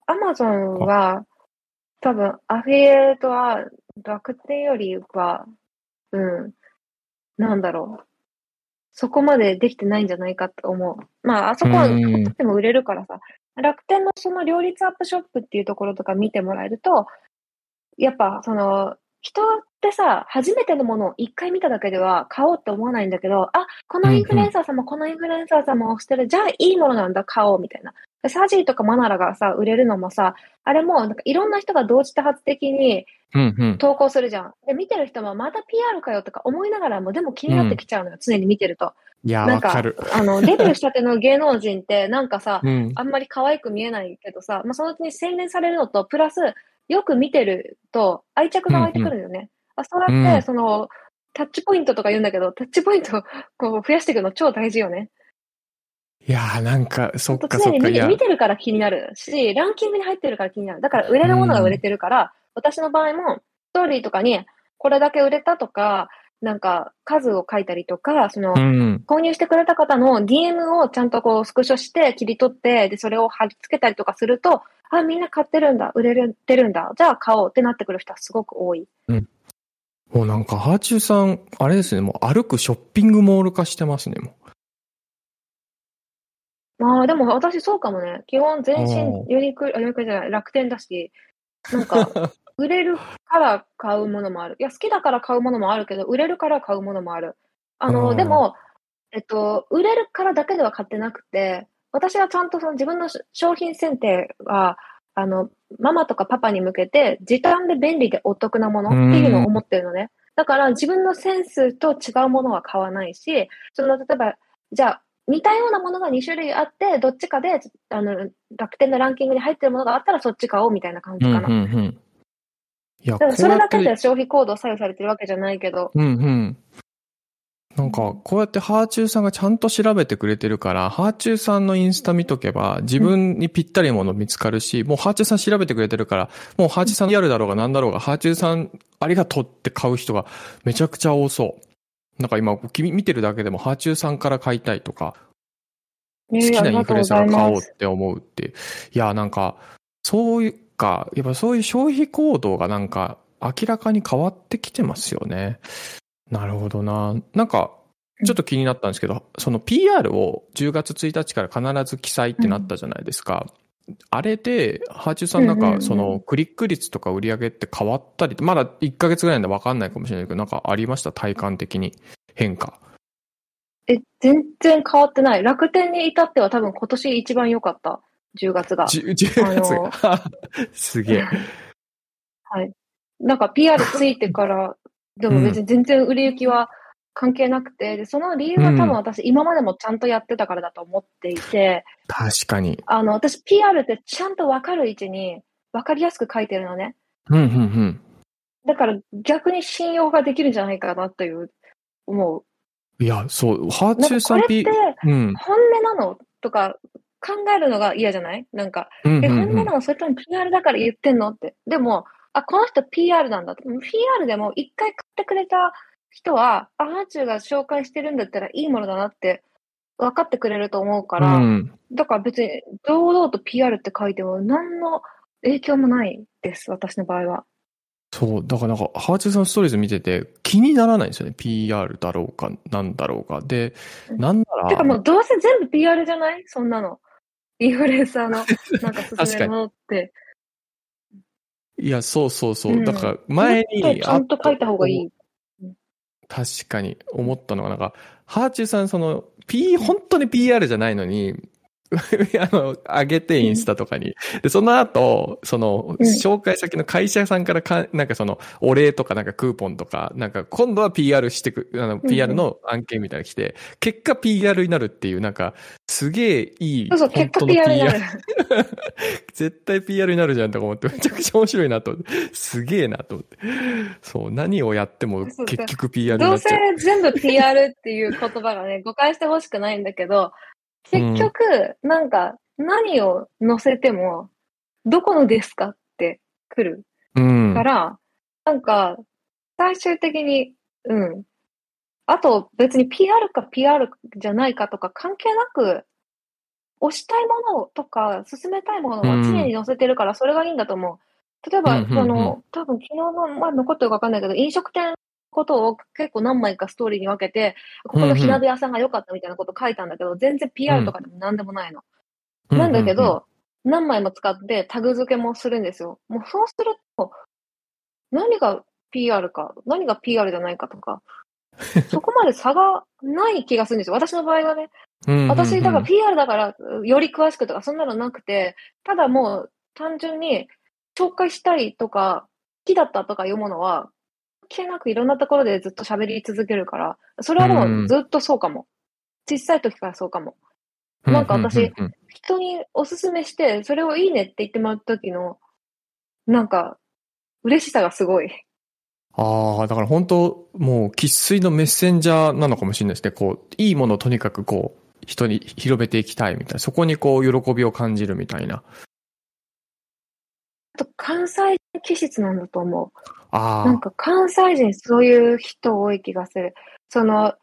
アマゾンは、多分、アフィリエイトは、楽天よりは、うん、なんだろう。そこまでできてないんじゃないかと思う。まあ、あそこは、でも売れるからさ。楽天のその両立アップショップっていうところとか見てもらえると、やっぱ、その、人ってさ、初めてのものを一回見ただけでは買おうって思わないんだけど、あ、このインフルエンサー様、このインフルエンサー様をしてる、じゃあいいものなんだ、買おう、みたいな。サジーとかマナラがさ、売れるのもさ、あれも、なんかいろんな人が同時多発的に投稿するじゃん。うんうん、で、見てる人もまた ピーアール かよとか思いながらも、でも気になってきちゃうのよ、うん、常に見てると。いやー、わかる。あの、デビューしたての芸能人って、なんかさ、うん、あんまり可愛く見えないけどさ、まあ、そのうちに洗練されるのと、プラス、よく見てると愛着が湧いてくるよね。うんうん、そうやって、その、タッチポイントとか言うんだけど、タッチポイントをこう増やしていくの超大事よね。いやー、なんか、そっかそっか。常に見てるから気になるし、ランキングに入ってるから気になる。だから売れるものが売れてるから、うん、私の場合も、ストーリーとかにこれだけ売れたとか、なんか数を書いたりとか、その、うん、購入してくれた方の ディーエム をちゃんとこうスクショして切り取って、で、それを貼り付けたりとかすると、あ、みんな買ってるんだ、売れてるんだ、じゃあ買おうってなってくる人はすごく多い。うん。もうなんか、ハーチューさん、あれですね、もう歩くショッピングモール化してますね、もう。まあ、でも私そうかもね。基本全身ユニクロ、あ、ユニクロじゃない、楽天だし、なんか、売れるから買うものもある。いや、好きだから買うものもあるけど、売れるから買うものもある。あの、でも、えっと、売れるからだけでは買ってなくて、私がちゃんとその自分の商品選定はあのママとかパパに向けて時短で便利でお得なものっていうのを思ってるのね。だから自分のセンスと違うものは買わないし、その例えばじゃあ似たようなものがに種類あってどっちかであの楽天のランキングに入ってるものがあったらそっち買おうみたいな感じかな、うんうんうん、いやだからそれだけで消費行動左右されてるわけじゃないけど、うんうん、なんかこうやってハーチューさんがちゃんと調べてくれてるから、ハーチューさんのインスタ見とけば自分にぴったりもの見つかるし、うん、もうハーチューさん調べてくれてるから、もうハーチューさんリアルだろうが何だろうがハーチューさんありがとうって買う人がめちゃくちゃ多そう。なんか今君見てるだけでもハーチューさんから買いたいとか、好きなインフルエンサーが買おうって思うって、いやなんかそういうか、やっぱそういう消費行動がなんか明らかに変わってきてますよね。なるほどな。なんかちょっと気になったんですけど、その ピーアール をじゅうがつついたちから必ず記載ってなったじゃないですか。あれでハーチューさんなんかそのクリック率とか売り上げって変わったり、まだいっかげつぐらいなんで分かんないかもしれないけど、なんかありました？体感的に変化。え、全然変わってない。楽天に至っては多分今年一番良かったじゅうがつが。じゅうがつがすげえ。はい。なんか ピーアール ついてからでも別に全然売れ行きは関係なくて、うん、でその理由は多分私今までもちゃんとやってたからだと思っていて、確かにあの私 ピーアール ってちゃんと分かる位置に分かりやすく書いてるのね、うんうんうん、だから逆に信用ができるんじゃないかなという思う。いやそう、ハーチューさんこれって本音なの、うん、とか考えるのが嫌じゃない？なんか、うんうんうん、え本音なの、それとも ピーアール だから言ってんのって。でもあこの人 ピーアール なんだって、 ピーアール でも一回買ってくれた人は、あ、ハーチューが紹介してるんだったらいいものだなって分かってくれると思うから、うん、だから別に堂々と ピーアール って書いても何の影響もないです、私の場合は。そう、だからなんかハーチューさんのストーリーズ見てて気にならないんですよね、ピーアール だろうか、なんだろうか。で、なんなら。てかもうどうせ全部 ピーアール じゃない？そんなの。インフルエンサーのなんか勧めるものって。いや、そうそうそう。うん、だから前に。ちゃんと書いた方がいい。確かに思ったのがなんかハーチューさんその P 本当に ピーアール じゃないのにあの上げてインスタとかに、でその後その紹介先の会社さんからかなんかそのお礼とかなんかクーポンとかなんか今度は ピーアール してくあの ピーアール の案件みたいなの来て、結果 ピーアール になるっていうなんかすげえいい、そうそう結果 ピーアール になる絶対 ピーアール になるじゃんとか思って、めちゃくちゃ面白いなと思って、すげえなと思って、そう何をやっても結局 ピーアール になっちゃう。どうせ全部 ピーアール っていう言葉がね誤解してほしくないんだけど、結局、なんか、何を載せても、どこのですかって来るから、うん、なんか、最終的に、うん。あと、別に ピーアール か ピーアール じゃないかとか関係なく、推したいものとか、進めたいものは常に載せてるから、それがいいんだと思う。例えば、うんうんうん、あの、多分昨日の、まあ、残ってるかわかんないけど、飲食店、ことを結構何枚かストーリーに分けて、ここの火鍋屋さんが良かったみたいなこと書いたんだけど、うんうん、全然 ピーアール とかでも何でもないの、うん、なんだけど、うんうんうん、何枚も使ってタグ付けもするんですよ。もうそうすると何が ピーアール か何が ピーアール じゃないかとかそこまで差がない気がするんですよ私の場合はね、うんうんうん、私だから ピーアール だからより詳しくとかそんなのなくて、ただもう単純に紹介したいとか好きだったとかいうものは関係なくいろんなところでずっと喋り続けるから、それはもうずっとそうかも、小さい時からそうかも。なんか私人におすすめしてそれをいいねって言ってもらった時のなんか嬉しさがすごい。ああ、だから本当もう生粋のメッセンジャーなのかもしれないですね。こういいものをとにかくこう人に広めていきたいみたいな、そこにこう喜びを感じるみたいな。あと関西気質なんだと思う。あ、なんか関西人そういう人多い気がする。その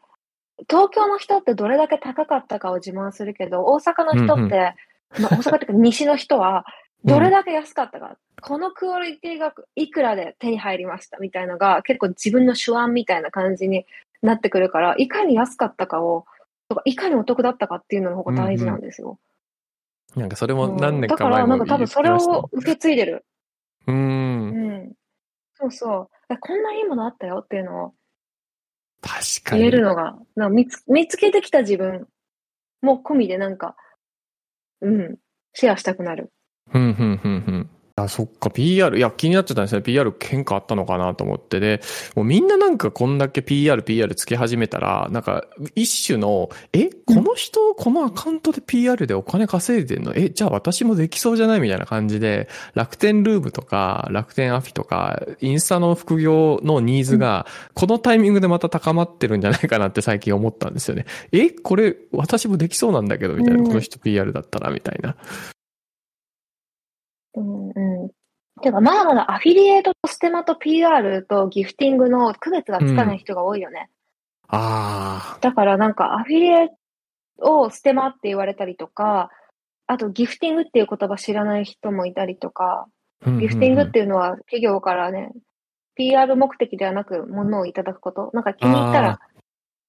東京の人ってどれだけ高かったかを自慢するけど、大阪の人って、うんうん、まあ、大阪っていうか西の人はどれだけ安かったか、うん、このクオリティがいくらで手に入りましたみたいのが結構自分の手腕みたいな感じになってくるから、いかに安かったかをとかいかにお得だったかっていうのの方が大事なんですよ、うんうん、なんかそれも何年か前も、うん、だからなんか多分それを受け継いでる。うーん、うんそうそう。こんないいものあったよっていうのを言えるのが、確かになんか 見つ、見つけてきた自分も込みでなんかうん、シェアしたくなる。ふんふんふんふん。あ、そっか、ピーアール、いや、気になっちゃったんですね。ピーアール 変化あったのかなと思って。で、もうみんななんかこんだけ ピーアール、ピーアール つけ始めたら、なんか一種の、え、この人、このアカウントで ピーアール でお金稼いでんの？え、じゃあ私もできそうじゃない？みたいな感じで、楽天ルームとか、楽天アフィとか、インスタの副業のニーズが、このタイミングでまた高まってるんじゃないかなって最近思ったんですよね。え、これ、私もできそうなんだけど、みたいな。この人 ピーアール だったら、みたいな。うんうん、てかまだまだアフィリエイトとステマと ピーアール とギフティングの区別がつかない人が多いよね、うん、あ、だからなんかアフィリエイトをステマって言われたりとか、あとギフティングっていう言葉知らない人もいたりとか、うんうんうん、ギフティングっていうのは企業からね ピーアール 目的ではなく物をいただくこと、なんか気に入ったら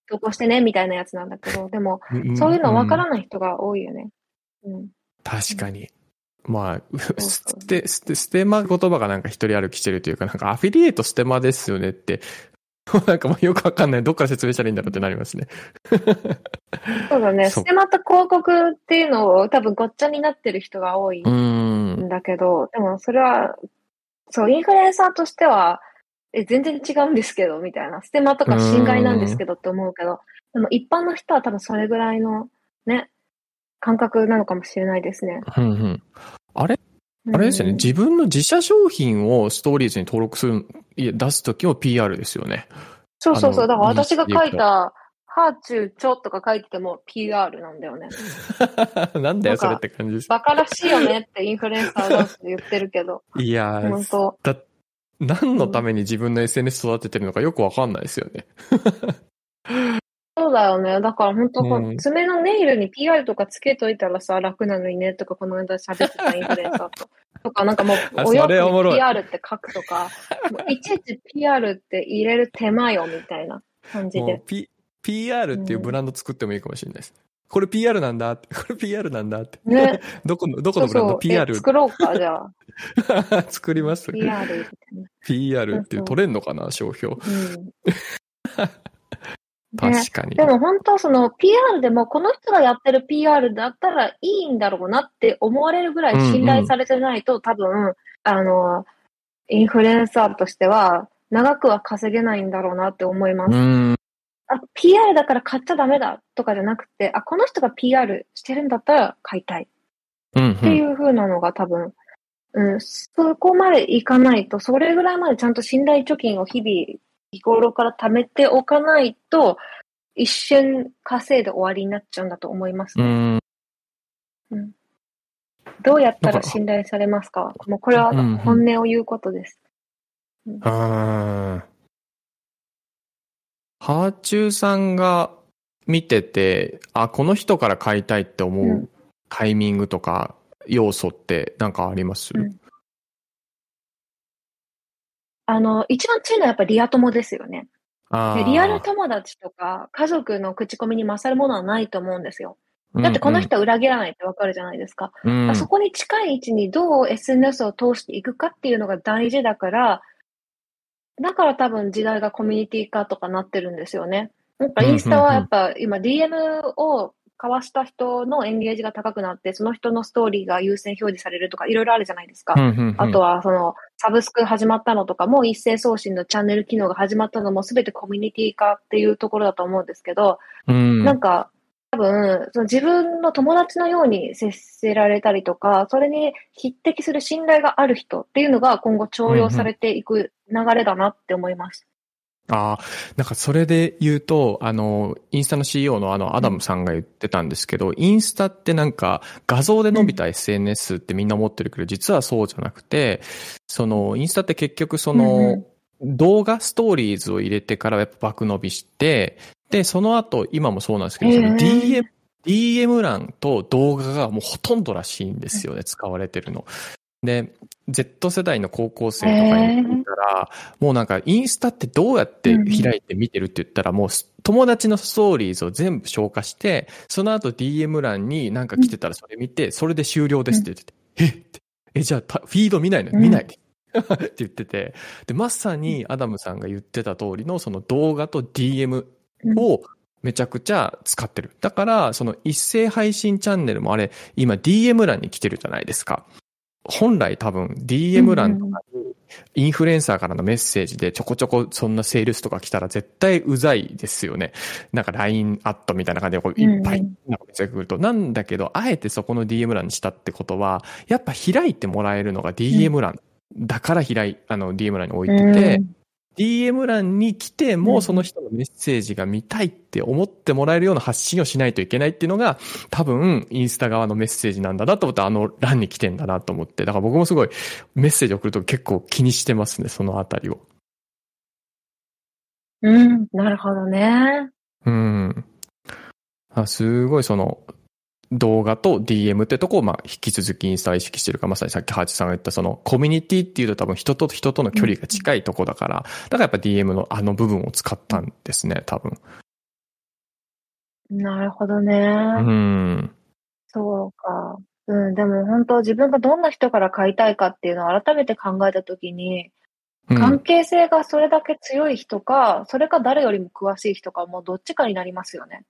投稿してねみたいなやつなんだけど、でもそういうの分からない人が多いよね、うんうん、確かに、うん、まあ、ステ、ステ、ステマ言葉がなんか一人歩きしてるというか、なんかアフィリエイトステマですよねって、なんかもうよくわかんない。どっから説明したらいいんだろうってなりますね。そうだね。ステマと広告っていうのを多分ごっちゃになってる人が多いんだけど、でもそれは、そう、インフルエンサーとしては、え、全然違うんですけど、みたいな。ステマとか侵害なんですけどって思うけど、でも一般の人は多分それぐらいの、ね、感覚なのかもしれないですね。うんうん。あれあれですよね、うん。自分の自社商品をストーリーズに登録する、出すときも ピーアール ですよね。そうそうそう。だから私が書いた、ハーチューチョとか書いてても ピーアール なんだよね。なんだよ、それって感じです。バカらしいよねってインフルエンサーだって言ってるけど。いやー、本当。だ、何のために自分の エスエヌエス 育ててるのかよくわかんないですよね。そうだよね。だから本当、うん、爪のネイルに ピーアール とかつけといたらさ、楽なのにねとか、この間喋ってたインフルエンサーととか、なんかもう、お洋服に ピーアール って書くとか、もういちいち ピーアール って入れる手間よみたいな感じで。P、ピーアール っていうブランド作ってもいいかもしれないです。うん、これ ピーアール なんだって、これ ピーアール なんだって。ね、どこの、どこのブランド？ ピーアール 作ろうか、じゃあ。作ります。ピーアール。ピーアール って取れんのかな、商標。うんね、確かに。でも本当その ピーアール でもこの人がやってる ピーアール だったらいいんだろうなって思われるぐらい信頼されてないと、うんうん、多分、あの、インフルエンサーとしては長くは稼げないんだろうなって思います。うん、あ、ピーアール だから買っちゃダメだとかじゃなくて、あ、この人が ピーアール してるんだったら買いたい。っていう風なのが多分、うんうん、そこまでいかないと、それぐらいまでちゃんと信頼貯金を日々、日頃から貯めておかないと一瞬稼いで終わりになっちゃうんだと思いますね。うん、うん、どうやったら信頼されますか？もうこれは本音を言うことです、うんうん、あー、ハーチューさんが見てて、あ、この人から買いたいって思うタイミングとか要素ってなんかあります？うんうん、あの、一番強いのはやっぱりリア友ですよね。あ、リアル友達とか家族の口コミに勝るものはないと思うんですよ。だってこの人は裏切らないってわかるじゃないですか。うんうん、そこに近い位置にどう エスエヌエス を通していくかっていうのが大事だから、だから多分時代がコミュニティ化とかなってるんですよね。なんかインスタはやっぱ今 ディーエム を交わした人のエンゲージが高くなって、その人のストーリーが優先表示されるとかいろいろあるじゃないですか。うんうんうん、あとはそのサブスク始まったのとかも、一斉送信のチャンネル機能が始まったのも全てコミュニティ化っていうところだと思うんですけど、うん、なんか多分その自分の友達のように接せられたりとか、それに匹敵する信頼がある人っていうのが今後重用されていく流れだなって思います。うんうん、ああ、なんかそれで言うと、あの、インスタの シーイーオー のあの、アダムさんが言ってたんですけど、インスタってなんか画像で伸びた エスエヌエス ってみんな思ってるけど、実はそうじゃなくて、その、インスタって結局その、動画ストーリーズを入れてからやっぱ爆伸びして、で、その後、今もそうなんですけど、その ディーエム、ディーエム 欄と動画がもうほとんどらしいんですよね、使われてるの。で、Z 世代の高校生とかに言ったら、えー、もうなんかインスタってどうやって開いて見てるって言ったら、うん、もう友達のストーリーズを全部消化して、その後 ディーエム 欄になんか来てたらそれ見て、うん、それで終了ですって言ってて、うん、え、え、じゃあフィード見ないの？見ないで。うん、って言ってて、で、まさにアダムさんが言ってた通りのその動画と ディーエム を、うん、めちゃくちゃ使ってる。だからその一斉配信チャンネルもあれ今 ディーエム 欄に来てるじゃないですか。本来多分 ディーエム 欄とかにインフルエンサーからのメッセージでちょこちょこそんなセールスとか来たら絶対うざいですよね。なんか ライン アットみたいな感じでこういっぱいなんかめっちゃ来ると、なんだけどあえてそこの ディーエム 欄にしたってことはやっぱ開いてもらえるのが ディーエム 欄だから開いあの ディーエム 欄に置いてて、ディーエム 欄に来てもその人のメッセージが見たいって思ってもらえるような発信をしないといけないっていうのが多分インスタ側のメッセージなんだなと思って、あの欄に来てんだなと思って、だから僕もすごいメッセージ送ると結構気にしてますね、そのあたりを。うん、なるほどね。うん。あ、すごいその動画と ディーエム ってとこをまあ引き続きインスタは意識してるか、まさにさっきハーチさんが言ったそのコミュニティっていうと多分人と人との距離が近いとこだから、だからやっぱ ディーエム のあの部分を使ったんですね、多分。なるほどね。うん。そうか。うん、でも本当自分がどんな人から買いたいかっていうのを改めて考えたときに、関係性がそれだけ強い人か、うん、それか誰よりも詳しい人か、もうどっちかになりますよね。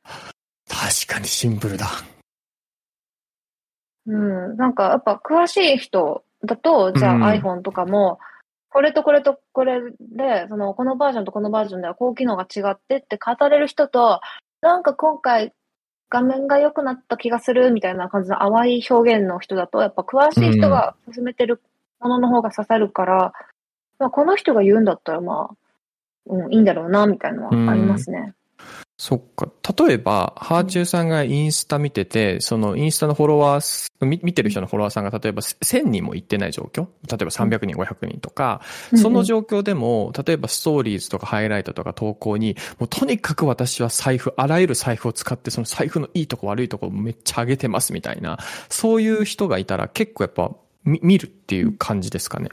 確かにシンプルだ。うん、なんかやっぱ詳しい人だと、じゃあ iPhone とかも、これとこれとこれで、そのこのバージョンとこのバージョンではこう機能が違ってって語れる人と、なんか今回画面が良くなった気がするみたいな感じの淡い表現の人だと、やっぱ詳しい人が進めてるものの方が刺さるから、まあ、この人が言うんだったらまあ、うん、いいんだろうなみたいなのはありますね。うん、そっか。例えば、ハーチューさんがインスタ見てて、そのインスタのフォロワー、見てる人のフォロワーさんが例えばせんにんもいってない状況、例えばさんびゃくにん、ごひゃくにんとか、その状況でも、例えばストーリーズとかハイライトとか投稿に、もうとにかく私は財布、あらゆる財布を使って、その財布のいいとこ悪いとこめっちゃ上げてますみたいな、そういう人がいたら結構やっぱ見るっていう感じですかね。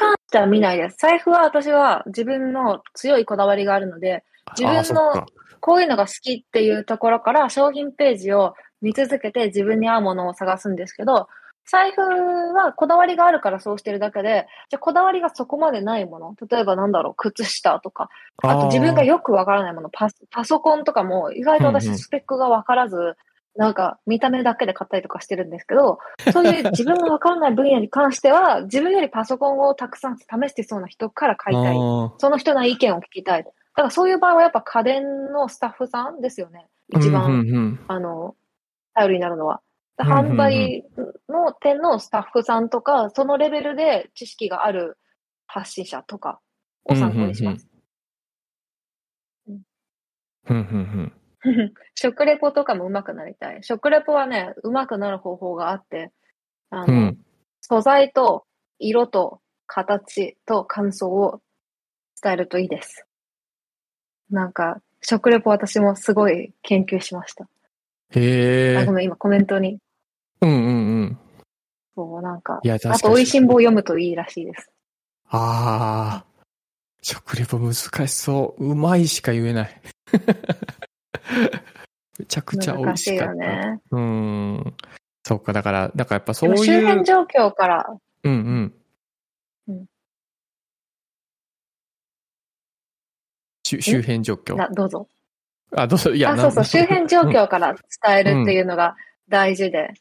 関しては見ないです。財布は私は自分の強いこだわりがあるので、自分のこういうのが好きっていうところから商品ページを見続けて自分に合うものを探すんですけど、財布はこだわりがあるからそうしてるだけで、じゃこだわりがそこまでないもの、例えばなんだろう、靴下とか、あと自分がよくわからないもの、パ、パソコンとかも意外と私スペックがわからず、うんうん、なんか見た目だけで買ったりとかしてるんですけど、そういう自分が分からない分野に関しては自分よりパソコンをたくさん試してそうな人から買いたい、その人の意見を聞きたい。だからそういう場合はやっぱ家電のスタッフさんですよね、一番、うんうんうん、あの頼りになるのは販売の点のスタッフさんとか、うんうんうん、そのレベルで知識がある発信者とかを参考にします。うんうんうん、うんうんうん食レポとかもうまくなりたい。食レポはね、うまくなる方法があって、あの、うん、素材と色と形と感想を伝えるといいです。なんか、食レポ私もすごい研究しました。へー。あ、ごめん、今コメントに。うんうんうん。そう、なんか、いや、確かに。あと、美味しんぼを読むといいらしいです。あー。食レポ難しそう。うまいしか言えない。めちゃくちゃ美味しかった。難しいよね。うん。そっか、だから、だからやっぱそういう。周辺状況から。うんうん。うん、周辺状況。あ、どうぞ。あ、どうぞ。いや、あ、そうそう、周辺状況から伝えるっていうのが大事で。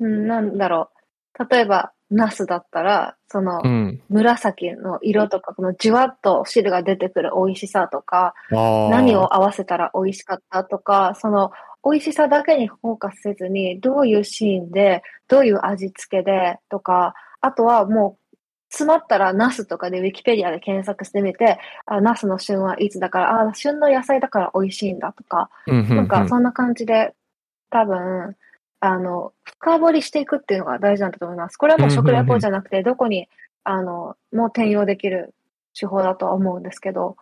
うん、なんだろう。例えば、ナスだったら、その、紫の色とか、このじゅわっと汁が出てくる美味しさとか、何を合わせたら美味しかったとか、その、美味しさだけにフォーカスせずに、どういうシーンで、どういう味付けでとか、あとはもう、詰まったらナスとかでウィキペディアで検索してみて、あ、ナスの旬はいつだから、あ、旬の野菜だから美味しいんだとか、なんかそんな感じで、多分、あの、深掘りしていくっていうのが大事なんだと思います。これはもう食レポじゃなくて、どこに、あの、もう転用できる手法だとは思うんですけど。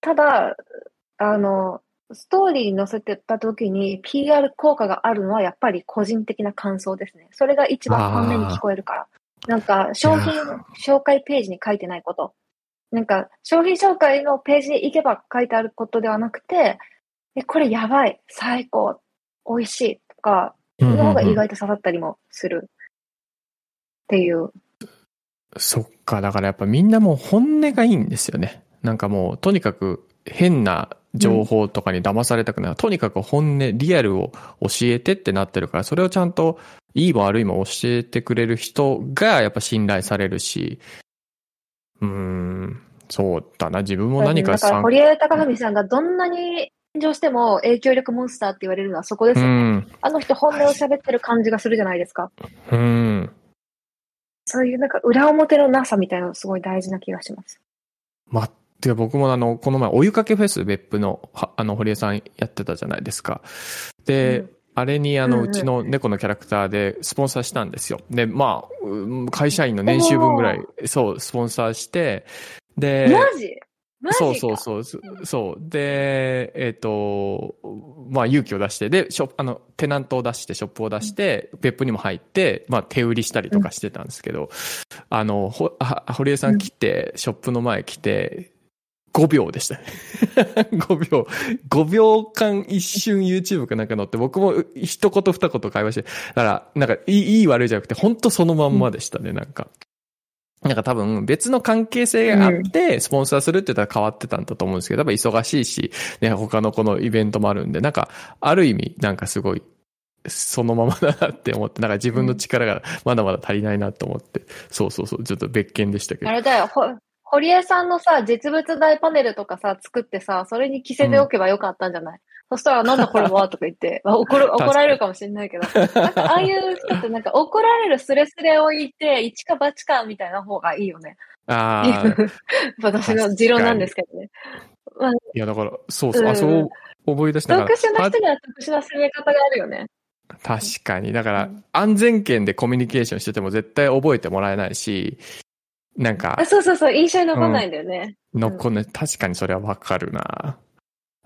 ただ、あの、ストーリーに載せてた時に ピーアール 効果があるのはやっぱり個人的な感想ですね。それが一番本音に聞こえるから。なんか、商品紹介ページに書いてないこと。なんか、商品紹介のページに行けば書いてあることではなくて、え、これやばい、最高、美味しいとか、その方が意外と刺さったりもするっていう。そっか、だからやっぱみんなもう本音がいいんですよね。なんかもうとにかく変な情報とかに騙されたくない、うん、とにかく本音リアルを教えてってなってるから、それをちゃんといいも悪いも教えてくれる人がやっぱ信頼されるし、うーん、そうだな、自分も何か参考、堀江貴文さんがどんなに炎上しても影響力モンスターって言われるのはそこですよね、うん、あの人本音を喋ってる感じがするじゃないですか、うん、そういうなんか裏表のなさみたいなのすごい大事な気がします。まあ、てか僕もあのこの前お湯かけフェス別府の、あの堀江さんやってたじゃないですか。で、うん、あれにあのうちの猫のキャラクターでスポンサーしたんですよ。で、まあ会社員の年収分ぐらいそうスポンサーして、でマジマジか、そうそうそうそうで、えっとまあ勇気を出して、でショップ、あのテナントを出してショップを出して別府にも入って、まあ手売りしたりとかしてたんですけど、あのほ堀江さん来てショップの前来て。ごびょうでしたね。ごびょう。ごびょうかん一瞬 YouTube かなんか載って、僕も一言二言会話して、だから、なんかいい、いい悪いじゃなくて、ほんとそのまんまでしたね、なんか。なんか多分別の関係性があって、スポンサーするって言ったら変わってたんだと思うんですけど、やっぱ忙しいし、ね、他のこのイベントもあるんで、なんか、ある意味、なんかすごい、そのままだなって思って、なんか自分の力がまだまだ足りないなと思って、そうそうそう、ちょっと別件でしたけど。あれだよ、堀江さんのさ、実物大パネルとかさ、作ってさ、それに着せておけばよかったんじゃない、うん、そしたら、なんだこれはとか言って、怒る、怒られるかもしれないけど、なんかああいう人ってなんか怒られるスレスレを言って、一か八かみたいな方がいいよね。ああ。私の持論なんですけどね。まあ、いや、だから、そうそう、うん、あ、そう思い出しながら。特殊な人には特殊な進め方があるよね。確かに。だから、うん、安全圏でコミュニケーションしてても絶対覚えてもらえないし、なんか。そうそうそう、印象に残んないんだよね。うん、残んない。確かにそれはわかるな。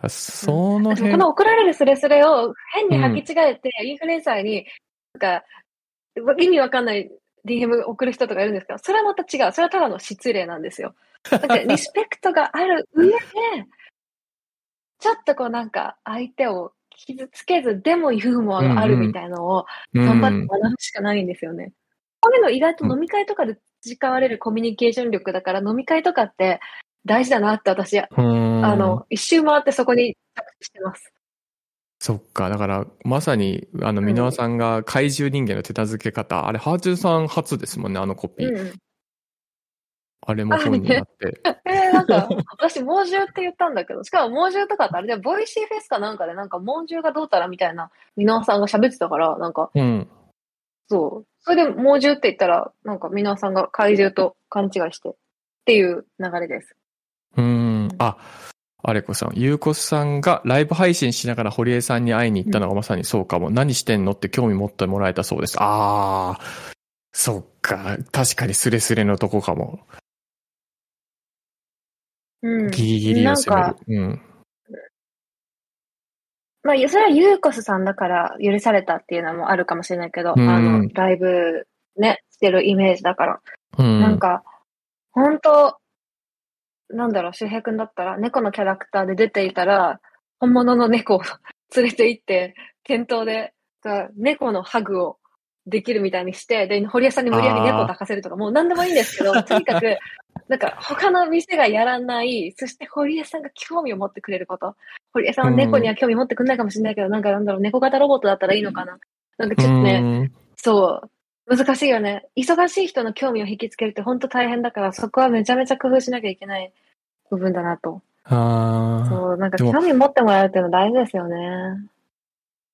うん、その辺。この怒られるスレスレを変に履き違えて、うん、インフルエンサーに、なんか、意味わかんない ディーエム 送る人とかいるんですけど、それはまた違う。それはただの失礼なんですよ。だってリスペクトがある上で、ちょっとこうなんか、相手を傷つけず、でもユーモアがあるみたいなのを、頑張って学ぶしかないんですよね。こういうの意外と飲み会とかで、うん、培われるコミュニケーション力だから、飲み会とかって大事だなって私、あの、一周回ってそこに着地してます。そっか、だからまさにあの箕輪さんが怪獣人間の手なずけ方、うん、あれハーチューさん初ですもんね、あのコピー。うん、あれも本になって。えー、なんか私猛獣って言ったんだけど、しかも猛獣とかってあれでボイシーフェスかなんかでなんか猛獣がどうたらみたいな箕輪さんが喋ってたからなんか、うん、そう。それで猛獣って言ったら、なんか箕輪さんが怪獣と勘違いしてっていう流れです。うーん。あ、あれこさん、ゆうこさんがライブ配信しながら堀江さんに会いに行ったのがまさにそうかも。うん、何してんのって興味持ってもらえたそうです。あー、そっか。確かにスレスレのとこかも。うん。ギリギリを攻める。うん。まあ、それはユーコスさんだから許されたっていうのもあるかもしれないけど、うん、あの、ライブね、してるイメージだから。うん、なんか、ほんと、なんだろう、周平くんだったら、猫のキャラクターで出ていたら、本物の猫を連れて行って、店頭で、猫のハグをできるみたいにして、で、堀江さんに無理やり猫を抱かせるとか、もう何でもいいんですけど、とにかく、なんか他の店がやらない、そして堀江さんが興味を持ってくれること。堀江さんは猫には興味持ってくれないかもしれないけど、うん、なんかなんだろう、猫型ロボットだったらいいのかな。なんかちょっとね、うん、そう、難しいよね。忙しい人の興味を引きつけるって本当大変だから、そこはめちゃめちゃ工夫しなきゃいけない部分だなと。ああ。そう、なんか興味持ってもらうっていうの大事ですよね。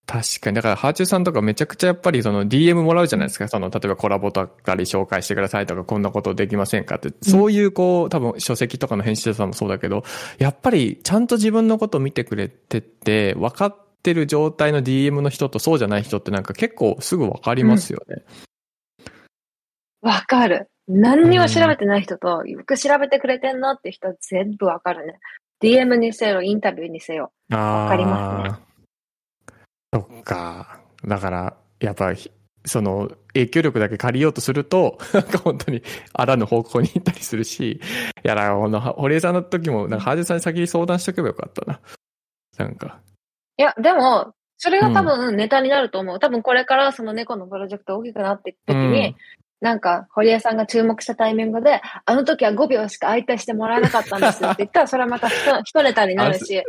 確かに。だから、ハーチューさんとかめちゃくちゃやっぱりその ディーエム もらうじゃないですか。その、例えばコラボとかで紹介してくださいとか、こんなことできませんかって。そういうこう、多分書籍とかの編集者さんもそうだけど、やっぱりちゃんと自分のことを見てくれてて、分かってる状態の ディーエム の人とそうじゃない人ってなんか結構すぐ分かりますよね。うん、分かる。何にも調べてない人と、よく調べてくれてんのって人は全部分かるね。ディーエム にせよ、インタビューにせよ。分かりますね。そっか。だから、やっぱ、その、影響力だけ借りようとすると、なんか本当に、あらぬ方向に行ったりするし、いや、だから、この、堀江さんの時も、なんか、ハージュさんに先に相談しとけばよかったな。なんか。いや、でも、それが多分ネタになると思う。うん、多分これから、その猫のプロジェクト大きくなっていく時に、うん、なんか、堀江さんが注目したタイミングで、あの時はごびょうしか相対してもらえなかったんですよって言ったら、それはまた一ネタになるし、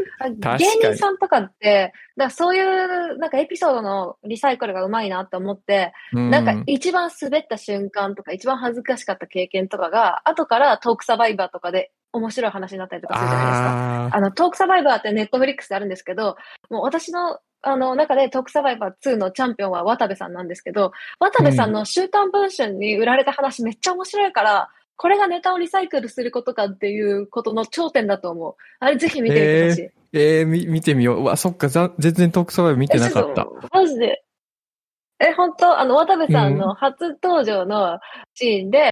芸人さんとかって、だからそういうなんかエピソードのリサイクルがうまいなと思って、うん、なんか一番滑った瞬間とか、一番恥ずかしかった経験とかが、後からトークサバイバーとかで面白い話になったりとかするじゃないですか。あ, あの、トークサバイバーってネットフリックスであるんですけど、もう私のあの中でトークサバイバーツーのチャンピオンは渡部さんなんですけど、渡部さんの週刊文春に売られた話めっちゃ面白いから、うん、これがネタをリサイクルすることかっていうことの頂点だと思う。あれぜひ見てみてほしい。えー、えー、み見てみよう。うわ、そっか、全然トークサバイバー見てなかった。マジで。え、本当あの、渡部さんの初登場のシーンで、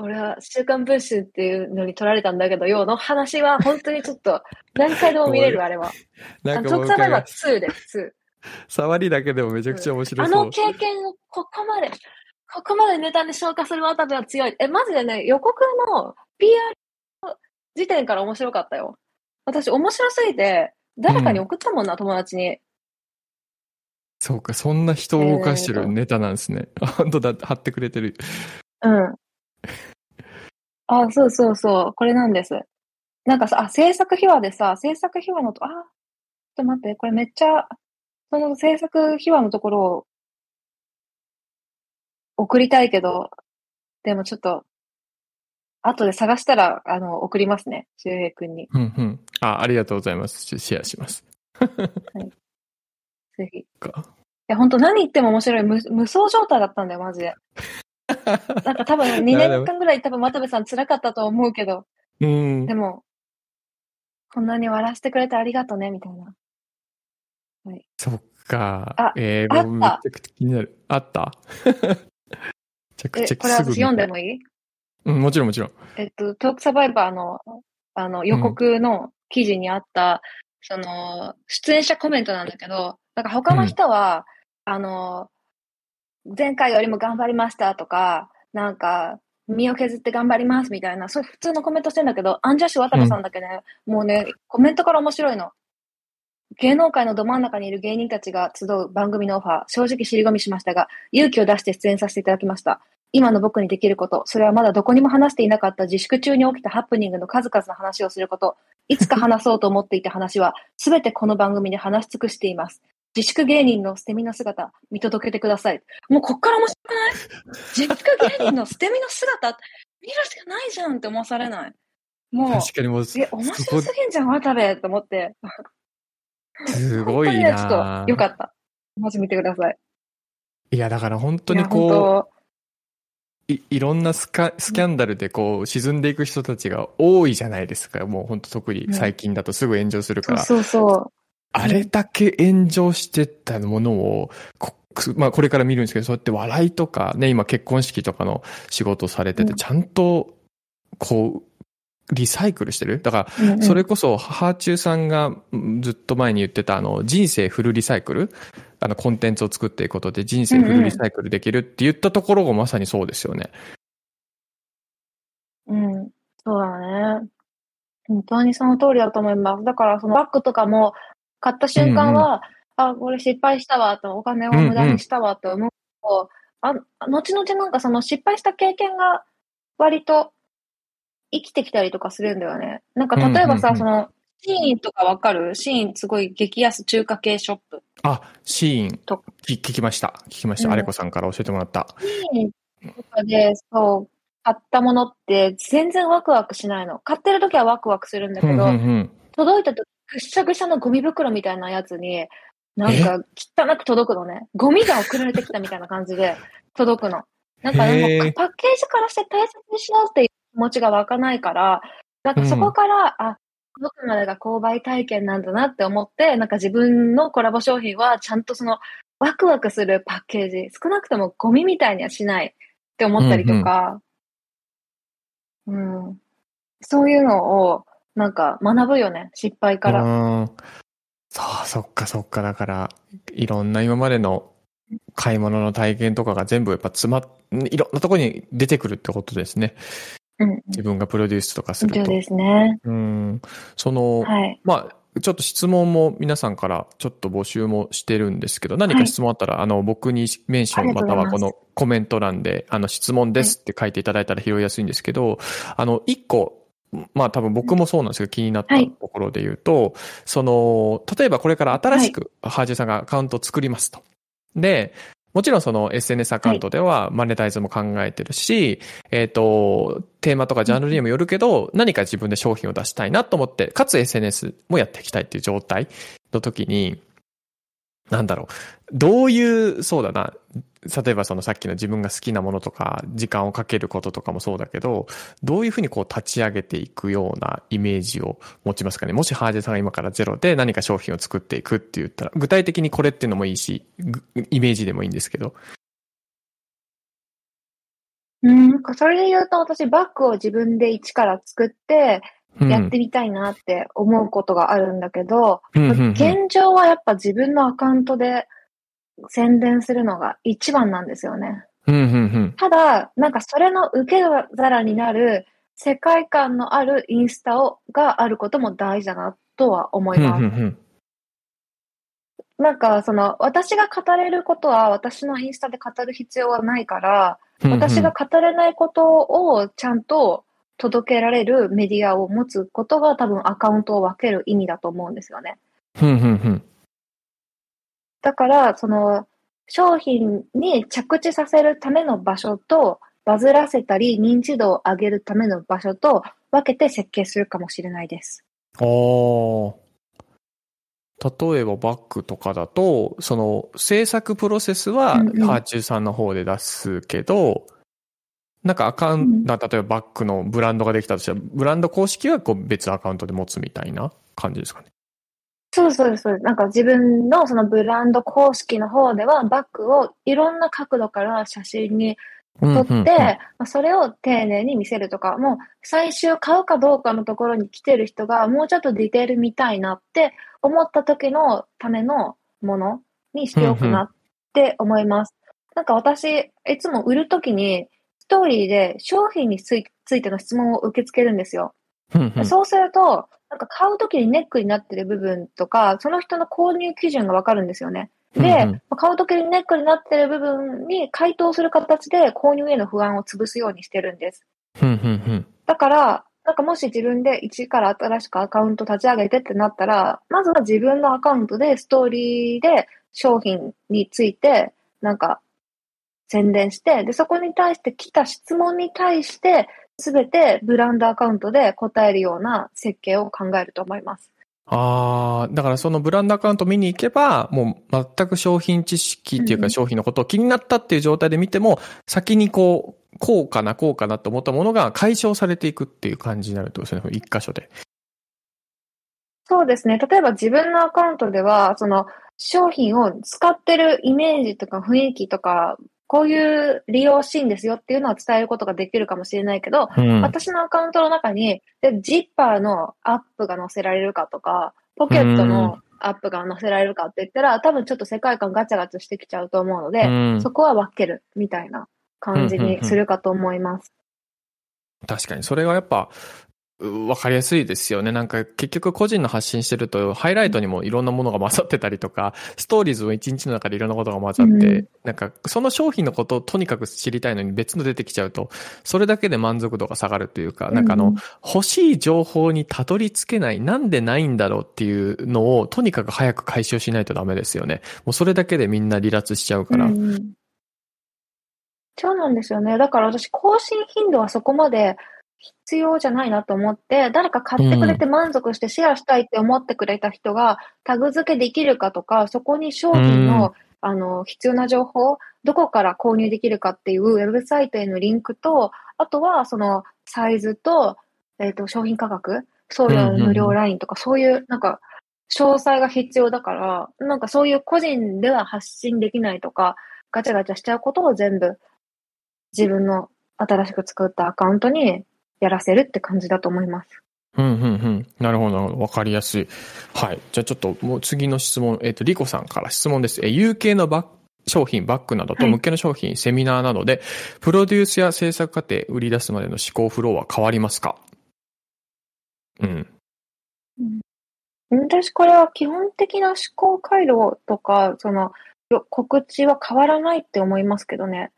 俺は週刊文春っていうのに撮られたんだけど、ようの話は本当にちょっと何回でも見れる、あれは。なんかトークサバイバーツーです、ツー。触りだけでもめちゃくちゃ面白い。あの経験をここまで、ここまでネタで消化する渡部は強い。え、マジでね、予告の ピーアール 時点から面白かったよ。私面白すぎて、誰かに送ったもんな、うん、友達に。そうか、そんな人を動かしてるネタなんですね。本当だ、貼ってくれてる。うん。あ, あ、そうそうそう。これなんです。なんかさ、あ、制作秘話でさ、制作秘話のと、あ、ちょっと待って、これめっちゃ、その制作秘話のところを送りたいけど、でもちょっと、後で探したら、あの、送りますね。周平くんに。うんうん。あ、ありがとうございます。シェアします。はい。ぜひ。いや、ほんと何言っても面白い。無、無双状態だったんだよ、マジで。なんか多分にねんかんぐらい多分渡部さん辛かったと思うけど、うん、でもこんなに笑わせてくれてありがとうねみたいな、はい、そっか、あ、えー、あっためちゃくちゃ気になる、あっためちゃくちゃこれ私読んでもいい？うん、もちろんもちろん、えっと、トークサバイバー の, あの予告の記事にあった、うん、その出演者コメントなんだけど、なんか他の人は、うん、あの前回よりも頑張りましたとか、なんか身を削って頑張りますみたいな、そういう普通のコメントしてんだけど、アンジャッシュ渡部さんだけね、うん、もうね、コメントから面白いの。芸能界のど真ん中にいる芸人たちが集う番組のオファー、正直尻込みしましたが、勇気を出して出演させていただきました。今の僕にできること、それはまだどこにも話していなかった自粛中に起きたハプニングの数々の話をすること、いつか話そうと思っていた話は、すべてこの番組で話し尽くしています。自粛芸人の捨て身の姿見届けてください。もうこっから面白くない？自粛芸人の捨て身の姿見るしかないじゃんって思わされない。もう確かにもうえ面白すぎんじゃん渡部と思って。すごいな。本当にちょっとよかった。マジ見てください。いやだから本当にこう い, いろんなスカスキャンダルでこう沈んでいく人たちが多いじゃないですか。もう本当特に最近だとすぐ炎上するから。うん、そうそうそう。あれだけ炎上してたものを、こ、まあこれから見るんですけど、そうやって笑いとかね、今結婚式とかの仕事されてて、ちゃんとこう、リサイクルしてる？だから、それこそ、ハーチューさんがずっと前に言ってた、あの、人生フルリサイクル？あの、コンテンツを作っていくことで人生フルリサイクルできるって言ったところがまさにそうですよね。うん、そうだね。本当にその通りだと思います。だから、そのバッグとかも、買った瞬間は、うんうん、あ、これ失敗したわと、お金を無駄にしたわと思うと、うんうん、あ、後々なんかその失敗した経験が割と生きてきたりとかするんだよね。なんか例えばさ、うんうんうん、その、シーンとかわかる？シーンすごい激安中華系ショップ。あ、シーンと聞きました。聞きました。アレコさんから教えてもらった。シーンとかで、そう、買ったものって全然ワクワクしないの。買ってる時はワクワクするんだけど、うんうんうん、届いた時ぐしゃぐしゃのゴミ袋みたいなやつに、なんか汚く届くのね。ゴミが送られてきたみたいな感じで届くの。なんかでもパッケージからして大切にしようっていう気持ちが湧かないから、なんかそこから、うん、あ、届くまでが購買体験なんだなって思って、なんか自分のコラボ商品はちゃんとそのワクワクするパッケージ、少なくともゴミみたいにはしないって思ったりとか、うん、うん、そういうのを、なんか学ぶよね、失敗から。うん。そう、そっかそっか。だから、いろんな今までの買い物の体験とかが全部やっぱ詰まっ、いろんなところに出てくるってことですね。うん。自分がプロデュースとかすると。そうですね。うん。その、はい、まあ、ちょっと質問も皆さんからちょっと募集もしてるんですけど、何か質問あったら、はい、あの僕にメンションまたはこのコメント欄であの質問ですって書いていただいたら拾いやすいんですけど、はい、あの一個まあ多分僕もそうなんですけど気になったところで言うと、はい、その例えばこれから新しくハージェさんがアカウントを作りますと、はい、でもちろんその エスエヌエス アカウントではマネタイズも考えてるし、はい、えっと、テーマとかジャンルにもよるけど、何か自分で商品を出したいなと思って、かつ エスエヌエス もやっていきたいっていう状態の時に、なんだろう、どういう、そうだな、例えばそのさっきの自分が好きなものとか、時間をかけることとかもそうだけど、どういうふうにこう立ち上げていくようなイメージを持ちますかね。もしハージェさんが今からゼロで何か商品を作っていくって言ったら、具体的にこれっていうのもいいし、イメージでもいいんですけど。うん、それで言うと私バッグを自分で一から作って、やってみたいなって思うことがあるんだけど、うんうんうんうん、現状はやっぱ自分のアカウントで宣伝するのが一番なんですよね。うんうんうん、ただ、なんかそれの受け皿になる世界観のあるインスタをがあることも大事だなとは思います。うんうんうん、なんかその私が語れることは私のインスタで語る必要はないから、うんうん、私が語れないことをちゃんと届けられるメディアを持つことが多分アカウントを分ける意味だと思うんですよね。だからその商品に着地させるための場所とバズらせたり認知度を上げるための場所と分けて設計するかもしれないです。あー。例えばバッグとかだとその制作プロセスはハーチューさんの方で出すけど、うんうん、なんかアカウント、例えばバッグのブランドができたとしたら、ブランド公式はこう別アカウントで持つみたいな感じですかね。そうそうです。なんか自分のそのブランド公式の方では、バッグをいろんな角度から写真に撮って、うんうんうん、それを丁寧に見せるとか、もう最終買うかどうかのところに来てる人が、もうちょっとディテール見たいなって思った時のためのものにしておくなって思います。うんうん、なんか私、いつも売るときに、ストーリーで商品についての質問を受け付けるんですよ。そうすると、なんか買うときにネックになってる部分とか、その人の購入基準がわかるんですよね。で、買うときにネックになってる部分に回答する形で購入への不安を潰すようにしてるんです。だから、なんかもし自分で一から新しくアカウント立ち上げてってなったら、まずは自分のアカウントでストーリーで商品について、なんか、宣伝して、で、そこに対して来た質問に対して、すべてブランドアカウントで答えるような設計を考えると思います。ああ、だからそのブランドアカウント見に行けば、もう全く商品知識っていうか商品のことを気になったっていう状態で見ても、うん、先にこう、こうかな、こうかなと思ったものが解消されていくっていう感じになるとですね、一箇所で。そうですね。例えば自分のアカウントでは、その商品を使ってるイメージとか雰囲気とか、こういう利用シーンですよっていうのは伝えることができるかもしれないけど、うん、私のアカウントの中にでジッパーのアップが載せられるかとか、ポケットのアップが載せられるかって言ったら、うん、多分ちょっと世界観ガチャガチャしてきちゃうと思うので、うん、そこは分けるみたいな感じにするかと思います。うんうんうん、確かにそれはやっぱわかりやすいですよね。なんか結局個人の発信してるとハイライトにもいろんなものが混ざってたりとか、ストーリーズも一日の中でいろんなことが混ざって、うん、なんかその商品のことをとにかく知りたいのに別の出てきちゃうと、それだけで満足度が下がるというか、なんかあの、欲しい情報にたどり着けない、なんでないんだろうっていうのをとにかく早く解消しないとダメですよね。もうそれだけでみんな離脱しちゃうから。うん、そうなんですよね。だから私更新頻度はそこまで必要じゃないなと思って、誰か買ってくれて満足してシェアしたいって思ってくれた人がタグ付けできるかとか、そこに商品の、うん、あの必要な情報、どこから購入できるかっていうウェブサイトへのリンクと、あとはそのサイズと、えっと、商品価格、送料無料ラインとか、うん、そういうなんか詳細が必要だから、なんかそういう個人では発信できないとか、ガチャガチャしちゃうことを全部自分の新しく作ったアカウントにやらせるって感じだと思います。うんうんうん。なるほど。わかりやすい。はい。じゃあちょっともう次の質問、えっと、リコさんから質問です。え、有形のバッグ、商品、バッグなどと無形の商品、はい、セミナーなどで、プロデュースや制作過程、売り出すまでの思考フローは変わりますか？うん。私これは基本的な思考回路とか、その告知は変わらないって思いますけどね。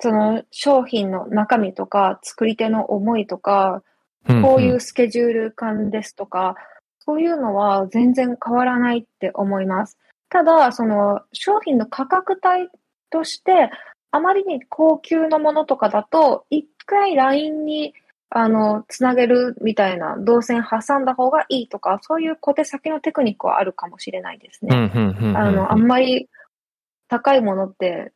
その商品の中身とか作り手の思いとか、こういうスケジュール感ですとか、うんうん、そういうのは全然変わらないって思います。ただその商品の価格帯としてあまりに高級なものとかだと一回 ライン にあのつなげるみたいな動線挟んだ方がいいとか、そういう小手先のテクニックはあるかもしれないですね。あのあんまり高いものって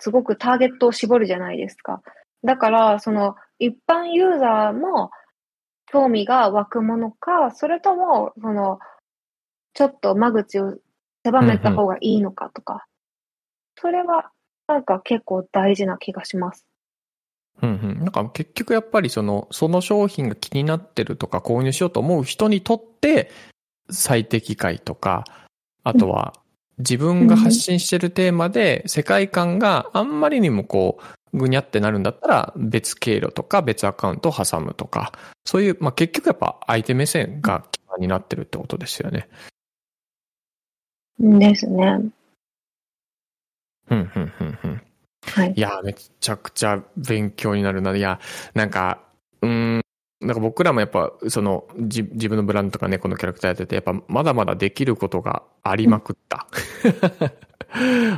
すごくターゲットを絞るじゃないですか。だからその一般ユーザーも興味が湧くものか、それともそのちょっと間口を狭めた方がいいのかとか、うんうん、それはなんか結構大事な気がします。うんうん、なんか結局やっぱりそのその商品が気になってるとか購入しようと思う人にとって最適解とか、あとは自分が発信してるテーマで世界観があんまりにもこうぐにゃってなるんだったら別経路とか別アカウントを挟むとか、そういう、まあ、結局やっぱ相手目線が基盤になってるってことですよね。ですね。うんうんうんうん。はい、いやめちゃくちゃ勉強になるな。いやなんかうーんなんか僕らもやっぱそのじ自分のブランドとかね、このキャラクターやっててやっぱまだまだできることがありまくった。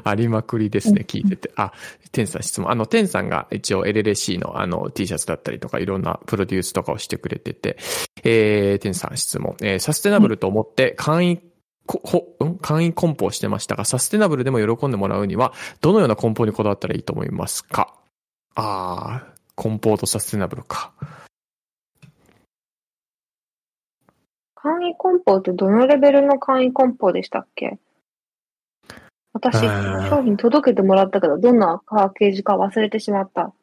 ありまくりですね、聞いてて。あ、天さん質問。あの、天さんが一応 エルエルシー のあの T シャツだったりとかいろんなプロデュースとかをしてくれてて、えー、天さん質問、えー。サステナブルと思って簡易こほうん、簡易梱包してましたが、サステナブルでも喜んでもらうにはどのような梱包にこだわったらいいと思いますか？ああ、梱包とサステナブルか。簡易梱包ってどのレベルの簡易梱包でしたっけ？私商品届けてもらったけどどんなパッケージか忘れてしまった。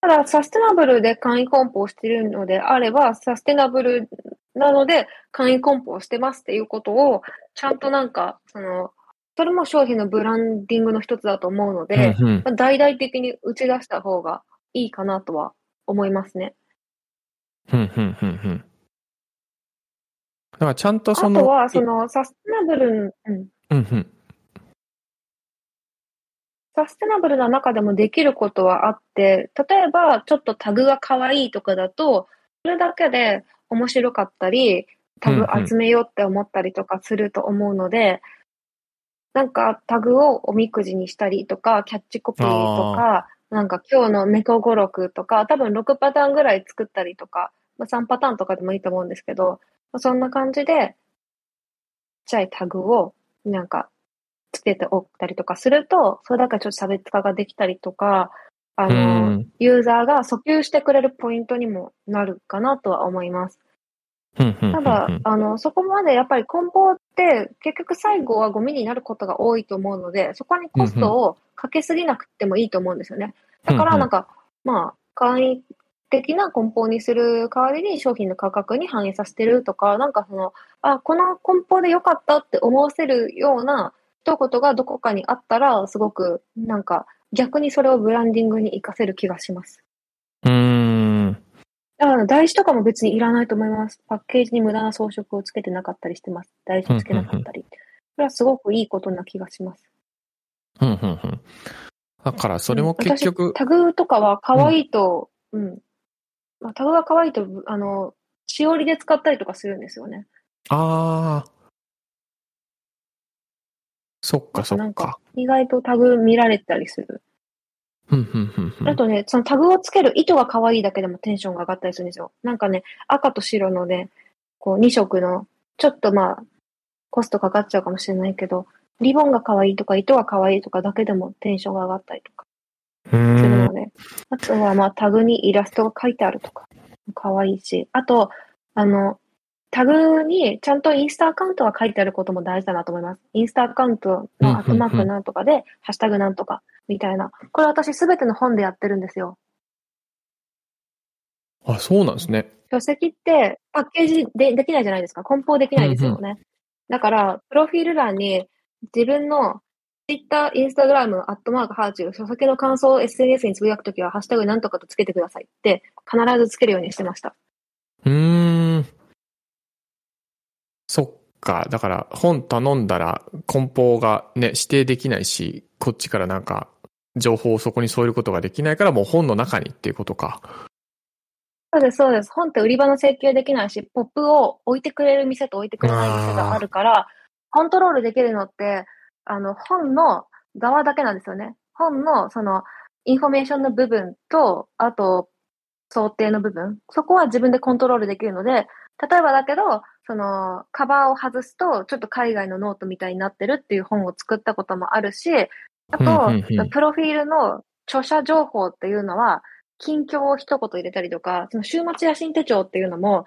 ただサステナブルで簡易梱包しているのであれば、サステナブルなので簡易梱包してますっていうことをちゃんとなんかそのそれも商品のブランディングの一つだと思うので、うんうん、大々的に打ち出した方がいいかなとは思いますね。うんうんうんうん。だからちゃんとそのあとはそのサステナブル、うんうんうん、サステナブルな中でもできることはあって、例えばちょっとタグが可愛いとかだとそれだけで面白かったり、タグ集めようって思ったりとかすると思うので、うんうん、なんかタグをおみくじにしたりとか、キャッチコピーとか、なんか今日の猫語録とか、多分ろくパターンぐらい作ったりとか、さんパターンとかでもいいと思うんですけど、そんな感じで、ちっちゃいタグをなんかつけておったりとかすると、それだけちょっと差別化ができたりとか、あのうん、ユーザーが訴求してくれるポイントにもなるかなとは思います。ただあのそこまでやっぱり梱包って結局最後はゴミになることが多いと思うので、そこにコストをかけすぎなくてもいいと思うんですよね。だからなんか、まあ、簡易的な梱包にする代わりに商品の価格に反映させてるとか、なんかそのあこの梱包で良かったって思わせるような一言がどこかにあったらすごくなんか逆にそれをブランディングに活かせる気がします。うーん。だから台紙とかも別にいらないと思います。パッケージに無駄な装飾をつけてなかったりしてます。台紙つけなかったり。うんうんうん、それはすごくいいことな気がします。うんうんうん。だからそれも結局、うん、私タグとかは可愛いと、うん、うんまあ、タグが可愛いとあのしおりで使ったりとかするんですよね。ああ。そっかそっか。なんか意外とタグ見られたりする。あとね、そのタグをつける糸が可愛いだけでもテンションが上がったりするんですよ。なんかね、赤と白のね、こうに色の、ちょっとまあ、コストかかっちゃうかもしれないけど、リボンが可愛いとか糸が可愛いとかだけでもテンションが上がったりとかするので、あとはまあタグにイラストが書いてあるとか、可愛いし、あと、あの、タグにちゃんとインスタアカウントが書いてあることも大事だなと思います。インスタアカウントのアットマークなんとかで、うんうんうん、ハッシュタグなんとかみたいな。これ私すべての本でやってるんですよ。あ、そうなんですね。書籍ってパッケージ で, できないじゃないですか。梱包できないですよね。うんうん、だから、プロフィール欄に自分の Twitter、Instagram、アットマーク、ハーチュー、書籍の感想を エスエヌエス につぶやくときはハッシュタグなんとかとつけてくださいって必ずつけるようにしてました。うーん。そっか。だから本頼んだら梱包がね、指定できないし、こっちからなんか情報をそこに添えることができないから、もう本の中にっていうことか。そうです、そうです。本って売り場の請求できないし、ポップを置いてくれる店と置いてくれない店があるから、コントロールできるのって、あの、本の側だけなんですよね。本のその、インフォメーションの部分と、あと、想定の部分。そこは自分でコントロールできるので、例えばだけど、その、カバーを外すと、ちょっと海外のノートみたいになってるっていう本を作ったこともあるし、あと、うんうんうん、プロフィールの著者情報っていうのは、近況を一言入れたりとか、その週末野心手帳っていうのも、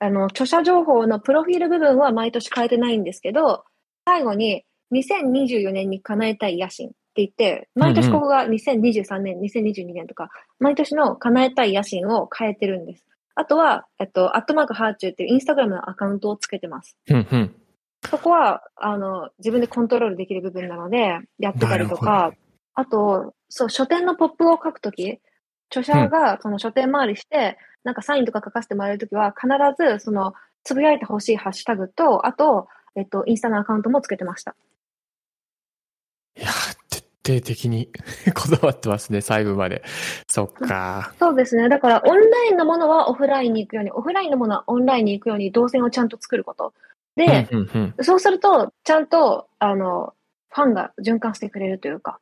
あの、著者情報のプロフィール部分は毎年変えてないんですけど、最後ににせんにじゅうよねんに叶えたい野心って言って、毎年ここがにせんにじゅうさんねん、にせんにじゅうにねんとか、毎年の叶えたい野心を変えてるんです。あとは、えっと、アットマークハーチューっていうインスタグラムのアカウントをつけてます。うんうん、そこは、あの、自分でコントロールできる部分なので、やってたりとか、あと、そう、書店のポップを書くとき、著者がその書店回りして、うん、なんかサインとか書かせてもらえるときは、必ずそのつぶやいてほしいハッシュタグと、あと、えっと、インスタのアカウントもつけてました。いや、徹底的にこだわってますね、細部まで。そっか。そうですね。だから、オンラインのものはオフラインに行くように、オフラインのものはオンラインに行くように、動線をちゃんと作ること。で、うんうんうん、そうすると、ちゃんと、あの、ファンが循環してくれるというか。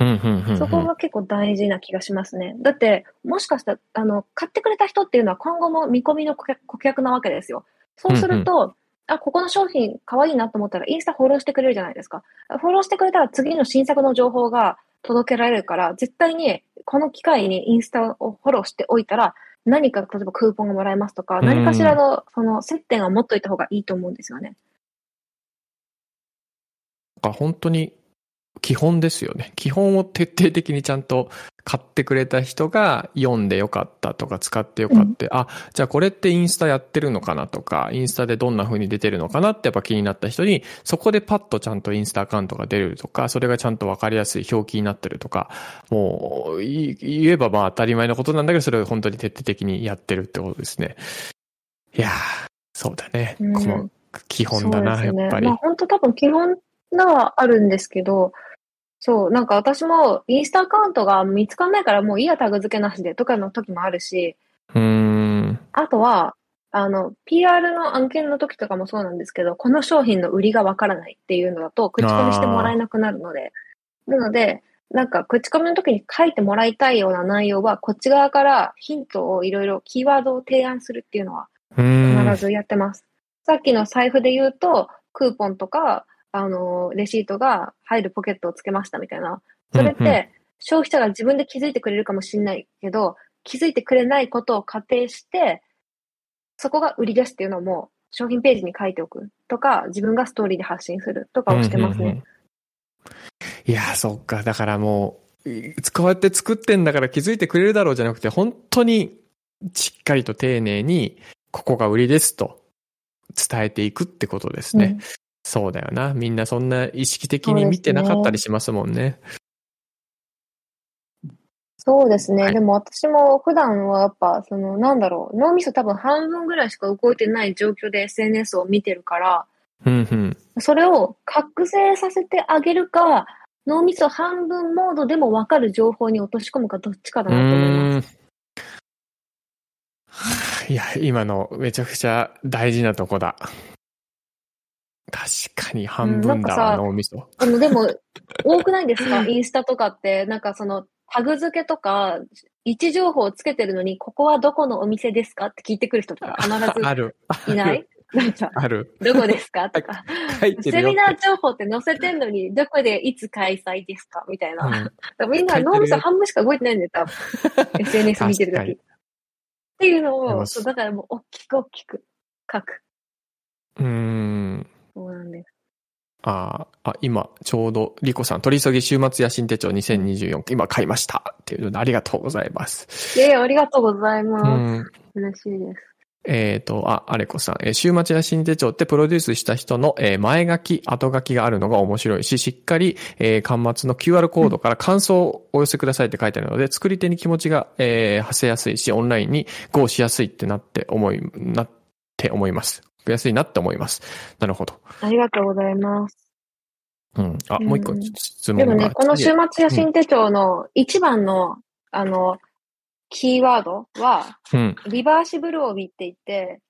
うんうんうんうん、そこが結構大事な気がしますね。だってもしかしたらあの買ってくれた人っていうのは今後も見込みの顧客、顧客なわけですよ。そうすると、うんうん、あここの商品可愛いなと思ったらインスタフォローしてくれるじゃないですか。フォローしてくれたら次の新作の情報が届けられるから、絶対にこの機会にインスタをフォローしておいたら何か例えばクーポンがもらえますとか、うん、何かしらのその接点を持っといた方がいいと思うんですよね。なんか本当に基本ですよね。基本を徹底的にちゃんと買ってくれた人が読んでよかったとか使ってよかった、うん、あ、じゃあこれってインスタやってるのかなとか、インスタでどんな風に出てるのかなってやっぱ気になった人に、そこでパッとちゃんとインスタアカウントが出るとか、それがちゃんとわかりやすい表記になってるとか、もう言えばまあ当たり前のことなんだけど、それを本当に徹底的にやってるってことですね。いやー、そうだね。うん、この基本だな、ね、やっぱり。まあ、本当多分基本のはあるんですけど、そう、なんか私もインスタアカウントが見つかんないからもういいやタグ付けなしでとかの時もあるし、うーん、あとは、あの、ピーアール の案件の時とかもそうなんですけど、この商品の売りがわからないっていうのだと、口コミしてもらえなくなるので、なので、なんか口コミの時に書いてもらいたいような内容は、こっち側からヒントをいろいろキーワードを提案するっていうのは、必ずやってます。さっきの財布で言うと、クーポンとか、あのレシートが入るポケットをつけましたみたいな、それって消費者が自分で気づいてくれるかもしれないけど、気づいてくれないことを仮定して、そこが売りですっていうのも商品ページに書いておくとか、自分がストーリーで発信するとかをしてますね、うんうんうん、いやー、そっか。だからもうこうやって作ってんだから気づいてくれるだろうじゃなくて、本当にしっかりと丁寧にここが売りですと伝えていくってことですね、うん、そうだよな。みんなそんな意識的に見てなかったりしますもんね。そうですね。はい、でも私も普段はやっぱ、そのなんだろう、脳みそ多分半分ぐらいしか動いてない状況で エスエヌエス を見てるから、うんうん、それを覚醒させてあげるか、脳みそ半分モードでも分かる情報に落とし込むか、どっちかだなと思います。いや、今のめちゃくちゃ大事なとこだ。確かに半分だわ、うん、脳みそ。でも、でも多くないですか？インスタとかって、なんかそのタグ付けとか、位置情報をつけてるのに、ここはどこのお店ですかって聞いてくる人とか必ずいない？なんか、ある。どこですかとか。セミナー情報って載せてんのに、どこでいつ開催ですかみたいな。うん、みんな脳みそ半分しか動いてないんで、多分。エスエヌエス 見てるとき。っていうのを、そう、だからもう大きく大きく書く。うーん。そうなんです。ああ、今、ちょうど、リコさん、取り急ぎ週末野心手帳にせんにじゅうよん、今買いました。っていうので、ありがとうございます。ええ、ありがとうございます。嬉しいです。えっ、ー、と、あ、アレコさん、えー、週末野心手帳ってプロデュースした人の、えー、前書き、後書きがあるのが面白いし、しっかり、えー、端末の キューアール コードから感想をお寄せくださいって書いてあるので、作り手に気持ちが、えー、馳せやすいし、オンラインに合しやすいってなって思い、なって思います。悔しいなって思います。なるほど。ありがとうございます。うん。あ、うん、もう一個質問が。でもね、この週末写真手帳の一番の、うん、あの、キーワードは、うん、リバーシブル帯って言って、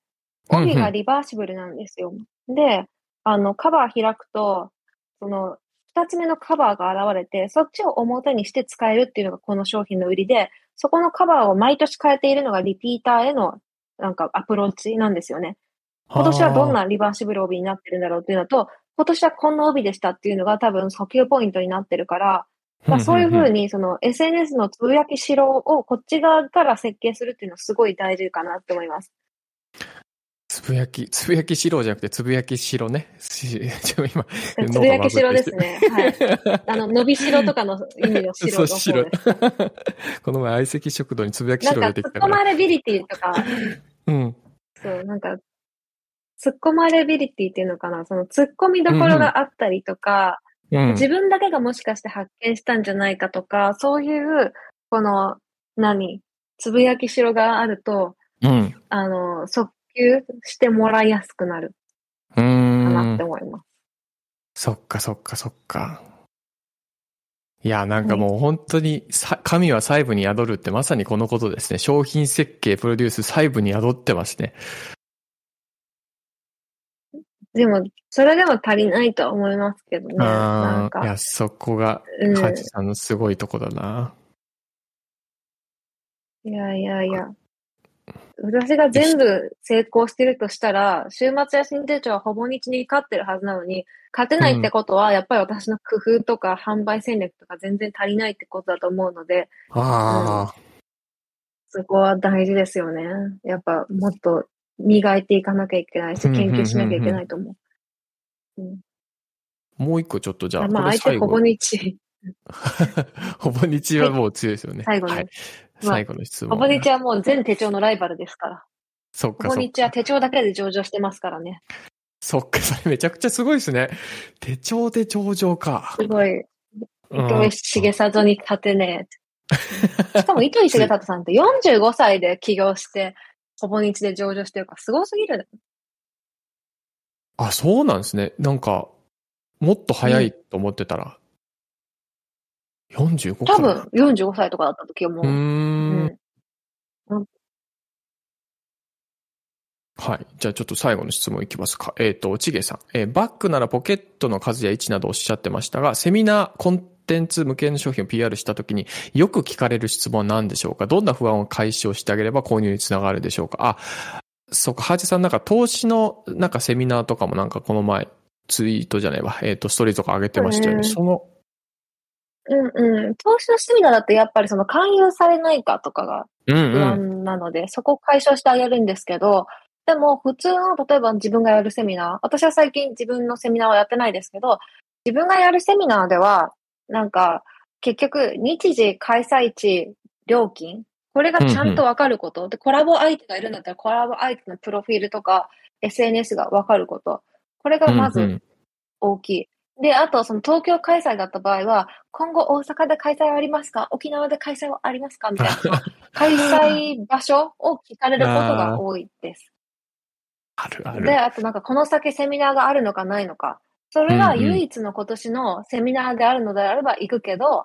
帯がリバーシブルなんですよ。うんうん、で、あの、カバー開くと、その、二つ目のカバーが現れて、そっちを表にして使えるっていうのがこの商品の売りで、そこのカバーを毎年変えているのがリピーターへのなんかアプローチなんですよね。今年はどんなリバーシブル帯になってるんだろうっていうのと、今年はこんな帯でしたっていうのが多分訴求ポイントになってるから、まあ、そういうふうにその エスエヌエス のつぶやきしろをこっち側から設計するっていうのはすごい大事かなって思います。つぶやき、つぶやきしろじゃなくて、つぶやきしろね。しちょ今つぶやきしろですね。はい。あの、伸びしろとかの意味のしろの方です。そう、しろ。この前、相席食堂につぶやきしろ出てきたから。なんか、突っ込まれビリティとか。うん。そう、なんか、突っ込まれビリティっていうのかな。その、突っ込みどころがあったりとか、うんうん、自分だけがもしかして発見したんじゃないかとか、そういう、この、何、つぶやきしろがあると、うん、あの、そしてもらいやすくなるかなって思います。そっかそっかそっか。いや、なんかもう本当にさ、神は細部に宿るってまさにこのことですね。商品設計プロデュース、細部に宿ってますね。でもそれでも足りないと思いますけどね。なんか、いや、そこがカジさんのすごいとこだな、うん、いやいやいや、私が全部成功してるとしたら、週末や新手帳はほぼ日に勝ってるはずなのに、勝てないってことは、やっぱり私の工夫とか販売戦略とか全然足りないってことだと思うので、あ、うん、そこは大事ですよね。やっぱもっと磨いていかなきゃいけないし、研究しなきゃいけないと思う。うん、もう一個ちょっとじゃあ、まあ、相手ほぼ日。ほぼ日はもう強いですよね。はい、最後に、はい、最後の質問。ほぼ日はもう全手帳のライバルですから。そっか。ほぼ日は手帳だけで上場してますからね。そっか、それめちゃくちゃすごいですね。手帳で上場か。すごい。糸井重里に勝てねえ。しかも糸井重里さんってよんじゅうごさいで起業して、ほぼ日で上場してるから、すごすぎる。あ、そうなんですね。なんか、もっと早いと思ってたら。うん、よんじゅうごさい多分よんじゅうごさいとかだった時はもう。うーん、うん、はい。じゃあちょっと最後の質問いきますか。えっ、ー、と、ちげさん、えー。バッグならポケットの数や位置などおっしゃってましたが、セミナー、コンテンツ向けの商品を ピーアール したときによく聞かれる質問は何でしょうか。どんな不安を解消してあげれば購入につながるでしょうか。あ、そうか。ハーチさん、なんか投資のなんかセミナーとかもなんかこの前ツイートじゃないわ。えっ、ー、と、ストーリーとか上げてましたよね。その、うんうん。投資のセミナーだとやっぱりその勧誘されないかとかが不安なので、うんうん、そこを解消してあげるんですけど、でも普通の、例えば自分がやるセミナー、私は最近自分のセミナーはやってないですけど、自分がやるセミナーでは、なんか結局日時、開催地、料金、これがちゃんとわかること、うんうん、で、コラボ相手がいるんだったらコラボ相手のプロフィールとか エスエヌエス がわかること、これがまず大きい。うんうん、で、あと、その東京開催だった場合は、今後大阪で開催はありますか？沖縄で開催はありますか？みたいな、開催場所を聞かれることが多いです。あるある。で、あとなんか、この先セミナーがあるのかないのか。それが唯一の今年のセミナーであるのであれば行くけど、うん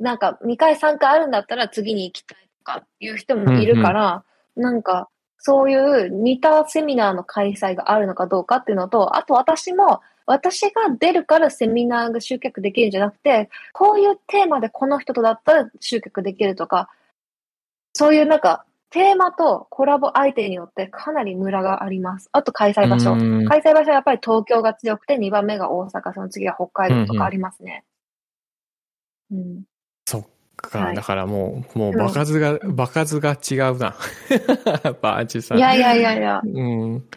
うん、なんか、にかいさんかいあるんだったら次に行きたいとかいう人もいるから、うんうん、なんか、そういう似たセミナーの開催があるのかどうかっていうのと、あと私も、私が出るからセミナーが集客できるんじゃなくて、こういうテーマでこの人とだったら集客できるとか、そういうなんかテーマとコラボ相手によってかなりムラがあります。あと開催場所。開催場所はやっぱり東京が強くて、にばんめが大阪、その次は北海道とかありますね。うん、うんうん、そっか、はい、だからもう、もう場数が、場数が違うな。バーチさん。いやいやいやいや。うん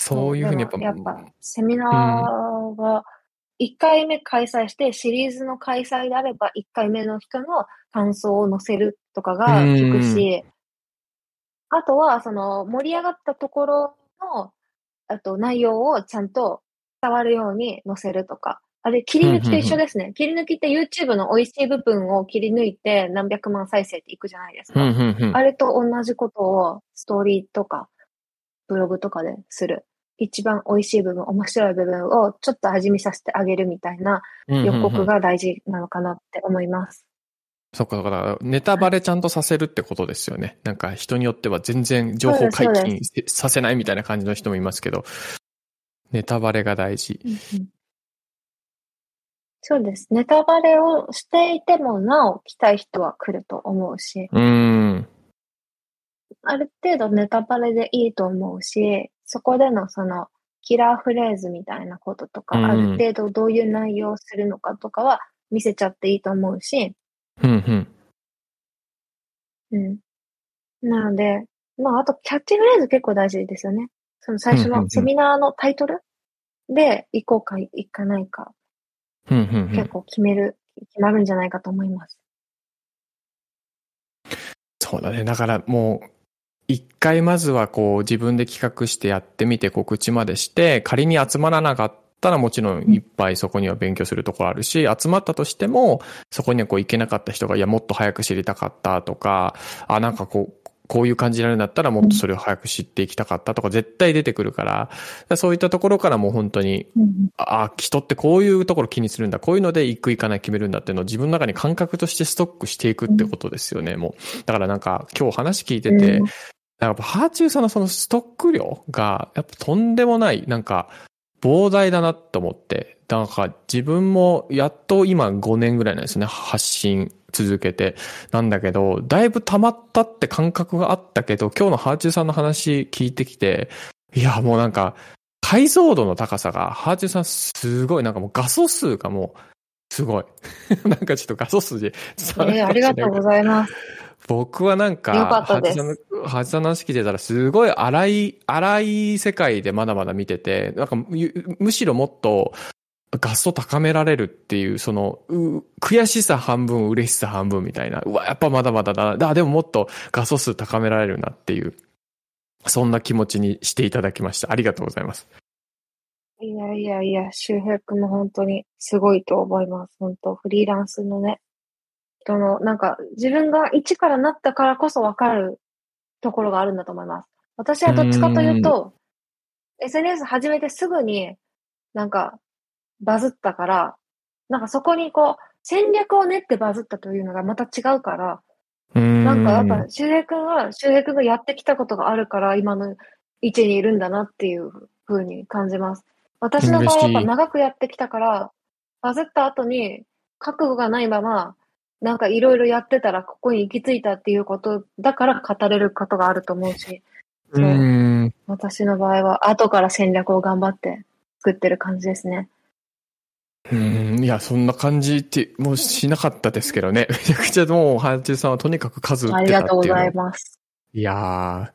そういうふうにやっぱ、やっぱセミナーはいっかいめ開催して、うん、シリーズの開催であればいっかいめの人の感想を載せるとかが効くし、あとはその盛り上がったところのあと内容をちゃんと伝わるように載せるとか、あれ、切り抜きと一緒ですね、うんうんうん。切り抜きって YouTube の美味しい部分を切り抜いて何百万再生っていくじゃないですか。うんうんうん、あれと同じことをストーリーとかブログとかでする。一番美味しい部分、面白い部分をちょっと味見させてあげるみたいな予告が大事なのかなって思います。うんうんうん、そっか、だからネタバレちゃんとさせるってことですよね。はい、なんか人によっては全然情報解禁させないみたいな感じの人もいますけど、ネタバレが大事。うんうんそうです。ネタバレをしていてもなお来たい人は来ると思うし、うーんある程度ネタバレでいいと思うし、そこでのそのキラーフレーズみたいなこととか、うん、ある程度どういう内容をするのかとかは見せちゃっていいと思うし、うんうん、うん、なので、まああとキャッチフレーズ結構大事ですよね。その最初のセミナーのタイトルで行こうか行かないか。うんうんうん、結構決める、決まるんじゃないかと思います。そうだね。だからもう、一回まずはこう自分で企画してやってみて告知までして、仮に集まらなかったらもちろんいっぱいそこには勉強するところあるし、うん、集まったとしても、そこにはこう行けなかった人が、いや、もっと早く知りたかったとか、あ、なんかこう、こういう感じになるんだったらもっとそれを早く知っていきたかったとか絶対出てくるから、そういったところからもう本当に、うん、あ、人ってこういうところ気にするんだ、こういうので行く行かない決めるんだっていうのを自分の中に感覚としてストックしていくってことですよね、もう。だからなんか今日話聞いてて、うん、なんかハーチューさんのそのストック量がやっぱとんでもない、なんか膨大だなと思って、なんか自分もやっと今ごねんぐらいなんですね、発信。続けてなんだけど、だいぶ溜まったって感覚があったけど、今日のハーチューさんの話聞いてきて、いやもうなんか解像度の高さがハーチューさんすごい、なんかもう画素数がもうすごいなんかちょっと画素数で、えー、ありがとうございます。僕はなんか、ハーチューさんの話聞いてたら、すごい荒い荒い世界でまだまだ見てて、なんかむしろもっとガスト高められるっていう、その、う、悔しさ半分、嬉しさ半分みたいな。うわ、やっぱまだまだだな。だ、でももっとガスト数高められるなっていう、そんな気持ちにしていただきました。ありがとうございます。いやいやいや、周平君も本当にすごいと思います。本当、フリーランスのね、人の、なんか、自分が一からなったからこそ分かるところがあるんだと思います。私はどっちかというと、エスエヌエス 始めてすぐに、なんか、バズったから、なんかそこにこう、戦略を練ってバズったというのがまた違うから、うんなんかやっぱ周平君は、周平君がやってきたことがあるから、今の位置にいるんだなっていう風に感じます。私の場合はやっぱ長くやってきたから、バズった後に覚悟がないまま、なんかいろいろやってたらここに行き着いたっていうことだから語れることがあると思うし、そううん私の場合は後から戦略を頑張って作ってる感じですね。うんいや、そんな感じって、もうしなかったですけどね。めちゃくちゃもう、ハーチューさんはとにかく数打ってたっていう。ありがとうございます。いや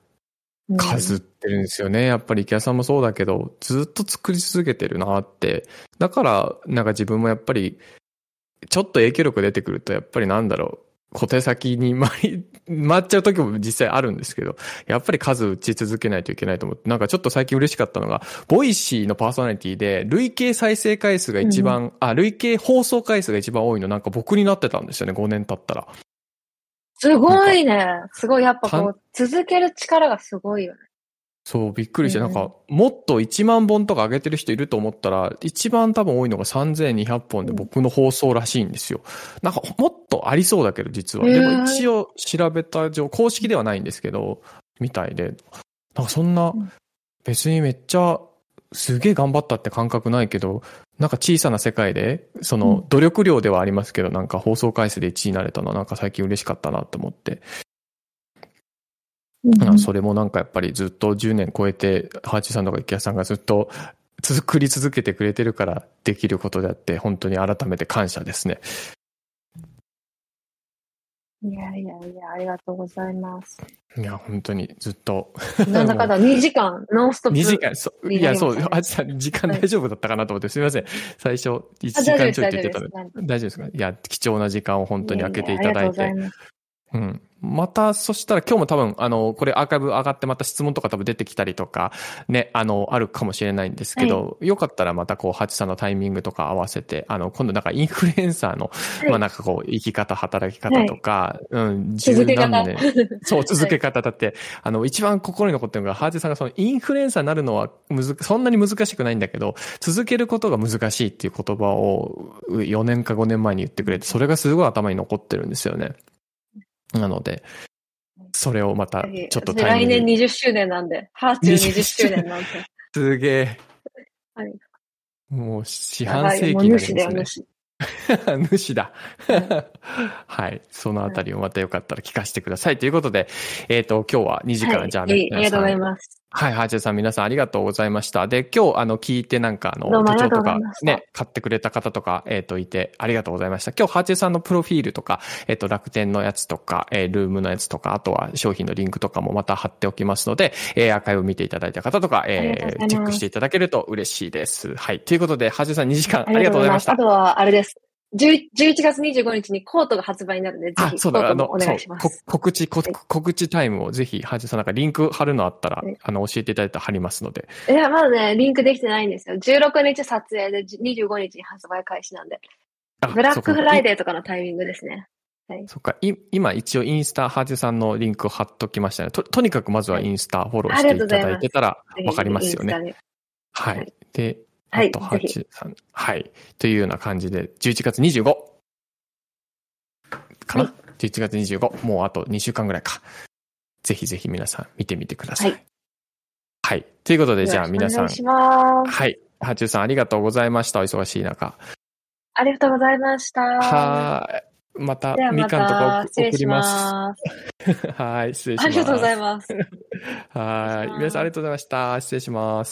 ー、数打ってるんですよね。やっぱり池谷さんもそうだけど、ずっと作り続けてるなって。だから、なんか自分もやっぱり、ちょっと影響力出てくると、やっぱりなんだろう、小手先に回っちゃう時も実際あるんですけど、やっぱり数打ち続けないといけないと思って、なんかちょっと最近嬉しかったのが、ボイシーのパーソナリティで、累計再生回数が一番、うん、あ、累計放送回数が一番多いの、なんか僕になってたんですよね、ごねん経ったら。すごいね。すごい、やっぱこう、続ける力がすごいよね。そう、びっくりして、なんか、もっといちまんぼんとか上げてる人いると思ったら、一番多分多いのがさんぜんにひゃくほんで僕の放送らしいんですよ。なんか、もっとありそうだけど、実は。でも一応調べた上、公式ではないんですけど、みたいで。なんかそんな、別にめっちゃ、すげえ頑張ったって感覚ないけど、なんか小さな世界で、その、努力量ではありますけど、なんか放送回数でいちいになれたのは、なんか最近嬉しかったなと思って。うん、それもなんかやっぱりずっとじゅうねん超えて、ハーチューさんとか池谷さんがずっと作り続けてくれてるからできることであって、本当に改めて感謝ですね。いやいやいや、ありがとうございます。いや、本当にずっと。なんだかんだにじかん、ノンストップ。にじかん、そう。いや、そう、ハーチューさん、時間大丈夫だったかなと思って、はい、すみません。最初、いちじかんちょいって言ってたので。大丈夫ですか？いや、貴重な時間を本当に空けていただいて。いやいやありがとうございます。うん。また、そしたら今日も多分、あの、これアーカイブ上がってまた質問とか多分出てきたりとか、ね、あの、あるかもしれないんですけど、はい、よかったらまたこう、ハチさんのタイミングとか合わせて、あの、今度なんかインフルエンサーの、はい、まあなんかこう、生き方、働き方とか、はい、うん、続け方。そう、続け方だって、はい、あの、一番心に残ってるのが、ハチさんがそのインフルエンサーになるのはむず、そんなに難しくないんだけど、続けることが難しいっていう言葉をよねんかごねんまえに言ってくれて、それがすごい頭に残ってるんですよね。なので、それをまた、ちょっとタイミング。来年にじゅっしゅうねんなんで、ハーチューにじゅっしゅうねんなんで。すげえ。はい。もう、四半世紀になりますね。もう主だ、主。主だ。はい。そのあたりをまたよかったら聞かせてください。はい、ということで、えっ、ー、と、今日はにじから、はい、じゃあ、皆さん。ありがとうございます。はい、ハーチューさん皆さんありがとうございました。で、今日、あの、聞いてなんか、あの、手帳とか、ね、買ってくれた方とか、えっと、いて、ありがとうございました。今日、ハーチューさんのプロフィールとか、えっと、楽天のやつとか、えー、ルームのやつとか、あとは商品のリンクとかもまた貼っておきますので、えー、アーカイブを見ていただいた方とか、えー、チェックしていただけると嬉しいです。はい。ということで、ハーチューさんにじかんありがとうございました。あとは、あれです。じゅういちがつにじゅうごにちにコートが発売になるので、ぜひ、コートもお願いします。告知、告知タイムをぜひ、ハーチューさんなんかリンク貼るのあったら、はい、あの、教えていただいたら貼りますので。いや、まだね、リンクできてないんですよ。じゅうろくにち撮影でにじゅうごにちに発売開始なんで。ブラックフライデーとかのタイミングですね。はい、そっか、い、今一応インスタ、ハーチューさんのリンクを貼っときましたね。と、とにかくまずはインスタフォローしていただいてたら、わかりますよね。はい。はい、で、あとはち、はい、はい。というような感じで、じゅういちがつにじゅうごかな、はい、じゅういちがつにじゅうご、もうあとにしゅうかんぐらいか。ぜひぜひ皆さん見てみてください。はい。はい、ということで、じゃあ皆さん。お願いします。はい。ハーチューさんありがとうございました。お忙しい中。ありがとうございました。はい。また、みかんとか送ります。はい。失礼します。ありがとうございます。はい。皆さんありがとうございました。失礼します。